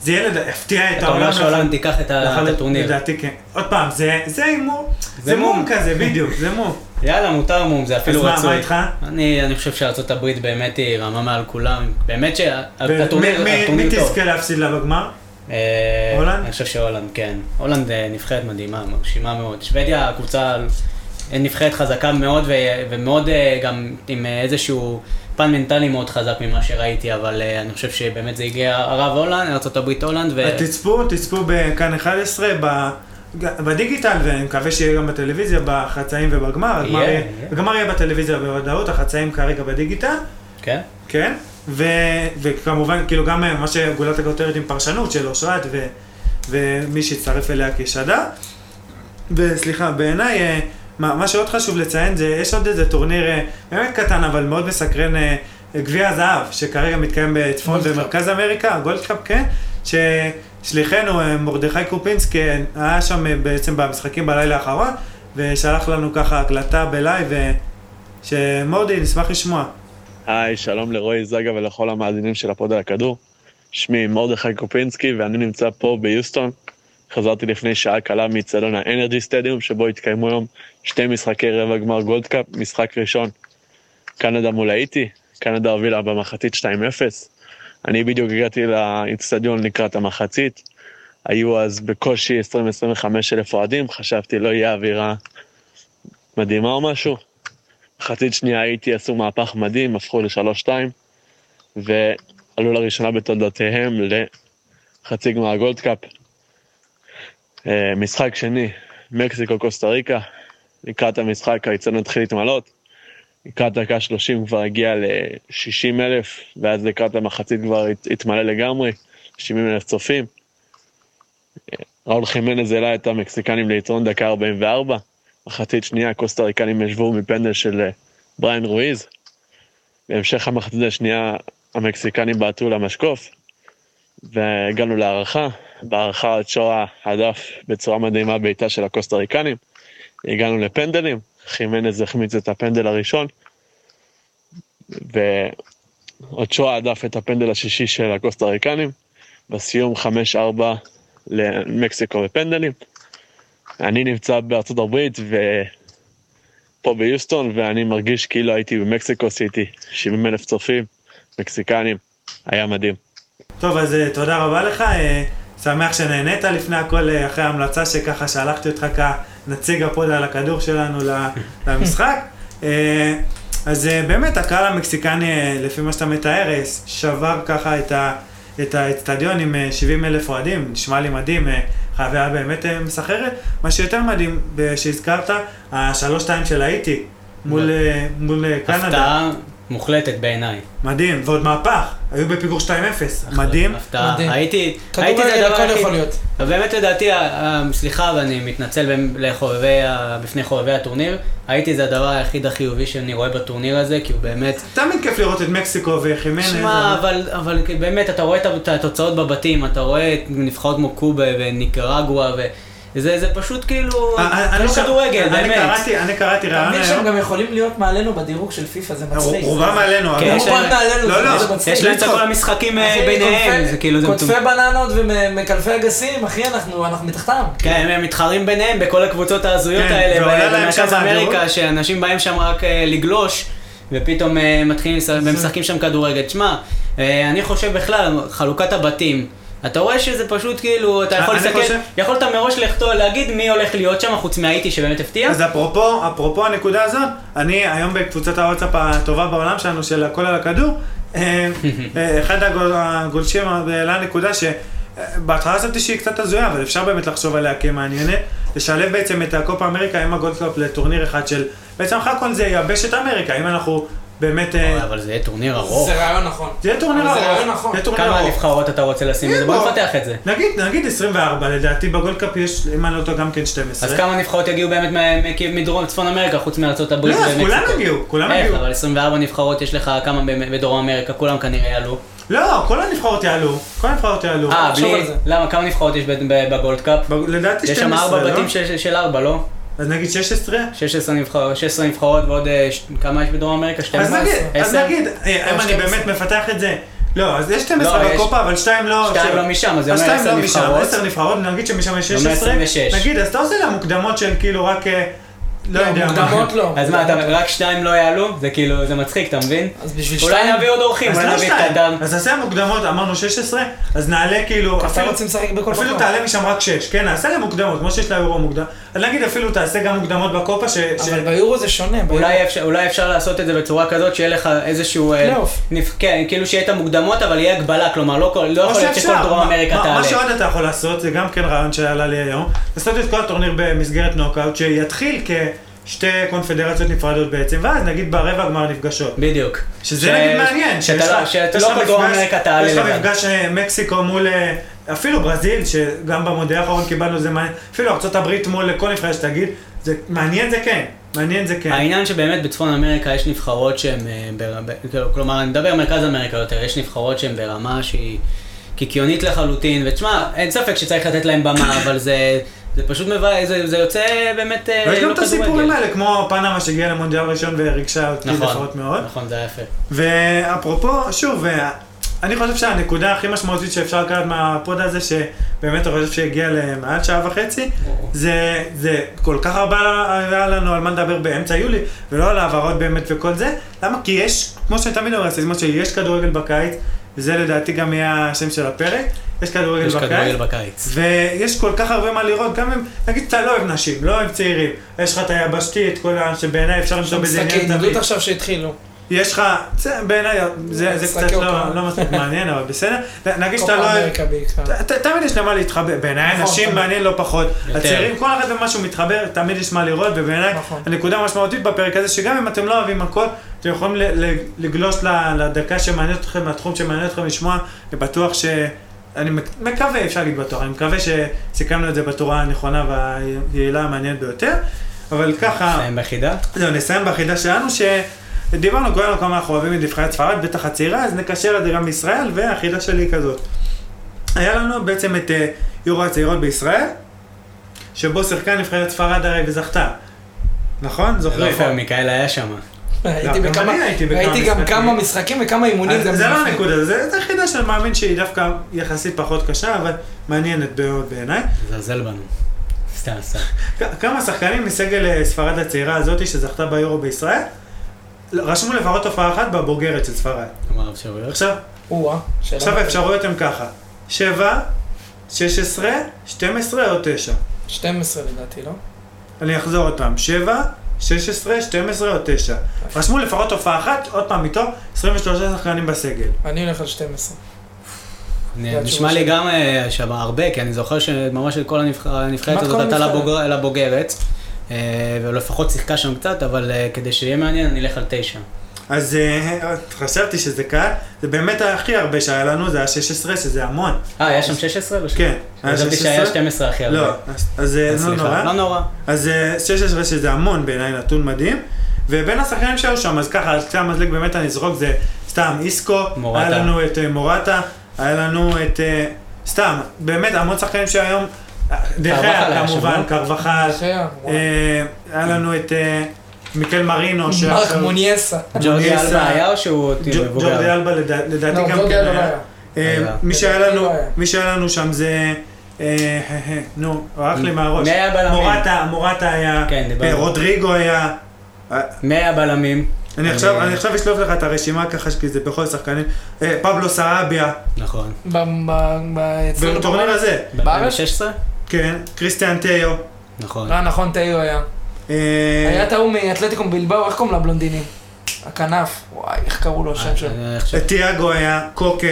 זה ילד, הפתיע את העולם. אתה אומר שהעולם תיקח את הטורניר. לדעתי, כן. עוד פעם, זה הימור. זה מום כזה, בדיוק, זה מום. יאללה, מותר מום, זה אפילו רצוי. אז מה איתך? אני חושב שארצות הברית באמת היא רמה מעל כולם. באמת שהטורניר טוב. מי תזכה להפסיד לה בגמר? הולנד? אני חושב שהולנד, כן. הולנד נבחרת מדהימה, מרשימה מאוד. שוודיה, הקבוצה נבחרת חזקה מאוד, ומאוד גם עם איזשהו... פן מנטלי מאוד חזק ממה שראיתי, אבל אני חושב שבאמת זה הגיע ערב הולנד, ארצות הברית הולנד ו... תצפו בכאן 11 בדיגיטל, ואני מקווה שיהיה גם בטלוויזיה, בחצאים ובגמר. הגמר יהיה בטלוויזיה בוודאות, החצאים כרגע בדיגיטל. כן. כן, וכמובן, כאילו גם מה שגולת הכותרת עם פרשנות של אושרת ומי שהצטרף אליה כשדה. וסליחה, בעיניי... מה שעוד חשוב לציין זה, יש עוד איזה טורניר באמת קטן, אבל מאוד מסקרן, גביע הזהב, שכרגע מתקיים בצפון במרכז אמריקה, גולדקאפ, כן? ששליחנו, מורדי קופינסקי, היה שם בעצם במשחקים בלילה האחרון, ושלח לנו ככה הקלטה בלייב, שמורדי, נשמח לשמוע. היי, שלום לרועי זגה ולכל המאזינים של הפוד על הכדור. שמי מורדי קופינסקי, ואני נמצא פה ביוסטון. חזרתי לפני שעה קלה מאצטדיון האנרג'י סטדיום, שבו התקיימו היום 2 משחקי רבע גמר גולדקאפ. משחק ראשון, קנדה מול האיטי, קנדה הובילה במחצית 2-0, אני בדיוק הגעתי לאצטדיון לקראת המחצית, היו אז בקושי 20-25,000 אוהדים, חשבתי לא יהיה אווירה מדהימה או משהו. מחצית שנייה האיטי עשו מהפך מדהים, הפכו ל-3-2, ועלו לראשונה בתולדותיהם לחצי גמר הגולדקאפ. משחק שני, מקסיקו קוסטה ריקה, לקראת המשחק האיצטדיון התחיל להתמלות, לקראת דקה 30 כבר הגיע ל-60,000, ואז לקראת המחצית כבר התמלא לגמרי, 70,000 צופים. ראול חימנז העלה את המקסיקנים ליתרון דקה 44, מחצית שנייה הקוסטה ריקנים ישבו מפנדל של בריין רויז, בהמשך המחצית השנייה המקסיקנים בעטו למשקוף, והגענו להערכה, בהערכה צ'ואה הדף בצורה מדהימה בעיטה של הקוסטה ריקנים, הגענו לפנדלים, חימנז החמיץ את הפנדל הראשון, וצ'ואה הדף את הפנדל השישי של הקוסטה ריקנים, בסיום 5-4 למקסיקו בפנדלים. אני נמצא בארצות הברית ופה ביוסטון, ואני מרגיש כאילו הייתי במקסיקו סיטי, 70,000 צופים, מקסיקנים, היה מדהים. טוב, אז תודה רבה לך, שמח שנהנית לפני הכל, אחרי ההמלצה שככה שהלכתי אותך כנציג הפוד על הכדור שלנו למשחק. אז באמת הקהל המקסיקני, לפי מה שאתה מתאר, שבר ככה את האצטדיון עם 70,000 אוהדים, נשמע לי מדהים, חוויה באמת מסחררת. מה שיותר מדהים שהזכרת, ה3-2 של האיטי מול קנדה. הפתעה מוחלטת בעיניי. מדהים, ועוד מהפך, היו בפיגור 2-0, מדהים. הפתעה, הייתי זה הדבר הכי, ובאמת לדעתי, סליחה ואני מתנצל בפני חובבי הטורניר, הייתי זה הדבר היחיד החיובי שאני רואה בטורניר הזה, כי הוא באמת... תמיד כיף לראות את מקסיקו וחימנז. שמע, אבל באמת אתה רואה את התוצאות בבתים, אתה רואה נבחרות כמו קובה וניקרגואה ו... זה פשוט כאילו, לא כדורגל, באמת. אני קראתי רעיון היום. תמיד שהם גם יכולים להיות מעלינו בדירוג של פיפא, זה מצליח. רובם מעלינו. לא. יש להם את כל המשחקים ביניהם. קוטפי בננות ומקלפי אגסים, אחי, אנחנו מתחתם. כן, הם מתחרים ביניהם בכל הקבוצות ההזויות האלה. במרכז אמריקה, שאנשים באים שם רק לגלוש, ופתאום משחקים שם כדורגל. תשמע, אני חושב בכלל, חלוקת הבתים, אתה רואה שזה פשוט כאילו, אתה יכול לסכן, יכולת מראש לכתוב, להגיד מי הולך להיות שם, חוץ מהאיטי שבאמת הפתיע. אז אפרופו הנקודה הזאת, אני היום בקבוצת הוואטסאפ הטובה בעולם שלנו, של הכל על הכדור, אחד הגולשים העלה נקודה שבהתחלה חשבתי שהיא קצת הזויה, אבל אפשר באמת לחשוב עליה כמעניינת, לשלב בעצם את הקופה אמריקה עם הגולדקאפ לטורניר אחד של, בעצם אחר כל זה ייבש את אמריקה, אם אנחנו... באמת... אבל זה יהיה טורניר ארוך. זה רעיון נכון. זה יהיה טורניר ארוך. כמה נבחרות אתה רוצה לשים את זה? בוא נפתח את זה. נגיד 24, לדעתי בגולדקאפ יש, אם אני לא טועה, גם כן 12. אז כמה נבחרות יגיעו באמת מדרום צפון אמריקה, חוץ מארצות הברית ומקסיקו? לא, כולם הגיעו. אבל 24 נבחרות יש לך כמה בדרום אמריקה, כולם כנראה יעלו. לא, כל הנבחרות יעלו. למה, כמה נבחרות יש בגולדקאפ? לדעתי 12, לא? יש שם 4 בתים של 4, לא? אז נגיד 16? 16 נבחרות ועוד כמה יש בדרום אמריקה? 12? אז נגיד, אם אני באמת מפתח את זה, לא, אז יש 12 בקופה, אבל 2 לא... 2 לא משם, אז 10 נבחרות. 10 נבחרות, נגיד שמשם יש 16? נגיד, אז אתה עושה לה מוקדמות של כאילו רק... לא יודע. מוקדמות לא. אז מה, רק 2 לא יעלו? זה כאילו, זה מצחיק, אתה מבין? אז בשביל 2... אולי נביא עוד אורחים, אולי נביא את אדם. אז נעשה המוקדמות, אמרנו 16, אז נעלה כאילו... אפילו רוצים לשחק בכל פעם. אפילו תעלה משם רק 6, כן? נעשה להם מוקדמות, כמו שיש ליורו מוקדם. אז נגיד אפילו תעשה גם מוקדמות בקופה ש... אבל ביורו זה שונה. אולי אפשר לעשות את זה בצורה כזאת, שיהיה לך איזשהו... פלייאוף. כן, כאילו שיהיה את המוקדמות, אבל יהיה הגבלה, כלומר, לא יכול להיות שכל דרום אמריקה תעלה. מה שעוד אתה יכול לעשות, זה גם כן רעיון שעלה לי היום, לעשות את כל הטורניר במסגרת נוקאוט, שיתחיל כ... שתי קונפדרציות נפרדות בעצם, ואז נגיד ברבע הגמר נפגשות. בדיוק. שזה נגיד מעניין. שאתה לא בדרום אמריקה תעלה לבד. יש לך מפגש מקסיקו מול, אפילו ברזיל, שגם במודל האחרון קיבלנו זה מעניין, אפילו ארצות הברית מול כל נבחרה שתגיד, מעניין זה כן. העניין שבאמת בצפון אמריקה יש נבחרות שהן, כלומר אני מדבר מרכז אמריקה יותר, יש נבחרות שהן ברמה שהיא קיקיונית לחלוטין, ותשמע, אין ספק שצריך לתת להם במה, אבל זה פשוט מבאס, זה יוצא באמת... ויש גם את הסיפורים האלה, כמו פנמה שהגיעה למונדיאל ראשון וריגשה אותי לפחות מאוד. נכון, זה יפה. ואפרופו, שוב, אני חושב שהנקודה הכי משמעותית שאפשר לקראת מהפוד הזה, שבאמת אני חושב שהגיע למעל 1.5 שעות, זה כל כך הרבה היה לנו על מה לדבר באמצע יולי, ולא על העברות באמת וכל זה. למה? כי יש, כמו שאני תמיד אומר, זאת אומרת שיש כדורגל בקיץ, וזה לדעתי גם יהיה השם של הפרק, יש כדורגל בקיץ, ויש כל כך הרבה מה לראות, גם אם, נגיד, אתה לא אוהב נשים, לא אוהב צעירים, יש לך את היבשתי, את כל שבעיניי אפשר למצוא בזה עניין תמיד. משחקי, נדלות עכשיו שהתחילו. יש לך, בעיניי, זה קצת לא מספיק מעניין, אבל בסדר. נגיד שאתה לא... תמיד יש למה להתחבר, בעיניי, אנשים מעניין לא פחות. הצעירים, כל אחד במשהו מתחבר, תמיד יש מה לראות, ובעיניי, הנקודה המשמעותית בפרק הזה, שגם אם אתם לא אוהבים הכל, אתם יכולים לגלוש לדקה שמעניין אתכם, לתחום שמעניין אתכם לשמוע, ובטוח ש... אני מקווה, אפשר להגיד בטוח, אני מקווה שסיכמנו את זה בצורה הנכונה והיעילה המעניינת ביותר, אבל ככה... נסיים באחידה? לא, נסיים באחידה שלנו שדיברנו כולנו כמה אנחנו אוהבים את נבחרת ספרד, בטח הצעירה, אז נקשר את זה גם בישראל, והאחידה שלי היא כזאת. היה לנו בעצם את יורו הצעירות בישראל, שבו שיחקה נבחרת ספרד הרי וזכתה, נכון? זוכרים? לא, מיקאל היה שם. הייתי גם כמה משחקים וכמה אימונים. זה לא הנקודה, זה חידה של מאמין שהיא דווקא יחסית פחות קשה, אבל מעניינת מאוד בעיניי. זלזל בנו. סתם, סתם. כמה שחקנים מסגל ספרד הצעירה הזאת שזכתה ביורו בישראל, רשמו לפחות תופעה אחת בבוגרת של ספרד. כמה אפשרויות? עכשיו האפשרויות הן ככה, 7, 16, 12 או 9? 12 לדעתי, לא? אני אחזור אותם, 7, 16, 12 או 9. רשמו לפחות הופעה אחת, עוד פעם מתוך 23 שחקנים בסגל. אני הולך על 12. נשמע לי גם שמה הרבה, כי אני זוכר שממש את כל הנבחרת הזאת הייתה לבוגרת, ולפחות שיחקה שם קצת, אבל כדי שיהיה מעניין אני אלך על 9. אז חשבתי שזה קל, זה באמת הכי הרבה שהיה לנו, זה היה 16, שזה המון. היה שם 16? כן. חשבתי שהיה 12 הכי הרבה. לא, אז לא נורא. לא נורא. אז 16 שזה המון בעיניי, נתון מדהים. ובין השחקנים שהיו שם, אז ככה, קצה המזלג באמת אני זרוק, זה סתם איסקו, היה לנו את מורטה, היה לנו את... סתם, באמת המון שחקנים שהיום... דחיה כמובן, קרבחל. היה לנו את... מיקל מרינו, מרק מונייסה. ג'ורדי אלבה היה או שהוא מבוגר? ג'ורדי אלבה לדעתי גם כן. מי שהיה לנו שם זה... נו, ערך לי מהראש. מורטה היה, רודריגו היה. מאה בלמים. אני עכשיו אשלוף לך את הרשימה ככה, כי זה בכל שחקנים. פבלו סראביה. נכון. בטורניר הזה. ב-16? כן, קריסטיאן טאיו. נכון. נכון, טאיו היה. היה טעו מאתלטיקום בלבאו, איך קוראים לבלונדיני? הכנף, וואי, איך קראו לו השם שלו? טיאגו היה, קוקה,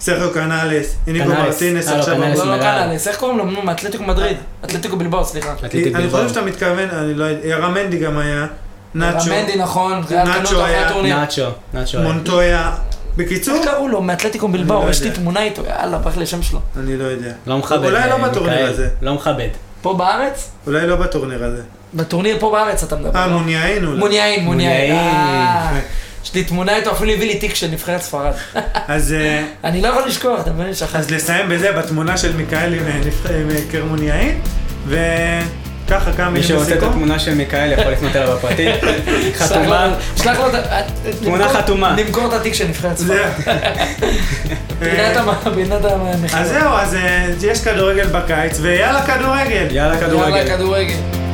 סרחיו קנאלס, איניגו מרטינס, לא קנאלס, איך קוראים לו? מאתלטיקום מדריד, אתלטיקום בלבאו, סליחה. אני חושב שאתה מתכוון, אני לא יודע, ירמנדי גם היה, נאצ'ו. ירמנדי נכון, נאצ'ו היה, מונטויה. בקיצור... איך קראו לו? מאתלטיקום בלבאו, יש לי תמונה איתו, יאללה, ברח לי השם שלו. אני לא יודע. לא מכבד. פה בארץ? אולי לא בטורניר הזה. בטורניר פה בארץ אתה מדבר. מוניאין אולי. מוניאין. יש לי תמונה איתו, אפילו הביא לי תיק של נבחרת ספרד. אז... אני לא יכול לשכוח, אתה מבין שחז. אז לסיים בזה, בתמונה של מיקאל עם קרמוניאין, וככה כמה... מי שרוצה את התמונה של מיקאל יכול לפנות אליו בפרטי. חתומה. שלח לו את... תמונה חתומה. נמכור את התיק של נבחרת ספרד. בינת המחיר. אז זהו, אז יש כדורגל בקיץ, ויאללה כדורגל.